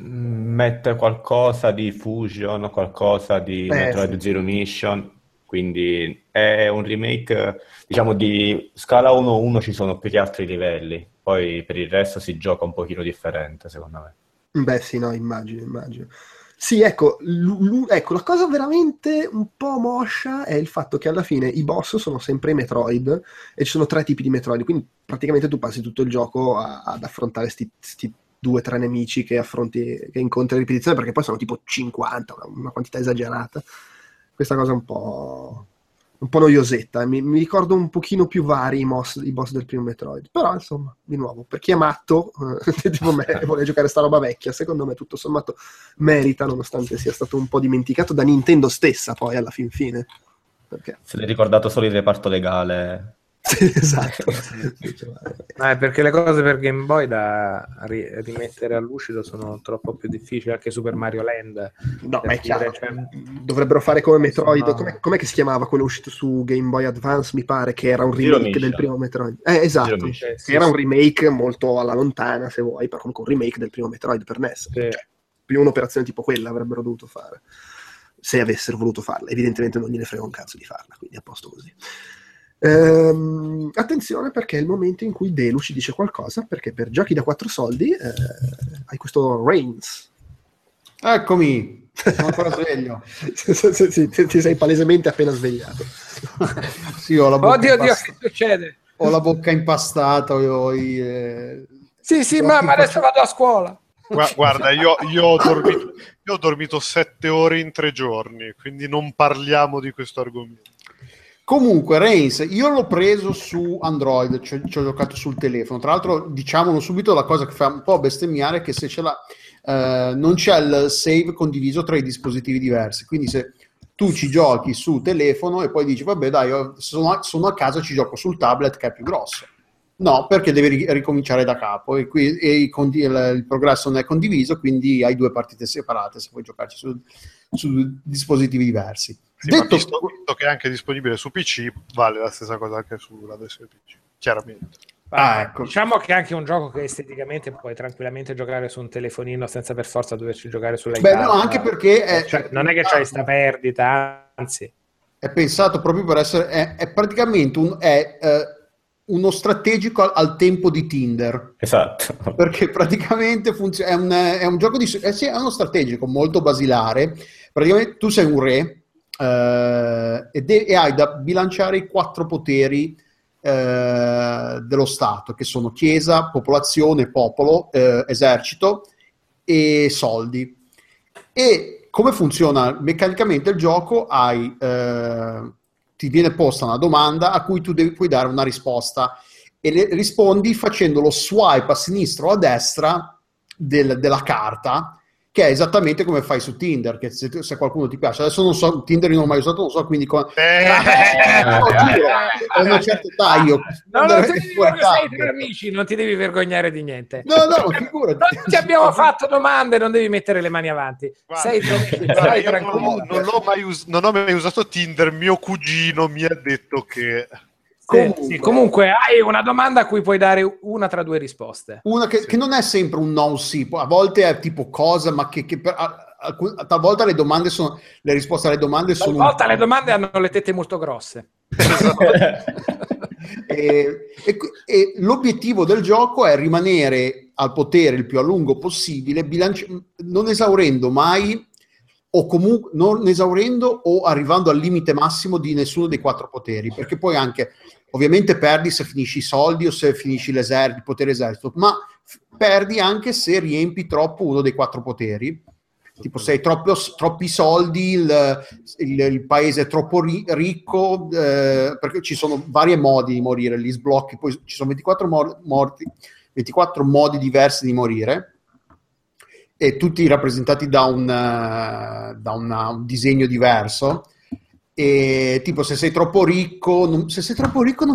Mette qualcosa di Fusion, qualcosa di Metroid Zero Mission, quindi è un remake, diciamo, di scala 1-1 ci sono più che altri livelli, poi per il resto si gioca un pochino differente, secondo me. Beh sì, no, immagino. Sì, ecco, la cosa veramente un po' moscia è il fatto che alla fine i boss sono sempre i Metroid, e ci sono 3 tipi di Metroid, quindi praticamente tu passi tutto il gioco ad affrontare sti 2-3 nemici che affronti, che incontri a ripetizione, perché poi sono tipo 50, una quantità esagerata. Questa cosa è un po' noiosetta, mi ricordo un pochino più vari i boss del primo Metroid, però insomma, di nuovo, per chi è matto tipo me e vuole giocare sta roba vecchia, secondo me tutto sommato merita, nonostante sia stato un po' dimenticato da Nintendo stessa poi alla fin fine, perché se l'è ricordato solo il reparto legale. Esatto. No, è perché le cose per Game Boy da rimettere a lucido sono troppo più difficili, anche Super Mario Land. No, ma è chiaro, cioè... dovrebbero fare come Metroid, no. Com'è che si chiamava quello uscito su Game Boy Advance, mi pare, che era un remake del primo Metroid. Esatto, era un remake molto alla lontana, se vuoi, però comunque un remake del primo Metroid per NES, cioè, più un'operazione tipo quella avrebbero dovuto fare, se avessero voluto farla. Evidentemente non gliene frega un cazzo di farla, quindi a posto così. Attenzione, perché è il momento in cui Delu ci dice qualcosa, perché per giochi da 4 soldi hai questo Reigns. Eccomi, sono ancora sveglio. Ti sei palesemente appena svegliato. Sì, ho la bocca impastata. Oddio, che succede? Ho la bocca impastata. Sì, ma adesso vado a scuola. Guarda, io ho dormito 7 ore in 3 giorni, quindi non parliamo di questo argomento. Comunque, Reigns, io l'ho preso su Android, cioè ci ho giocato sul telefono. Tra l'altro, diciamolo subito, la cosa che fa un po' bestemmiare è che se c'è non c'è il save condiviso tra i dispositivi diversi. Quindi se tu ci giochi su telefono e poi dici, vabbè dai, io sono a casa, ci gioco sul tablet che è più grosso. No, perché devi ricominciare da capo e il progresso non è condiviso, quindi hai 2 partite separate se vuoi giocarci su dispositivi diversi. Sì, visto che è anche disponibile su PC, vale la stessa cosa anche sulla versione PC, chiaramente. Ecco. Diciamo che è anche un gioco che esteticamente puoi tranquillamente giocare su un telefonino senza per forza doverci giocare sull'iPad. Beh, no, anche perché non è che c'hai sta perdita, anzi. È pensato proprio per essere... È praticamente uno strategico al tempo di Tinder. Esatto. Perché praticamente è un gioco di... sì, è uno strategico molto basilare. Praticamente tu sei un re, e hai da bilanciare i 4 poteri dello Stato, che sono chiesa, popolazione, popolo, esercito e soldi. E come funziona meccanicamente il gioco? Ti viene posta una domanda a cui tu puoi dare una risposta e le rispondi facendo lo swipe a sinistra o a destra della carta, che è esattamente come fai su Tinder, che se qualcuno ti piace. Adesso non so, Tinder non l'ho mai usato, non so, quindi è una certa età io. Non ti devi vergognare, tra amici, non ti devi vergognare di niente. No, figurati. Non ti abbiamo fatto domande, non devi mettere le mani avanti. Guarda, sei tranquillo. Non ho mai usato Tinder, mio cugino mi ha detto che... Comunque hai una domanda a cui puoi dare una tra 2 risposte. Una che non è sempre un no o un sì, a volte è tipo cosa, ma talvolta le risposte alle domande sono... Talvolta le domande hanno le tette molto grosse. e l'obiettivo del gioco è rimanere al potere il più a lungo possibile, non esaurendo mai... o comunque non esaurendo o arrivando al limite massimo di nessuno dei 4 poteri, perché poi anche ovviamente perdi se finisci i soldi o se finisci il potere esercito, ma perdi anche se riempi troppo uno dei 4 poteri, tipo se hai troppi soldi, il paese è troppo ricco, perché ci sono vari modi di morire, li sblocchi, poi ci sono 24 modi diversi di morire, e tutti rappresentati da un disegno diverso. E tipo se sei troppo ricco, non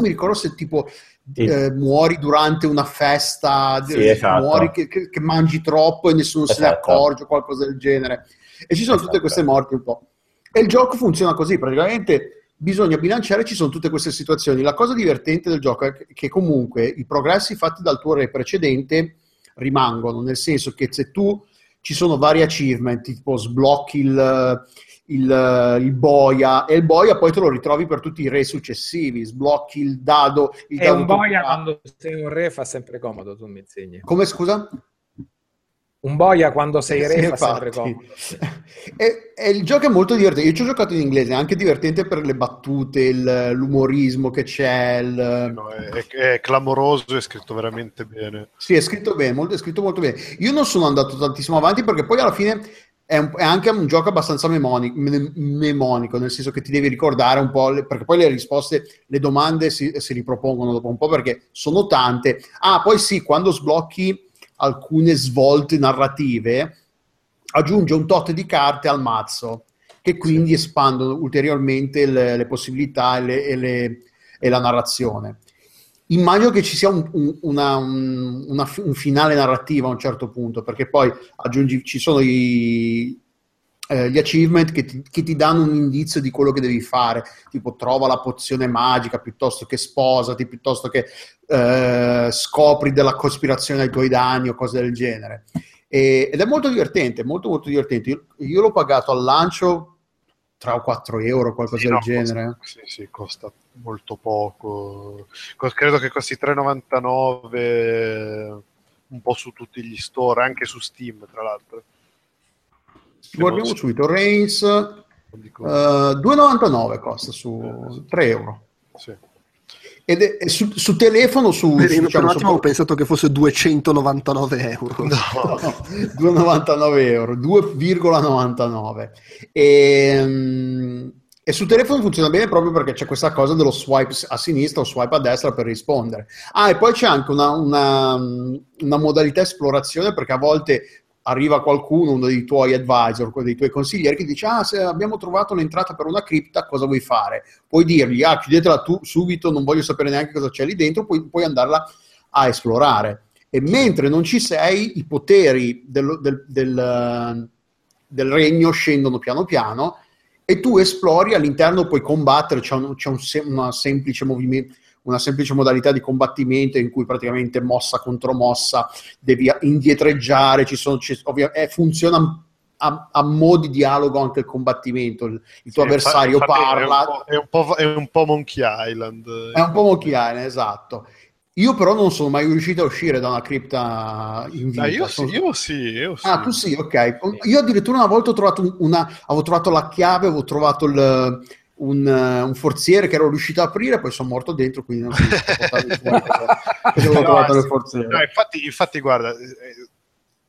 mi ricordo se tipo sì. Muori durante una festa, sì, esatto. Muori che mangi troppo e nessuno esatto. se ne accorge o qualcosa del genere, e ci sono esatto. tutte queste morti un po', e il gioco funziona così, praticamente bisogna bilanciare, ci sono tutte queste situazioni. La cosa divertente del gioco è che comunque i progressi fatti dal tuo re precedente rimangono, nel senso che se tu ci sono vari achievement, tipo sblocchi il boia, e il boia poi te lo ritrovi per tutti i re successivi, sblocchi il dado. E un boia quando sei un re fa sempre comodo, tu mi insegni. Come, scusa? Un boia quando sei re fa sempre comodo. E il gioco è molto divertente, io ci ho giocato in inglese, è anche divertente per le battute, l'umorismo che c'è. È clamoroso, è scritto veramente bene. Sì, è scritto molto bene. Io non sono andato tantissimo avanti perché poi alla fine è anche un gioco abbastanza memonico, nel senso che ti devi ricordare un po', perché poi le risposte, le domande si ripropongono dopo un po' perché sono tante. Ah, poi sì, quando sblocchi alcune svolte narrative, aggiunge un tot di carte al mazzo, che quindi espandono ulteriormente le possibilità e la narrazione. Immagino che ci sia un finale narrativo a un certo punto, perché poi ci sono gli achievement che ti danno un indizio di quello che devi fare, tipo trova la pozione magica, piuttosto che sposati, piuttosto che scopri della cospirazione ai tuoi danni o cose del genere. Ed è molto divertente, molto molto divertente. Io l'ho pagato al lancio 3 o 4 euro, qualcosa del genere. Costa molto poco. Credo che costi 3,99 un po' su tutti gli store, anche su Steam, tra l'altro. Guardiamo subito, Reigns 2,99 costa, su 3 euro. Sì. Ed è su telefono, diciamo, per un attimo ho pensato che fosse 299 euro. No, 2,99 euro, 2,99. E su telefono funziona bene proprio perché c'è questa cosa dello swipe a sinistra o swipe a destra per rispondere. E poi c'è anche una modalità esplorazione, perché a volte arriva qualcuno, uno dei tuoi advisor, uno dei tuoi consiglieri, che dice: se abbiamo trovato un'entrata per una cripta, cosa vuoi fare? Puoi dirgli: chiudetela tu subito, non voglio sapere neanche cosa c'è lì dentro, puoi andarla a esplorare. E mentre non ci sei, i poteri del regno scendono piano piano e tu esplori all'interno, puoi combattere. C'è una semplice modalità di combattimento in cui praticamente mossa contro mossa devi indietreggiare, funziona a modi dialogo anche il combattimento, il tuo avversario parla. È un po' Monkey Island. È un po' Monkey Island, esatto. Io però non sono mai riuscito a uscire da una cripta in vita. Io sì. Ah, tu sì, ok. Io addirittura una volta avevo trovato la chiave, avevo trovato un forziere che ero riuscito a aprire, poi sono morto dentro, quindi non sono riuscito. Infatti guarda,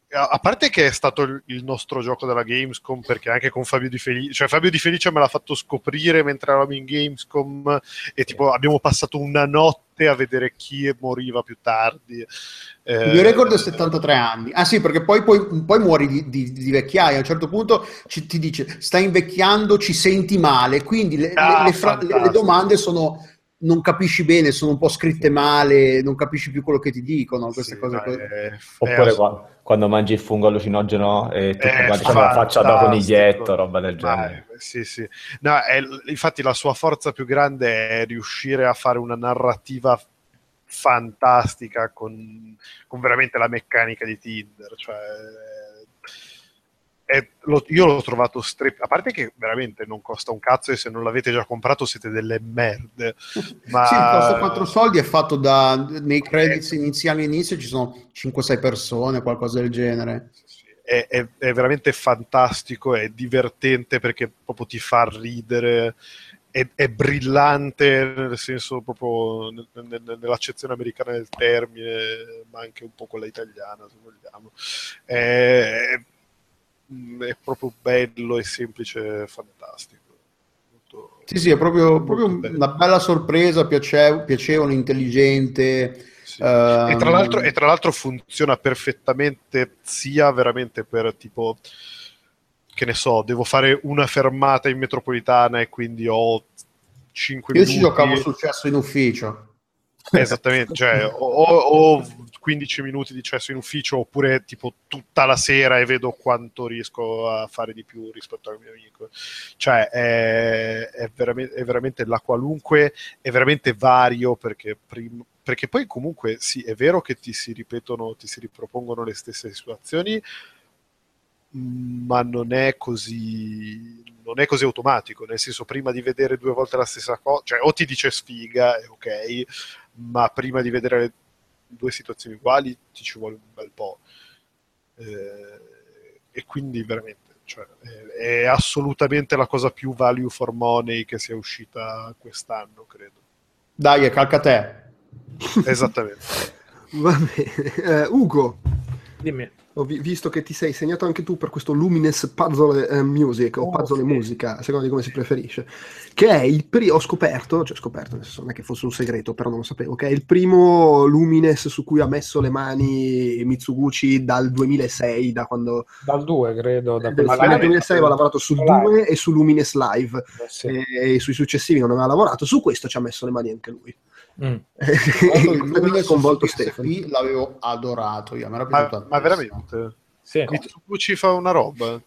a parte che è stato il nostro gioco della Gamescom, perché anche con Fabio Di Felice, cioè Fabio Di Felice me l'ha fatto scoprire mentre eravamo in Gamescom, e tipo abbiamo passato una notte a vedere chi moriva più tardi. Il mio record è 73 anni. Ah sì, perché poi muori di vecchiaia. A un certo punto ti dice: stai invecchiando, ci senti male. Quindi le domande sono... non capisci bene, sono un po' scritte male, non capisci più quello che ti dicono, queste cose. Oppure quando mangi il fungo allucinogeno e ti guardi la faccia da coniglietto, roba del genere. Sì. No, infatti la sua forza più grande è riuscire a fare una narrativa fantastica con veramente la meccanica di Tinder, cioè... io l'ho trovato a parte che veramente non costa un cazzo, e se non l'avete già comprato siete delle merde, ma... sì, costa 4 soldi, è fatto nei credits iniziali, inizio ci sono 5-6 persone, qualcosa del genere. È veramente fantastico, è divertente perché proprio ti fa ridere, è brillante nel senso proprio nell'accezione americana del termine, ma anche un po' quella italiana se vogliamo. È proprio bello e semplice, fantastico. Molto, sì, è proprio una bella sorpresa, piacevole, intelligente. Sì. E tra l'altro funziona perfettamente, sia veramente per tipo, che ne so, devo fare una fermata in metropolitana e quindi ho 5 minuti. Io ci giocavo successo in ufficio. Esattamente, cioè o 15 minuti di cesso in ufficio, oppure tipo tutta la sera e vedo quanto riesco a fare di più rispetto al mio amico. Cioè è veramente la qualunque, è veramente vario, perché poi comunque sì, è vero che ti si ripropongono le stesse situazioni, ma non è così automatico, nel senso, prima di vedere 2 volte la stessa cosa, cioè o ti dice sfiga, è ok, ma prima di vedere le 2 situazioni uguali ci vuole un bel po', e quindi veramente, cioè, è assolutamente la cosa più value for money che sia uscita quest'anno, credo. Dai, calca te. Esattamente. Va bene. Ugo, dimmi. Ho visto che ti sei segnato anche tu per questo Lumines Puzzle Music, o Puzzle Musica, a seconda di come si preferisce, che è il primo, ho scoperto, nel senso, non è che fosse un segreto, però non lo sapevo, che è il primo Lumines su cui ha messo le mani Mitsuguchi dal 2006, da quando... Dal 2, credo. Dal 2006 aveva lavorato sul 2 e su Lumines Live, e sui successivi non aveva lavorato, su questo ci ha messo le mani anche lui. Convolto Stefano, l'avevo adorato io, ma veramente sì. Mitsuguchi fa una roba,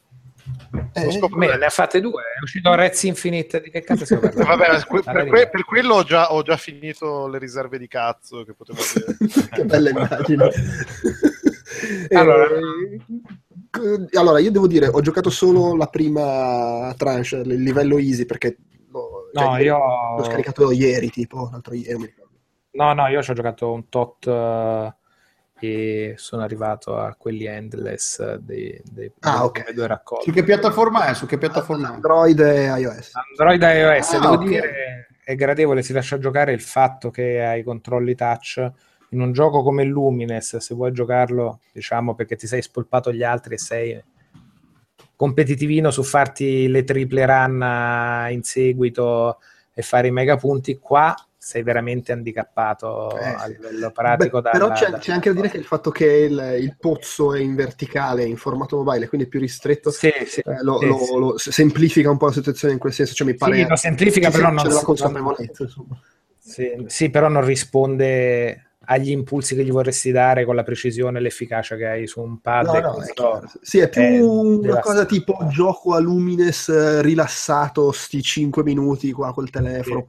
ne ha fatte 2, è uscito Rez Infinite, di che cazzo si vabbè, per quello ho già finito le riserve di cazzo che potevo dire. Che bella immagine. Allora io devo dire, ho giocato solo la prima tranche, il livello easy, perché L'ho scaricato ieri, tipo, l'altro ieri, mi ricordo. No, io ci ho giocato un tot e sono arrivato a quelli endless dei due raccolti. Su che piattaforma è? Android e iOS. Android e iOS, devo dire, è gradevole, si lascia giocare il fatto che hai i controlli touch. In un gioco come Lumines, se vuoi giocarlo, diciamo, perché ti sei spolpato gli altri e sei competitivino su farti le triple run in seguito e fare i mega punti, qua sei veramente handicappato a livello pratico. Però c'è anche da dire che il fatto che il pozzo è in verticale, in formato mobile, quindi è più ristretto, lo semplifica un po' la situazione in quel senso. Cioè, mi pare lo semplifica, però non la consapevolezza. Sì, però non risponde agli impulsi che gli vorresti dare con la precisione e l'efficacia che hai su un pad. È più una cosa tipo gioco a Lumines rilassato, sti 5 minuti qua col telefono,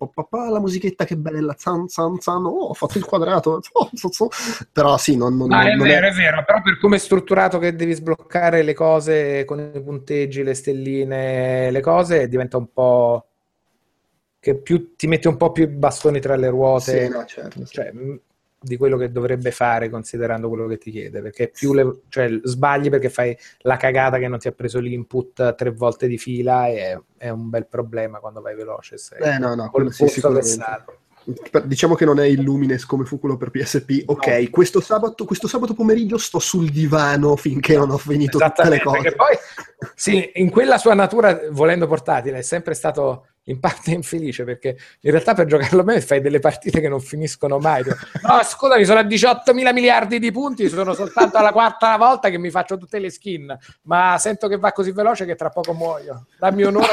la musichetta che bella, zan zan zan, ho fatto il quadrato, però sì, non è vero, però per come è strutturato che devi sbloccare le cose con i punteggi, le stelline, le cose, diventa un po' che più ti mette un po' più bastoni tra le ruote, cioè, di quello che dovrebbe fare considerando quello che ti chiede, perché più sbagli perché fai la cagata che non ti ha preso l'input 3 volte di fila, e è un bel problema quando vai veloce. Diciamo che non è il Lumines come fu quello per PSP. Ok, questo sabato pomeriggio sto sul divano finché non ho finito tutte le cose. Poi, sì, in quella sua natura, volendo portatile, è sempre stato in parte infelice, perché in realtà per giocarlo bene fai delle partite che non finiscono mai. No, scusami, sono a 18.000 miliardi di punti, sono soltanto alla quarta volta che mi faccio tutte le skin, ma sento che va così veloce che tra poco muoio. Dammi onore.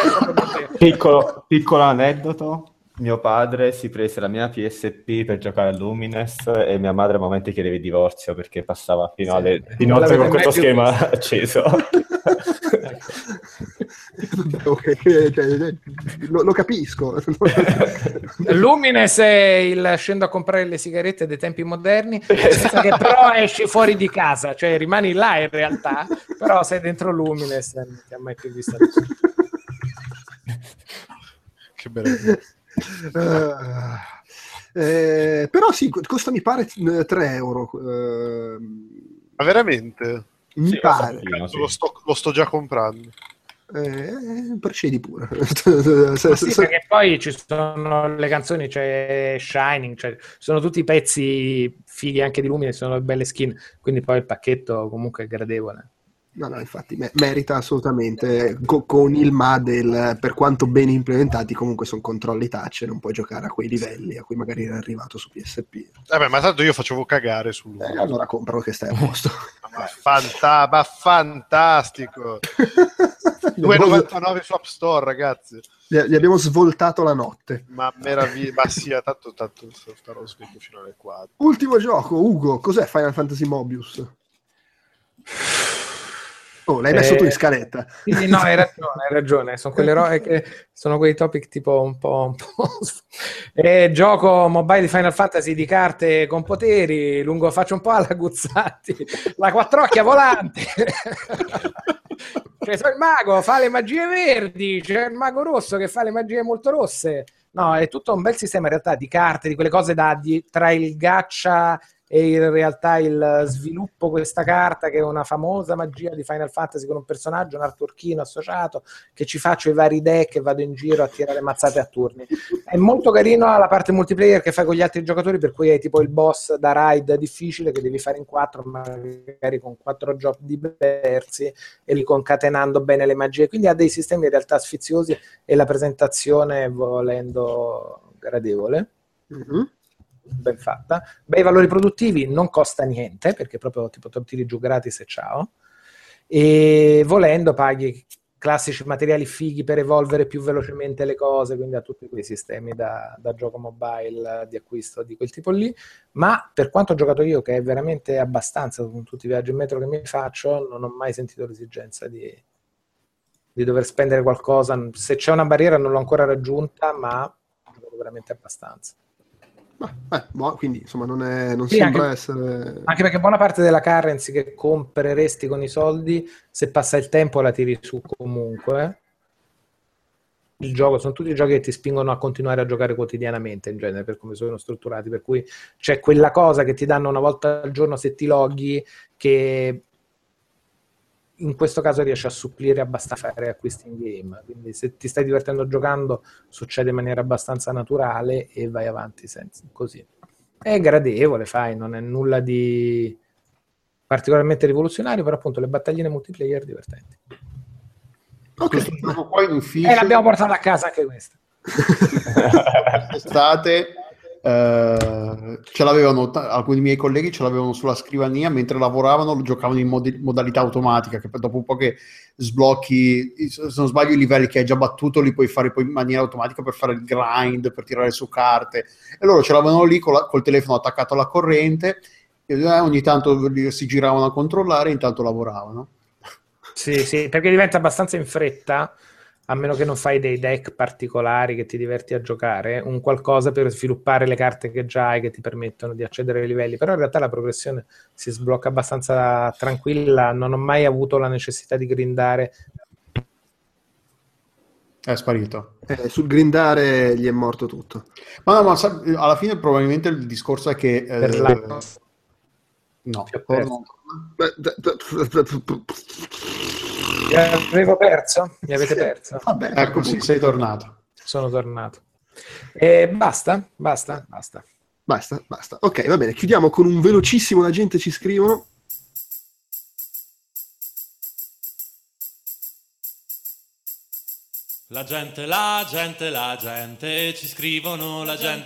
Piccolo aneddoto. Mio padre si prese la mia PSP per giocare a Lumines e mia madre a momenti chiedeva il divorzio perché passava fino alle di notte con questo schema acceso. Lo capisco. Lumines è il scendo a comprare le sigarette dei tempi moderni, senza che però esci fuori di casa, cioè rimani là in realtà, però sei dentro Lumines, non ti ha mai più visto. Che bello. Però sì, costa mi pare 3 euro. Ma veramente? Mi pare. Lo sto già comprando. Procedi pure. Sì, perché poi ci sono le canzoni, c'è Shining, sono tutti pezzi fighi anche di Lumine, sono belle skin, quindi poi il pacchetto comunque è gradevole. No, infatti merita assolutamente, con il del per quanto ben implementati comunque sono controlli touch e non puoi giocare a quei livelli a cui magari era arrivato su PSP. Vabbè, ma tanto io facevo cagare su allora compro che stai a posto. Ma fantastico. 2,99 su App Store, ragazzi. Gli abbiamo svoltato la notte. Ma meraviglia, ma sì, tanto starò scritto fino alle 4. Ultimo gioco, Ugo, cos'è Final Fantasy Mobius? Oh, l'hai messo tu in scaletta. Sì, no, hai ragione. Sono quelle robe che sono quei topic tipo un po'. Gioco mobile di Final Fantasy di carte con poteri, lungo faccio un po' alla Guzzatti, la quattrocchia volante. C'è il mago, fa le magie verdi, c'è il mago rosso che fa le magie molto rosse. No, è tutto un bel sistema in realtà di carte, di quelle cose tra il gacha e in realtà il sviluppo questa carta che è una famosa magia di Final Fantasy con un personaggio, un artworkino associato, che ci faccio i vari deck e vado in giro a tirare mazzate a turni. È molto carino la parte multiplayer che fai con gli altri giocatori, per cui hai tipo il boss da raid difficile che devi fare in 4, magari con 4 giochi diversi e riconcatenando bene le magie, quindi ha dei sistemi in realtà sfiziosi e la presentazione volendo gradevole. Mm-hmm. Ben fatta, bei valori produttivi, non costa niente perché proprio tipo tiri giù gratis e ciao, e volendo paghi classici materiali fighi per evolvere più velocemente le cose, quindi ha tutti quei sistemi da gioco mobile di acquisto di quel tipo lì. Ma per quanto ho giocato io, che è veramente abbastanza con tutti i viaggi in metro che mi faccio, non ho mai sentito l'esigenza di dover spendere qualcosa. Se c'è una barriera non l'ho ancora raggiunta, ma ho giocato veramente abbastanza. Quindi insomma non sembra essere, anche perché buona parte della currency che compreresti con i soldi, se passa il tempo la tiri su comunque, il gioco, sono tutti giochi che ti spingono a continuare a giocare quotidianamente in genere, per come sono strutturati, per cui c'è quella cosa che ti danno una volta al giorno se ti loghi, che in questo caso riesce a supplire abbastanza a fare acquisti in game, quindi se ti stai divertendo giocando succede in maniera abbastanza naturale e vai avanti senza, così è gradevole, fai, non è nulla di particolarmente rivoluzionario, però appunto le battaglie multiplayer divertenti. Okay. Questo qua in ufficio l'abbiamo portato a casa anche questa estate. Ce l'avevano alcuni miei colleghi, ce l'avevano sulla scrivania mentre lavoravano, lo giocavano in modalità automatica, che dopo un po' che sblocchi, se non sbaglio, i livelli che hai già battuto li puoi fare poi in maniera automatica per fare il grind, per tirare su carte, e loro ce l'avevano lì col telefono attaccato alla corrente e ogni tanto si giravano a controllare e intanto lavoravano. Sì, sì, perché diventa abbastanza in fretta, a meno che non fai dei deck particolari che ti diverti a giocare, un qualcosa per sviluppare le carte che già hai che ti permettono di accedere ai livelli, però in realtà la progressione si sblocca abbastanza tranquilla, non ho mai avuto la necessità di grindare. È sparito. Sul grindare gli è morto tutto. Ma no, ma alla fine probabilmente il discorso è che... No, mi avevo perso? Mi avete perso? Vabbè, ecco, sì, sei tornato. Sono tornato. Basta? Basta? Basta. Basta, basta. Ok, va bene, chiudiamo con un velocissimo, la gente ci scrivono. La gente ci scrivono, la gente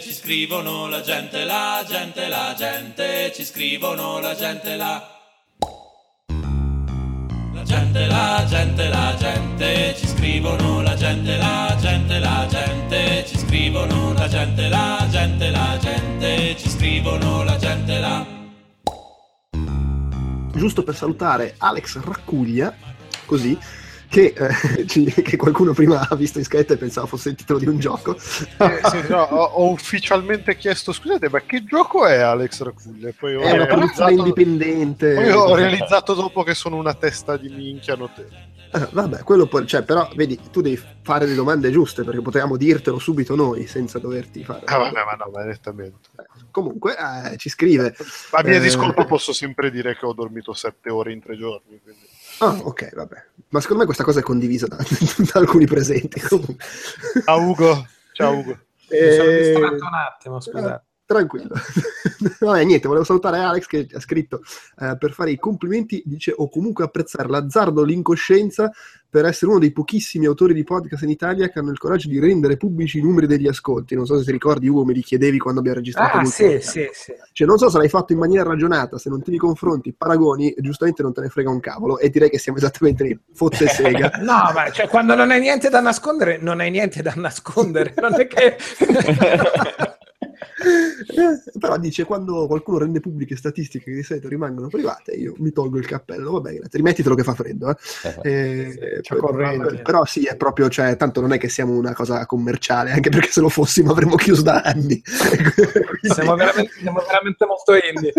ci scrivono, la gente ci scrivono, la gente ci scrivono, la gente ci scrivono, la gente ci scrivono, la gente. Giusto per salutare Alex Raccuglia, così che qualcuno prima ha visto in scaletta e pensava fosse il titolo di un gioco. Sì, no, ho ufficialmente chiesto scusate, ma che gioco è Alex Raccuglia? Poi è una produzione indipendente. Poi ho realizzato dopo che sono una testa di minchia notevole. Vabbè, quello poi, cioè, però vedi, tu devi fare le domande giuste, perché potevamo dirtelo subito noi senza doverti fare. Ma direttamente. Comunque ci scrive. A mia discolpa posso sempre dire che ho dormito 7 ore in 3 giorni, quindi. Ah, ok, vabbè. Ma secondo me questa cosa è condivisa da alcuni presenti. Comunque. Ciao Ugo. Mi sono distratto un attimo, scusate. Tranquillo. Vabbè, niente, volevo salutare Alex che ha scritto per fare i complimenti, dice, o comunque apprezzare l'azzardo, l'incoscienza, per essere uno dei pochissimi autori di podcast in Italia che hanno il coraggio di rendere pubblici i numeri degli ascolti. Non so se ti ricordi, Ugo, me li chiedevi quando abbiamo registrato. Sì. Cioè, non so se l'hai fatto in maniera ragionata, se non ti confronti, paragoni, giustamente non te ne frega un cavolo, e direi che siamo esattamente lì, fotte sega. No, ma cioè, quando non hai niente da nascondere, non è che... Però dice, quando qualcuno rende pubbliche statistiche che di solito rimangono private, io mi tolgo il cappello. Vabbè, grazie, rimettitelo che fa freddo, però sì, è proprio, cioè, tanto non è che siamo una cosa commerciale, anche perché se lo fossimo avremmo chiuso da anni. Quindi... siamo veramente molto indie.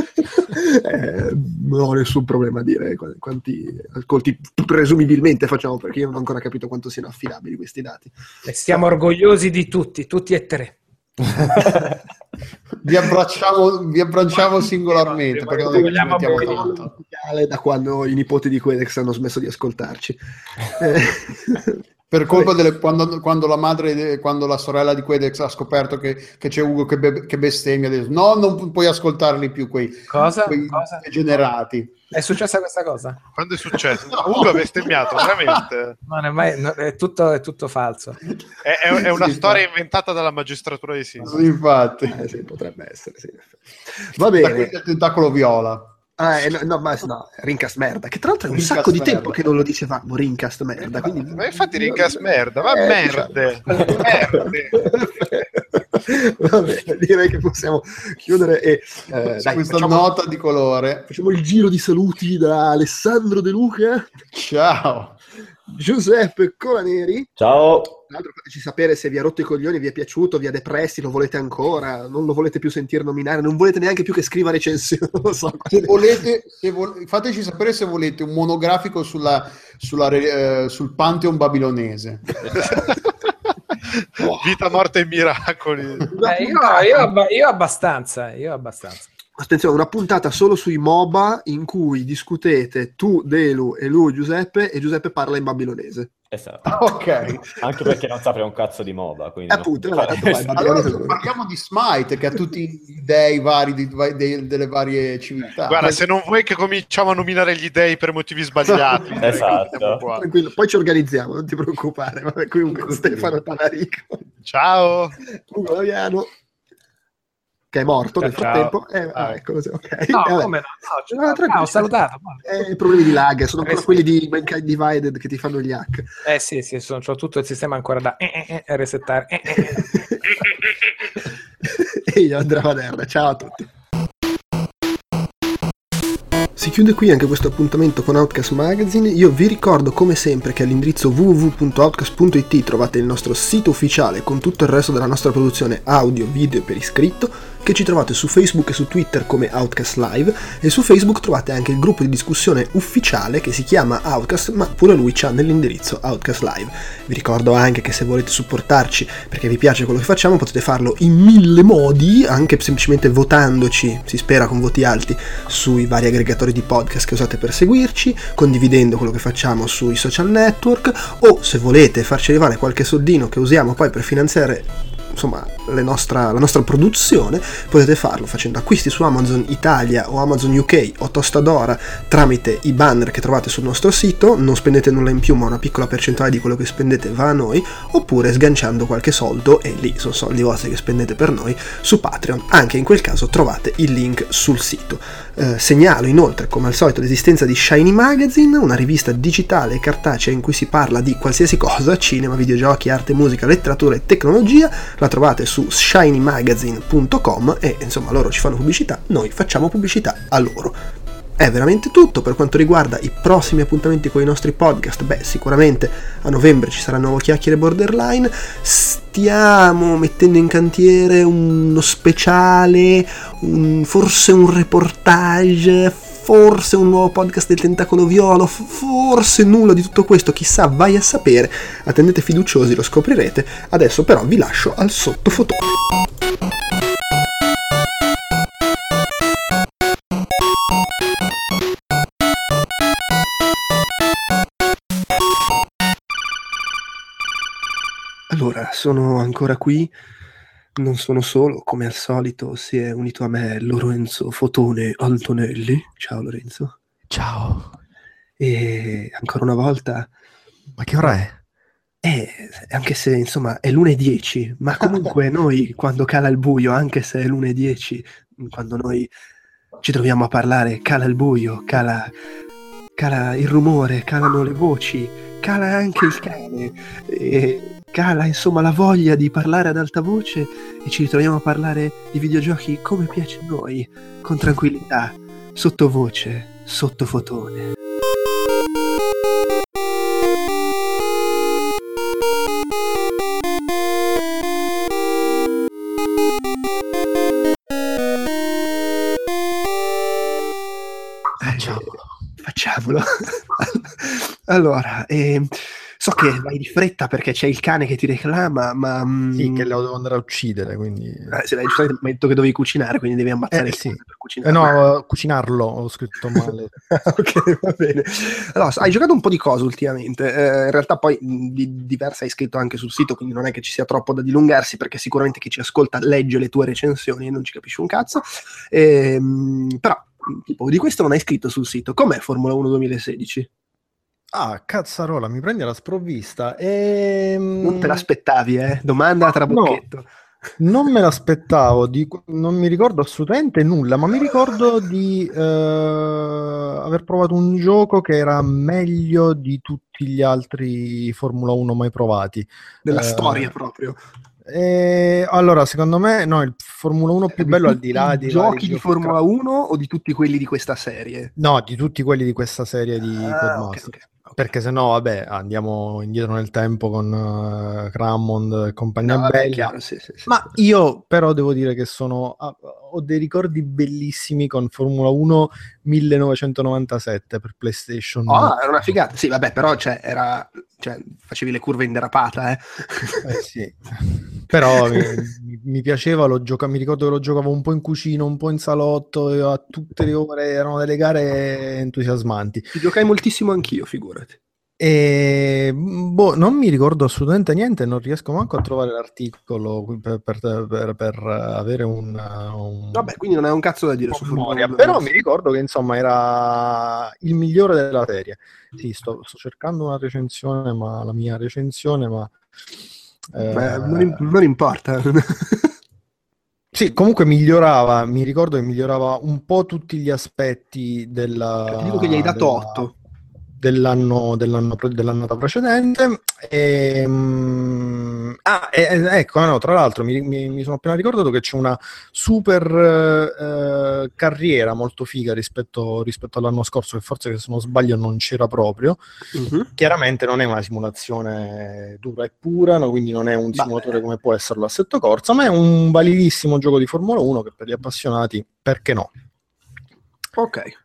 Non ho nessun problema a dire quanti ascolti presumibilmente facciamo, perché io non ho ancora capito quanto siano affidabili questi dati, e siamo orgogliosi di tutti e tre. vi abbracciamo singolarmente, perché non vogliamo mettiamo da quando i nipoti di Quedex hanno smesso di ascoltarci per colpa delle quando la sorella di Quedex ha scoperto che c'è Ugo che bestemmia, ha detto no, non puoi ascoltarli più quei degenerati. È successa questa cosa? Quando è successo? No, Ugo ha bestemmiato, veramente. È tutto falso. È una storia inventata dalla magistratura di Sicilia. Sì, infatti. Sì, potrebbe essere, sì. Va bene. Il tentacolo viola. No, Rincast merda, che tra l'altro è un Rincast sacco di merda. Tempo che non lo dicevamo, Rincast merda. Quindi... Ma infatti Rincast merda, va merde. Va bene, direi che possiamo chiudere e dai, questa nota di colore. Facciamo il giro di saluti da Alessandro De Luca. Ciao. Giuseppe Colaneri. Ciao. Tra l'altro fateci sapere se vi ha rotto i coglioni, vi è piaciuto, vi ha depressi, lo volete ancora, non lo volete più sentire nominare, non volete neanche più che scriva recensioni, non lo so. Se volete, fateci sapere se volete un monografico sul Pantheon babilonese. Wow. Vita, morte e miracoli. Io abbastanza. Attenzione, una puntata solo sui MOBA in cui discutete tu, Delu, e lui, Giuseppe, e Giuseppe parla in babilonese. Esatto. Ok. Anche perché non saprei un cazzo di MOBA, quindi... Appunto, allora, parliamo di Smite, che ha tutti i dei vari delle varie civiltà. Guarda, se non vuoi che cominciamo a nominare gli dei per motivi sbagliati... Esatto. Tranquillo, poi ci organizziamo, non ti preoccupare. Vabbè, comunque, Stefano Talarico. Ciao! Ugo Laviano. Che è morto nel frattempo. Ecco, ok. No, come no? Ho salutato. Problemi di lag, sono ancora quelli di Mankind Divided che ti fanno gli hack. Sì, c'ho tutto il sistema ancora da resettare. E io andrò a derra. Ciao a tutti. Si chiude qui anche questo appuntamento con Outcast Magazine. Io vi ricordo come sempre che all'indirizzo www.outcast.it trovate il nostro sito ufficiale con tutto il resto della nostra produzione audio, video per iscritto, che ci trovate su Facebook e su Twitter come Outcast Live, e su Facebook trovate anche il gruppo di discussione ufficiale che si chiama Outcast, ma pure lui c'ha nell'indirizzo Outcast Live. Vi ricordo anche che se volete supportarci perché vi piace quello che facciamo potete farlo in mille modi, anche semplicemente votandoci, si spera con voti alti, sui vari aggregatori di podcast che usate per seguirci, condividendo quello che facciamo sui social network, o se volete farci arrivare qualche soldino che usiamo poi per finanziare insomma la nostra produzione, potete farlo facendo acquisti su Amazon Italia o Amazon UK o Tostadora tramite i banner che trovate sul nostro sito. Non spendete nulla in più, ma una piccola percentuale di quello che spendete va a noi, oppure sganciando qualche soldo, e lì sono soldi vostri che spendete per noi, su Patreon. Anche in quel caso trovate il link sul sito. Segnalo inoltre come al solito l'esistenza di Shiny Magazine, una rivista digitale e cartacea in cui si parla di qualsiasi cosa: cinema, videogiochi, arte, musica, letteratura e tecnologia. La trovate su shinymagazine.com e insomma loro ci fanno pubblicità, noi facciamo pubblicità a loro. È veramente tutto per quanto riguarda i prossimi appuntamenti con i nostri podcast. Beh, sicuramente a novembre ci sarà nuovo Chiacchiere Borderline. Stiamo mettendo in cantiere uno speciale, forse un reportage, forse un nuovo podcast del Tentacolo Violo, forse nulla di tutto questo, chissà, vai a sapere. Attendete fiduciosi, lo scoprirete. Adesso però vi lascio al sottofotone. Allora, sono ancora qui, non sono solo, come al solito si è unito a me Lorenzo Fotone Antonelli. Ciao Lorenzo. Ciao. E ancora una volta... Ma che ora è? Anche se insomma è l'1:10, ma comunque noi quando cala il buio, anche se è l'1:10, quando noi ci troviamo a parlare cala il buio, cala il rumore, calano le voci, cala anche il cane e... cala insomma la voglia di parlare ad alta voce, e ci ritroviamo a parlare di videogiochi come piace a noi, con tranquillità, sottovoce, sottofotone. Facciamolo. Facciamolo. Allora, so che vai di fretta perché c'è il cane che ti reclama, ma... Sì, che lo devo andare a uccidere, quindi... Se l'hai giusto nel momento che dovevi cucinare, quindi devi ammazzare il cane per cucinarlo. No, cucinarlo, ho scritto male. Ok, va bene. Allora, hai giocato un po' di cose ultimamente. In realtà poi di diverse hai scritto anche sul sito, quindi non è che ci sia troppo da dilungarsi, perché sicuramente chi ci ascolta legge le tue recensioni e non ci capisce un cazzo. Però, tipo, di questo non hai scritto sul sito. Com'è Formula 1 2016? Ah, cazzarola, mi prendi alla sprovvista e... Non te l'aspettavi, Domanda a trabocchetto. No, non me l'aspettavo, non mi ricordo assolutamente nulla, ma mi ricordo di aver provato un gioco che era meglio di tutti gli altri Formula 1 mai provati. Della storia proprio. Allora, secondo me, no, il Formula 1 più bello al di là di giochi di Formula 1 o di tutti quelli di questa serie? No, di tutti quelli di questa serie di Codemaster. Okay. Perché sennò, vabbè, andiamo indietro nel tempo con Crammond e compagnia bella. Chiaro, sì. Ma io però devo dire che ho dei ricordi bellissimi con Formula 1 1997 per PlayStation. Ah, era una figata. Sì, vabbè, però facevi le curve in derapata, eh? Sì. Però mi piaceva, mi ricordo che lo giocavo un po' in cucina, un po' in salotto, e a tutte le ore erano delle gare entusiasmanti. Ci giocai moltissimo anch'io, figurati. E, non mi ricordo assolutamente niente, non riesco manco a trovare l'articolo per avere Vabbè, quindi non è un cazzo da dire su memoria, però mi ricordo che insomma era il migliore della serie. Sì, sto cercando una recensione, ma la mia recensione, ma... non importa. Sì, comunque migliorava, mi ricordo che migliorava un po' tutti gli aspetti della... Ti dico che gli hai dato 8. Dell'anno precedente. Tra l'altro mi sono appena ricordato che c'è una super carriera molto figa rispetto all'anno scorso, che forse, se non sbaglio, non c'era proprio. Mm-hmm. Chiaramente non è una simulazione dura e pura, no? Quindi non è un simulatore come può essere l'Assetto Corsa, ma è un validissimo gioco di Formula 1 che per gli appassionati, perché no? Ok.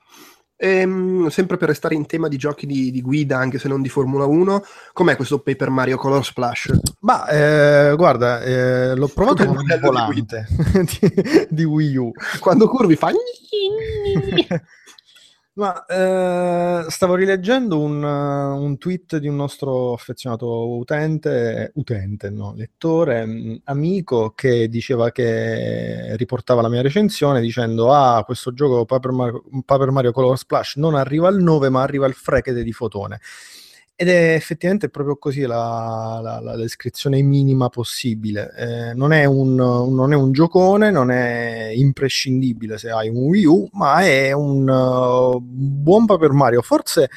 Sempre per restare in tema di giochi di guida, anche se non di Formula 1, com'è questo Paper Mario Color Splash? Guarda, l'ho provato con un volante di Wii U. Quando curvi fa... Ma stavo rileggendo un tweet di un nostro affezionato lettore, amico, che diceva che riportava la mia recensione dicendo: ah, questo gioco Paper Mario Color Splash non arriva al 9 ma arriva al frecete di fotone. Ed è effettivamente proprio così la descrizione minima possibile. Non è un giocone, non è imprescindibile se hai un Wii U, ma è un buon Paper Mario. Forse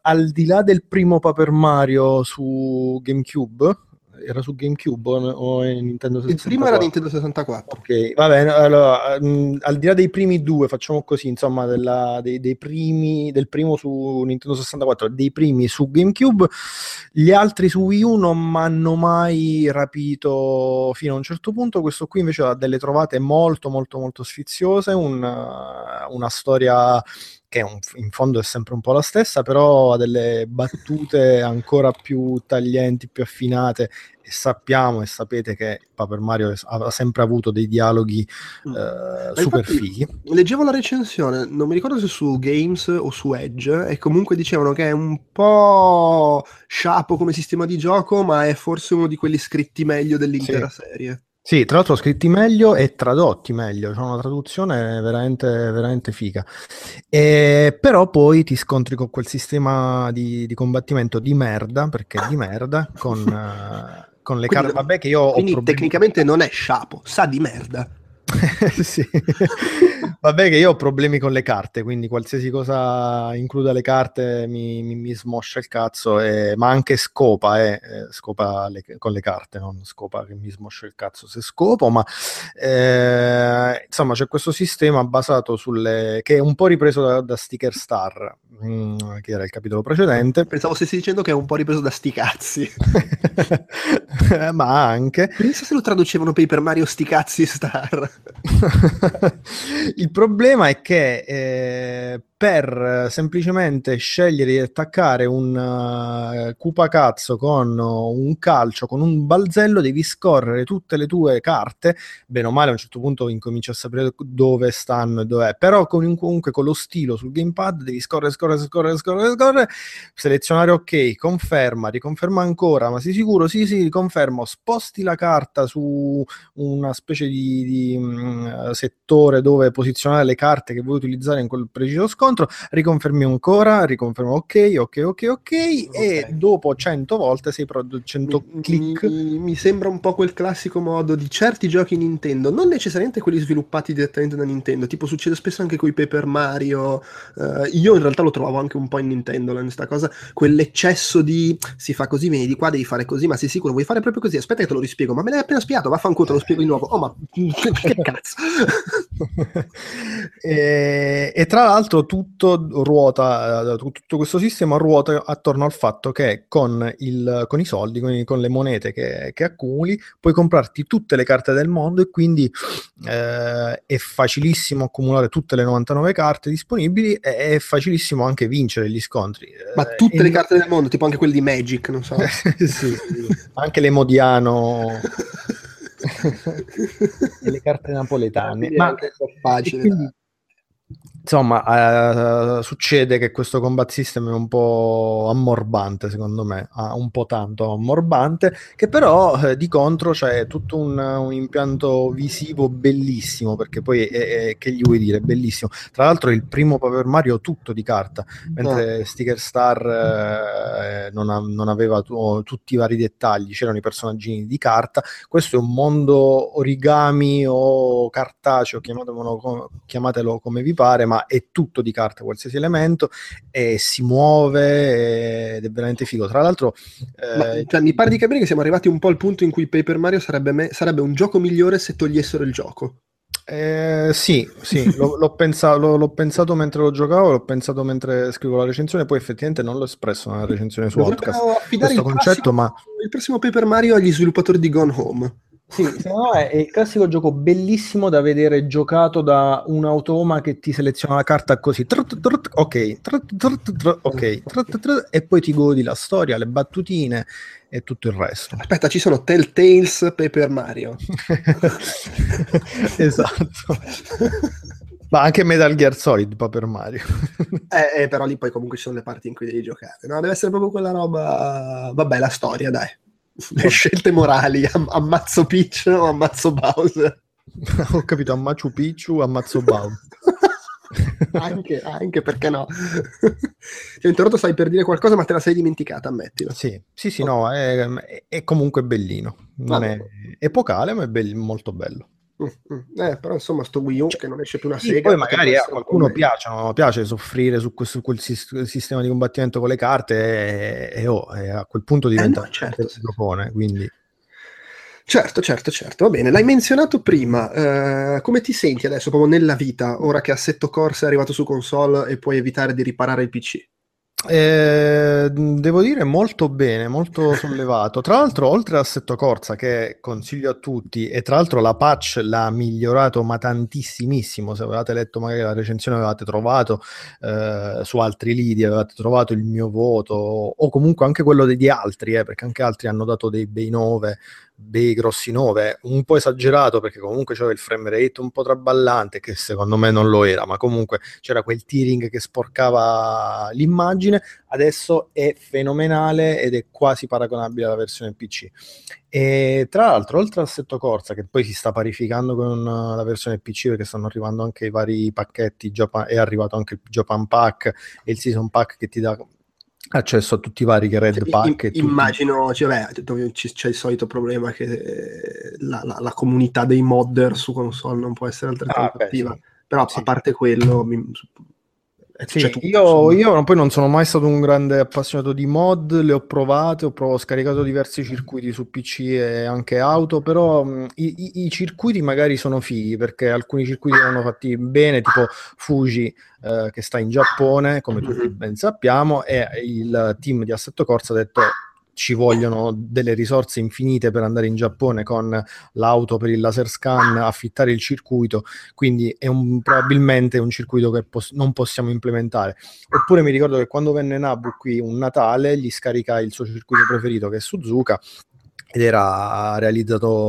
al di là del primo Paper Mario su GameCube, era su GameCube o Nintendo 64? Il primo era Nintendo 64. Ok, va bene, allora, al di là dei primi due, facciamo così, insomma, del primo su Nintendo 64, dei primi su GameCube, gli altri su Wii U non mi hanno mai rapito fino a un certo punto. Questo qui invece ha delle trovate molto molto molto sfiziose, una storia che in fondo è sempre un po' la stessa, però ha delle battute ancora più taglienti, più affinate, e sapete che Paper Mario ha sempre avuto dei dialoghi super fighi. Leggevo la recensione, non mi ricordo se su Games o su Edge, e comunque dicevano che è un po' sciapo come sistema di gioco, ma è forse uno di quelli scritti meglio dell'intera serie. Sì, tra l'altro scritti meglio e tradotti meglio, c'è una traduzione veramente, veramente figa. Però poi ti scontri con quel sistema di combattimento di merda, perché è di merda, con le carte. Vabbè, che io quindi tecnicamente non è sciapo, sa di merda. Sì. Vabbè, che io ho problemi con le carte, quindi qualsiasi cosa includa le carte mi smoscia il cazzo, ma anche scopa con le carte, non scopa che mi smoscia il cazzo se scopo, ma insomma c'è questo sistema basato che è un po' ripreso da Sticker Star, che era il capitolo precedente. Pensavo stessi dicendo che è un po' ripreso da sti cazzi. Ma anche pensa se lo traducevano Paper Mario sti cazzi Star. Il problema è che per semplicemente scegliere di attaccare un cupacazzo con un calcio, con un balzello, devi scorrere tutte le tue carte. Bene o male, a un certo punto incominci a sapere dove stanno e dov'è, però comunque con lo stilo sul gamepad devi scorrere, selezionare ok, conferma, riconferma ancora, ma sei sicuro? Sì, riconfermo, sposti la carta su una specie di settore dove posizionare le carte che vuoi utilizzare in quel preciso scontro, riconfermo ancora, ok, e dopo 100 volte sei prodotto 100 click. Mi sembra un po' quel classico modo di certi giochi Nintendo, non necessariamente quelli sviluppati direttamente da Nintendo, tipo succede spesso anche coi Paper Mario. Io in realtà lo trovavo anche un po' in Nintendo, questa cosa, quell'eccesso di si fa così, vieni di qua, devi fare così, ma sei sicuro vuoi fare proprio così? Aspetta che te lo rispiego, ma me l'hai appena spiegato, vaffanculo, te lo spiego di nuovo. Oh, ma che cazzo. E tra l'altro tu tutto ruota, tutto questo sistema ruota attorno al fatto che con i soldi, con le monete che accumuli, puoi comprarti tutte le carte del mondo e quindi è facilissimo accumulare tutte le 99 carte disponibili e è facilissimo anche vincere gli scontri. Ma tutte le carte del mondo, tipo anche quelle di Magic, non so. Sì, anche l'Emodiano... e le carte napoletane, ma facile, quindi, insomma, succede che questo combat system è un po' ammorbante, secondo me, un po' tanto ammorbante, che però di contro c'è tutto un impianto visivo bellissimo, perché poi che gli vuoi dire, bellissimo. Tra l'altro è il primo Paper Mario tutto di carta, mentre Sticker Star non aveva tutti i vari dettagli, c'erano i personaggini di carta. Questo è un mondo origami o cartaceo, chiamatelo come vi pare, ma è tutto di carta, qualsiasi elemento, e si muove ed è veramente figo. Tra l'altro mi pare di capire che siamo arrivati un po' al punto in cui Paper Mario sarebbe un gioco migliore se togliessero il gioco. Sì, l'ho pensato mentre lo giocavo, l'ho pensato mentre scrivo la recensione, poi effettivamente non l'ho espresso nella recensione su Outcast questo concetto, ma il prossimo Paper Mario agli sviluppatori di Gone Home. Sì, no, è il classico gioco bellissimo da vedere giocato da un automa che ti seleziona la carta così, e poi ti godi la storia, le battutine e tutto il resto. Aspetta, ci sono Telltales Paper Mario. Esatto. Ma anche Metal Gear Solid Paper Mario. Però lì poi comunque ci sono le parti in cui devi giocare, no? Deve essere proprio quella roba, vabbè, la storia, dai. Le scelte morali, ammazzo Peach o ammazzo Bowser. Ho capito, ammazzo Picchu, ammazzo Bowser. anche perché no. Ti ho interrotto, stai per dire qualcosa ma te la sei dimenticata, ammettilo. Sì, no, è comunque bellino, non è epocale ma è molto bello. Però insomma sto Wii U, cioè, che non esce più una sega, poi magari a qualcuno piace soffrire su quel sistema di combattimento con le carte e a quel punto diventa propone, quindi certo, va bene, l'hai menzionato prima, come ti senti adesso proprio nella vita, ora che Assetto Corsa è arrivato su console e puoi evitare di riparare il PC? Devo dire molto bene, molto sollevato. Tra l'altro, oltre a Assetto Corsa, che consiglio a tutti, e tra l'altro la patch l'ha migliorato ma tantissimissimo, se avevate letto magari la recensione avevate trovato su altri lidi avevate trovato il mio voto, o comunque anche quello di altri, perché anche altri hanno dato dei bei 9, dei grossi 9, un po' esagerato, perché comunque c'era il frame rate un po' traballante, che secondo me non lo era, ma comunque c'era quel tearing che sporcava l'immagine. Adesso è fenomenale ed è quasi paragonabile alla versione PC. E tra l'altro, oltre a Assetto Corsa, che poi si sta parificando con la versione PC, perché stanno arrivando anche i vari pacchetti, è arrivato anche il Japan Pack e il Season Pack, che ti dà accesso a tutti i vari Red Pack. Immagino, c'è il solito problema che la comunità dei modder su console non può essere altrettanto attiva, però a parte quello... Io poi non sono mai stato un grande appassionato di mod, le ho provate, ho scaricato diversi circuiti su PC e anche auto, però i circuiti magari sono fighi, perché alcuni circuiti erano fatti bene, tipo Fuji che sta in Giappone, come tutti ben sappiamo, e il team di Assetto Corsa ha detto: ci vogliono delle risorse infinite per andare in Giappone con l'auto per il laser scan, affittare il circuito, quindi è probabilmente un circuito che non possiamo implementare. Oppure mi ricordo che quando venne Nabu qui un Natale, gli scarica il suo circuito preferito, che è Suzuka, ed era realizzato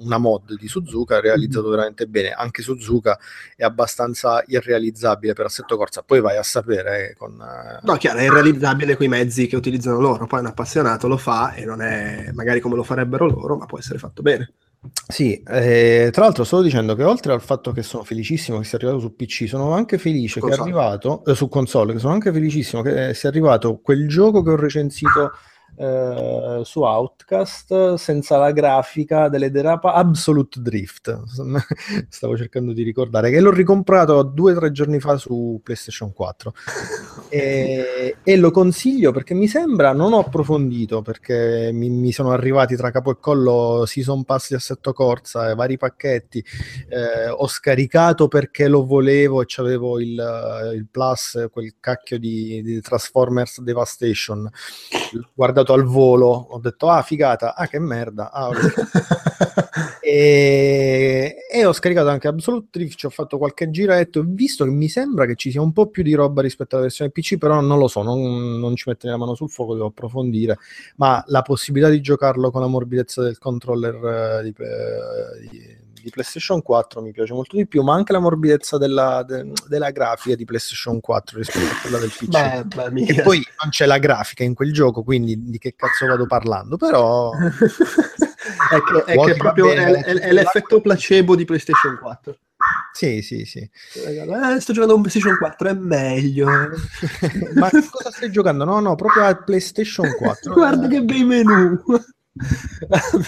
una mod di Suzuka, realizzato veramente bene. Anche Suzuka è abbastanza irrealizzabile per Assetto Corsa, poi vai a sapere No, chiaro, è irrealizzabile coi mezzi che utilizzano loro, poi un appassionato lo fa e non è magari come lo farebbero loro, ma può essere fatto bene. Sì, tra l'altro stavo dicendo che oltre al fatto che sono felicissimo che sia arrivato su PC, sono anche felice che è arrivato su console, che sono anche felicissimo che sia arrivato quel gioco che ho recensito su Outcast, senza la grafica delle derapa, Absolute Drift. Stavo cercando di ricordare che l'ho ricomprato 2 o 3 giorni fa su PlayStation 4 e lo consiglio perché mi sembra, non ho approfondito perché mi sono arrivati tra capo e collo season pass di Assetto Corsa e vari pacchetti, ho scaricato perché lo volevo e c'avevo il plus, quel cacchio di Transformers Devastation, l'ho guardato al volo, ho detto ah figata, ah che merda, ah, e ho scaricato anche Absolute Drift, ci ho fatto qualche giretto, ho visto che mi sembra che ci sia un po' più di roba rispetto alla versione PC, però non lo so, non ci mettere la mano sul fuoco, devo approfondire, ma la possibilità di giocarlo con la morbidezza del controller di PlayStation 4 mi piace molto di più, ma anche la morbidezza della grafica di PlayStation 4 rispetto a quella del PC. E poi non c'è la grafica in quel gioco, quindi di che cazzo vado parlando, però... è che proprio è l'effetto placebo di PlayStation 4. Sì. Sto giocando un PlayStation 4, è meglio. Ma cosa stai giocando? No, proprio al PlayStation 4. Guarda che bei menu.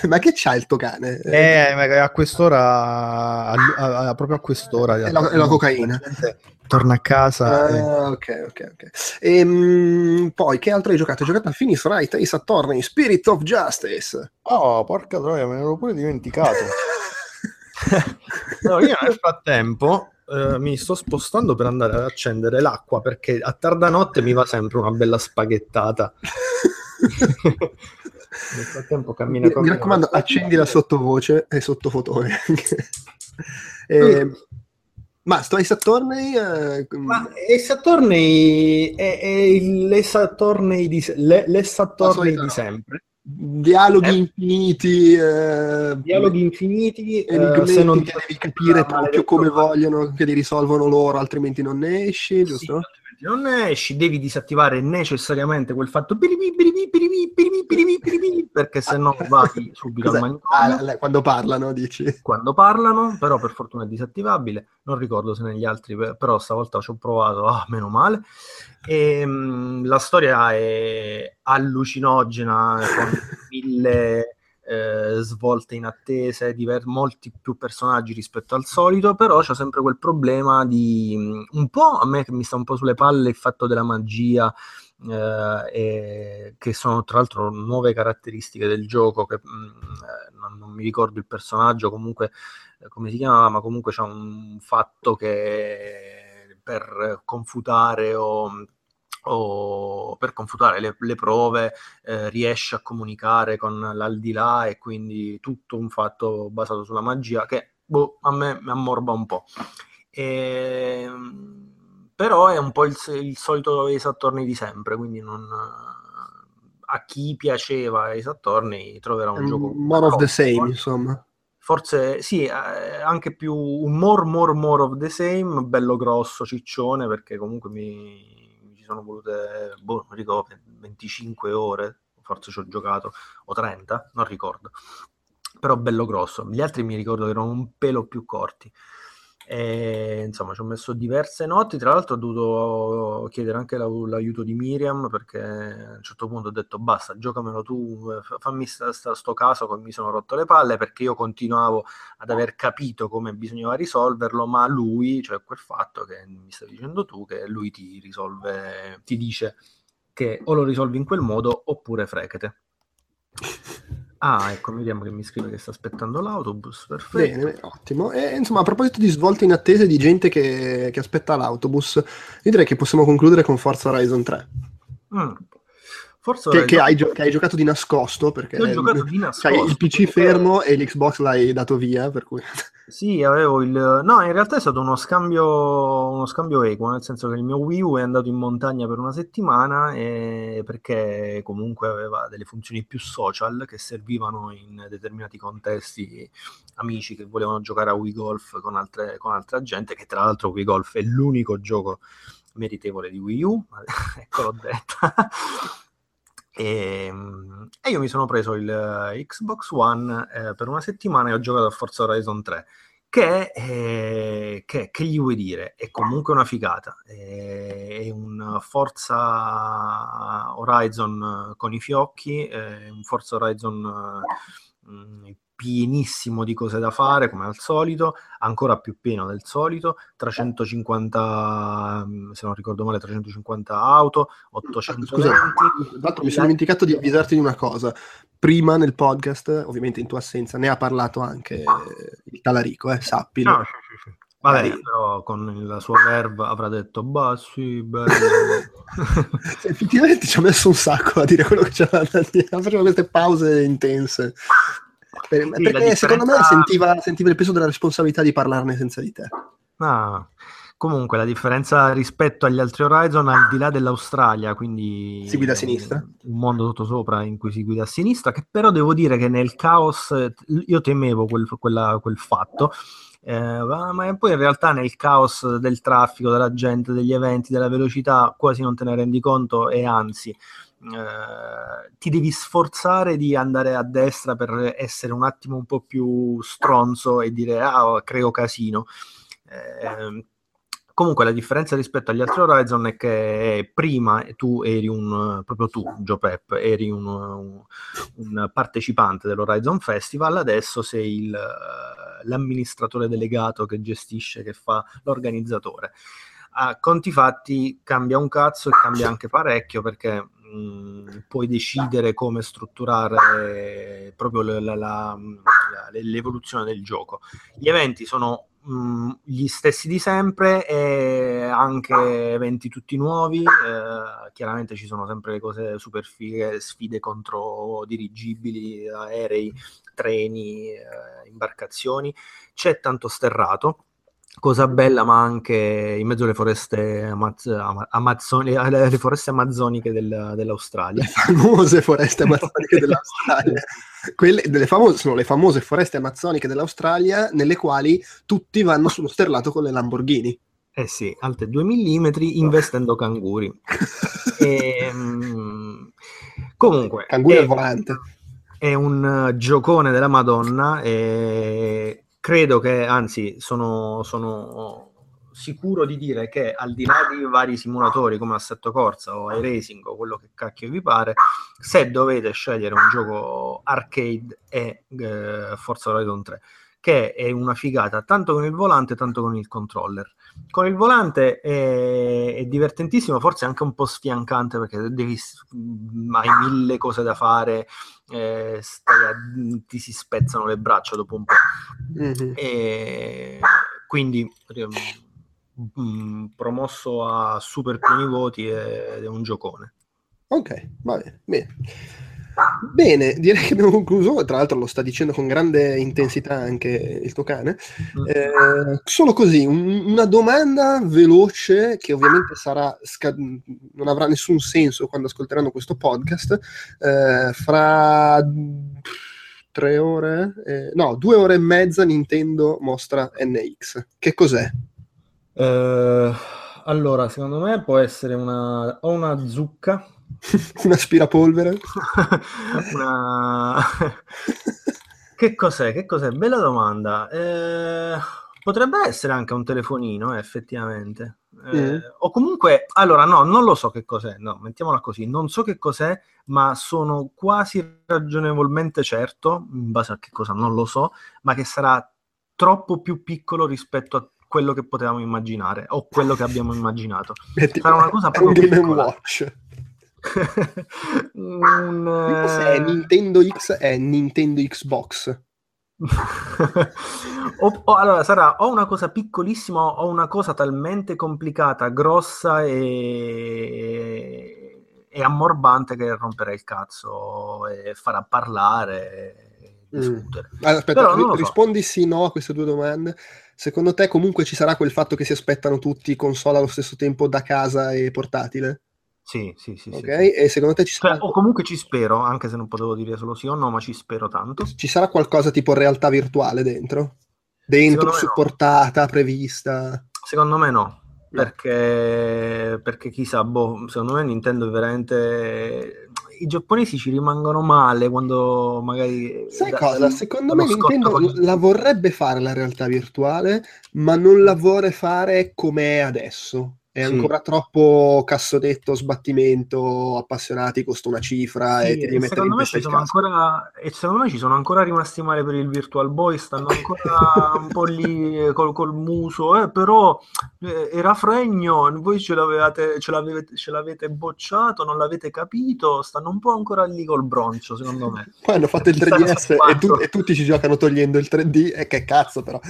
Ma che c'ha il tuo cane? A quest'ora, proprio a quest'ora è la cocaina. Torna a casa. Ok. Poi che altro hai giocato? Hai giocato a Phoenix Wright Ace Attorney Spirit of Justice. Oh, porca troia, me ne ero pure dimenticato. No, io nel frattempo mi sto spostando per andare ad accendere l'acqua perché a tarda notte mi va sempre una bella spaghettata. Nel frattempo cammina con me. Mi raccomando, accendi la sottovoce e sottofotone. Ma sto Ace Attorney? Ma Ace Attorney è l'Ace Attorney di sempre. Dialoghi infiniti, se non ti devi capire proprio come vogliono che li risolvono loro, altrimenti non ne esci, giusto? Sì. Non esci, devi disattivare necessariamente quel fatto perché se no vai subito al manicomio. Quando parlano, dici? Quando parlano, però per fortuna è disattivabile, non ricordo se negli altri, però stavolta ci ho provato, meno male. E, la storia è allucinogena, con 1000 svolte inattese, molti più personaggi rispetto al solito, però c'è sempre quel problema di un po', a me che mi sta un po' sulle palle il fatto della magia, che sono tra l'altro nuove caratteristiche del gioco che non mi ricordo il personaggio, comunque come si chiamava, ma comunque c'è un fatto che per confutare o per confutare le prove riesce a comunicare con l'aldilà, e quindi tutto un fatto basato sulla magia che a me mi ammorba un po', però è un po' il solito Ace Attorney di sempre, quindi non... a chi piaceva Ace Attorney troverà un gioco more of the same, insomma. Forse sì, anche più un more of the same, bello grosso, ciccione, perché comunque sono volute, non ricordo, 25 ore, forse ci ho giocato, o 30, non ricordo, però bello grosso. Gli altri mi ricordo che erano un pelo più corti, e, insomma, ci ho messo diverse notti, tra l'altro ho dovuto chiedere anche l'aiuto di Miriam, perché a un certo punto ho detto basta, giocamelo tu, fammi sto caso che mi sono rotto le palle, perché io continuavo ad aver capito come bisognava risolverlo, ma lui, cioè quel fatto che mi stai dicendo tu, che lui ti risolve, ti dice che o lo risolvi in quel modo oppure frecchete. Ecco, vediamo che mi scrive che sta aspettando l'autobus, perfetto. Bene, ottimo. E insomma, a proposito di svolte in attesa di gente che aspetta l'autobus, io direi che possiamo concludere con Forza Horizon 3. Forza Horizon... Che hai giocato di nascosto, perché ho giocato di nascosto, cioè, il PC perché... fermo e l'Xbox l'hai dato via, per cui... Sì, avevo il... No, in realtà è stato uno scambio equo, nel senso che il mio Wii U è andato in montagna per una settimana perché comunque aveva delle funzioni più social che servivano in determinati contesti, amici che volevano giocare a Wii Golf con altra gente, che tra l'altro Wii Golf è l'unico gioco meritevole di Wii U, ecco l'ho detta. E io mi sono preso il Xbox One per una settimana e ho giocato a Forza Horizon 3 che gli vuoi dire? È comunque una figata, è un Forza Horizon con i fiocchi, un Forza Horizon pienissimo di cose da fare come al solito, ancora più pieno del solito, 350, se non ricordo male, 350 auto, 800. Scusa, tra l'altro mi sono dimenticato di avvisarti di una cosa. Prima nel podcast, ovviamente in tua assenza, ne ha parlato anche il Talarico, sappilo. No, sì. Vabbè, però con la sua verve avrà detto, bah, sì, bello. Effettivamente ci ha messo un sacco a dire quello che c'era da dire. Faceva queste pause intense. Perché secondo me sentiva il peso della responsabilità di parlarne senza di te. Ah, comunque la differenza rispetto agli altri Horizon, al di là dell'Australia, quindi si guida a sinistra, un mondo tutto sopra in cui si guida a sinistra, che però devo dire che nel caos io temevo quel fatto, ma poi in realtà nel caos del traffico, della gente, degli eventi, della velocità quasi non te ne rendi conto, e anzi ti devi sforzare di andare a destra per essere un attimo un po' più stronzo e dire creo casino. Comunque la differenza rispetto agli altri Horizon è che prima tu eri un partecipante dell'Horizon Festival, adesso sei l'amministratore delegato che gestisce, che fa l'organizzatore. A conti fatti cambia un cazzo e cambia anche parecchio, perché puoi decidere come strutturare proprio l'evoluzione del gioco. Gli eventi sono gli stessi di sempre, e anche eventi tutti nuovi, chiaramente ci sono sempre le cose super fighe, sfide contro dirigibili, aerei, treni, imbarcazioni, c'è tanto sterrato. Cosa bella, ma anche in mezzo alle foreste le foreste amazzoniche dell'Australia. Le famose foreste amazzoniche dell'Australia. Quelle sono le famose foreste amazzoniche dell'Australia, nelle quali tutti vanno sullo sterlato con le Lamborghini. Eh sì, alte 2 mm, investendo canguri. Comunque. Canguri al volante. È un giocone della Madonna. Credo che, anzi, sono sicuro di dire che al di là di vari simulatori come Assetto Corsa o iRacing o quello che cacchio vi pare, se dovete scegliere un gioco arcade è Forza Horizon 3, che è una figata tanto con il volante tanto con il controller. Con il volante è divertentissimo, forse anche un po' sfiancante, perché hai mille cose da fare, ti si spezzano le braccia dopo un po'. Mm-hmm. E quindi promosso a super pieni voti, ed è un giocone. Ok, va bene. Bene, direi che abbiamo concluso. Tra l'altro lo sta dicendo con grande intensità anche il tuo cane. Solo così, una domanda veloce, che ovviamente non avrà nessun senso quando ascolteranno questo podcast. Fra 2 ore e mezza Nintendo mostra NX. Che cos'è? Allora, secondo me può essere una zucca, un aspirapolvere. Che cos'è? Bella domanda. Potrebbe essere anche un telefonino, effettivamente. O comunque, allora no, non lo so che cos'è, no, mettiamola così, non so che cos'è, ma sono quasi ragionevolmente certo, in base a che cosa non lo so, ma che sarà troppo più piccolo rispetto a quello che potevamo immaginare o quello che abbiamo immaginato. Sarà una cosa proprio piccola. Se è Nintendo X è Nintendo Xbox. Allora sarà o una cosa piccolissima o una cosa talmente complicata, grossa e ammorbante che romperà il cazzo e farà parlare e discutere. Aspetta, però non lo so. Rispondi sì no a queste due domande. Secondo te comunque ci sarà quel fatto che si aspettano tutti console allo stesso tempo, da casa e portatile? Sì. Okay. Sì. E secondo te ci sarà... O comunque ci spero, anche se non potevo dire solo sì o no, ma ci spero tanto. Ci sarà qualcosa tipo realtà virtuale dentro? Dentro, supportata, no. Prevista? Secondo me no, perché chissà, secondo me Nintendo è veramente... I giapponesi ci rimangono male quando magari... Sai cosa? Secondo me Nintendo la vorrebbe fare la realtà virtuale, ma non la vuole fare come è adesso. È ancora troppo cassonetto, sbattimento, appassionati, costa una cifra e ti devi mettere in testa il cazzo. E secondo me ci sono ancora rimasti male per il Virtual Boy, stanno ancora un po' lì col muso, però era fregno, voi ce l'avete bocciato, non l'avete capito, stanno un po' ancora lì col broncio, secondo me. Poi hanno fatto il 3DS e tutti ci giocano togliendo il 3D, e che cazzo però.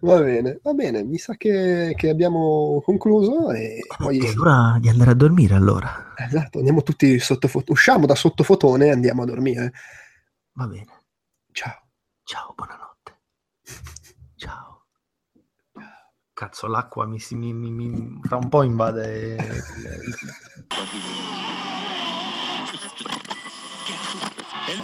Va bene, mi sa che abbiamo concluso e poi... È ora di andare a dormire allora. Esatto, andiamo tutti usciamo da sottofotone e andiamo a dormire. Va bene. Ciao, buonanotte. Ciao. Cazzo, l'acqua mi tra un po' invade...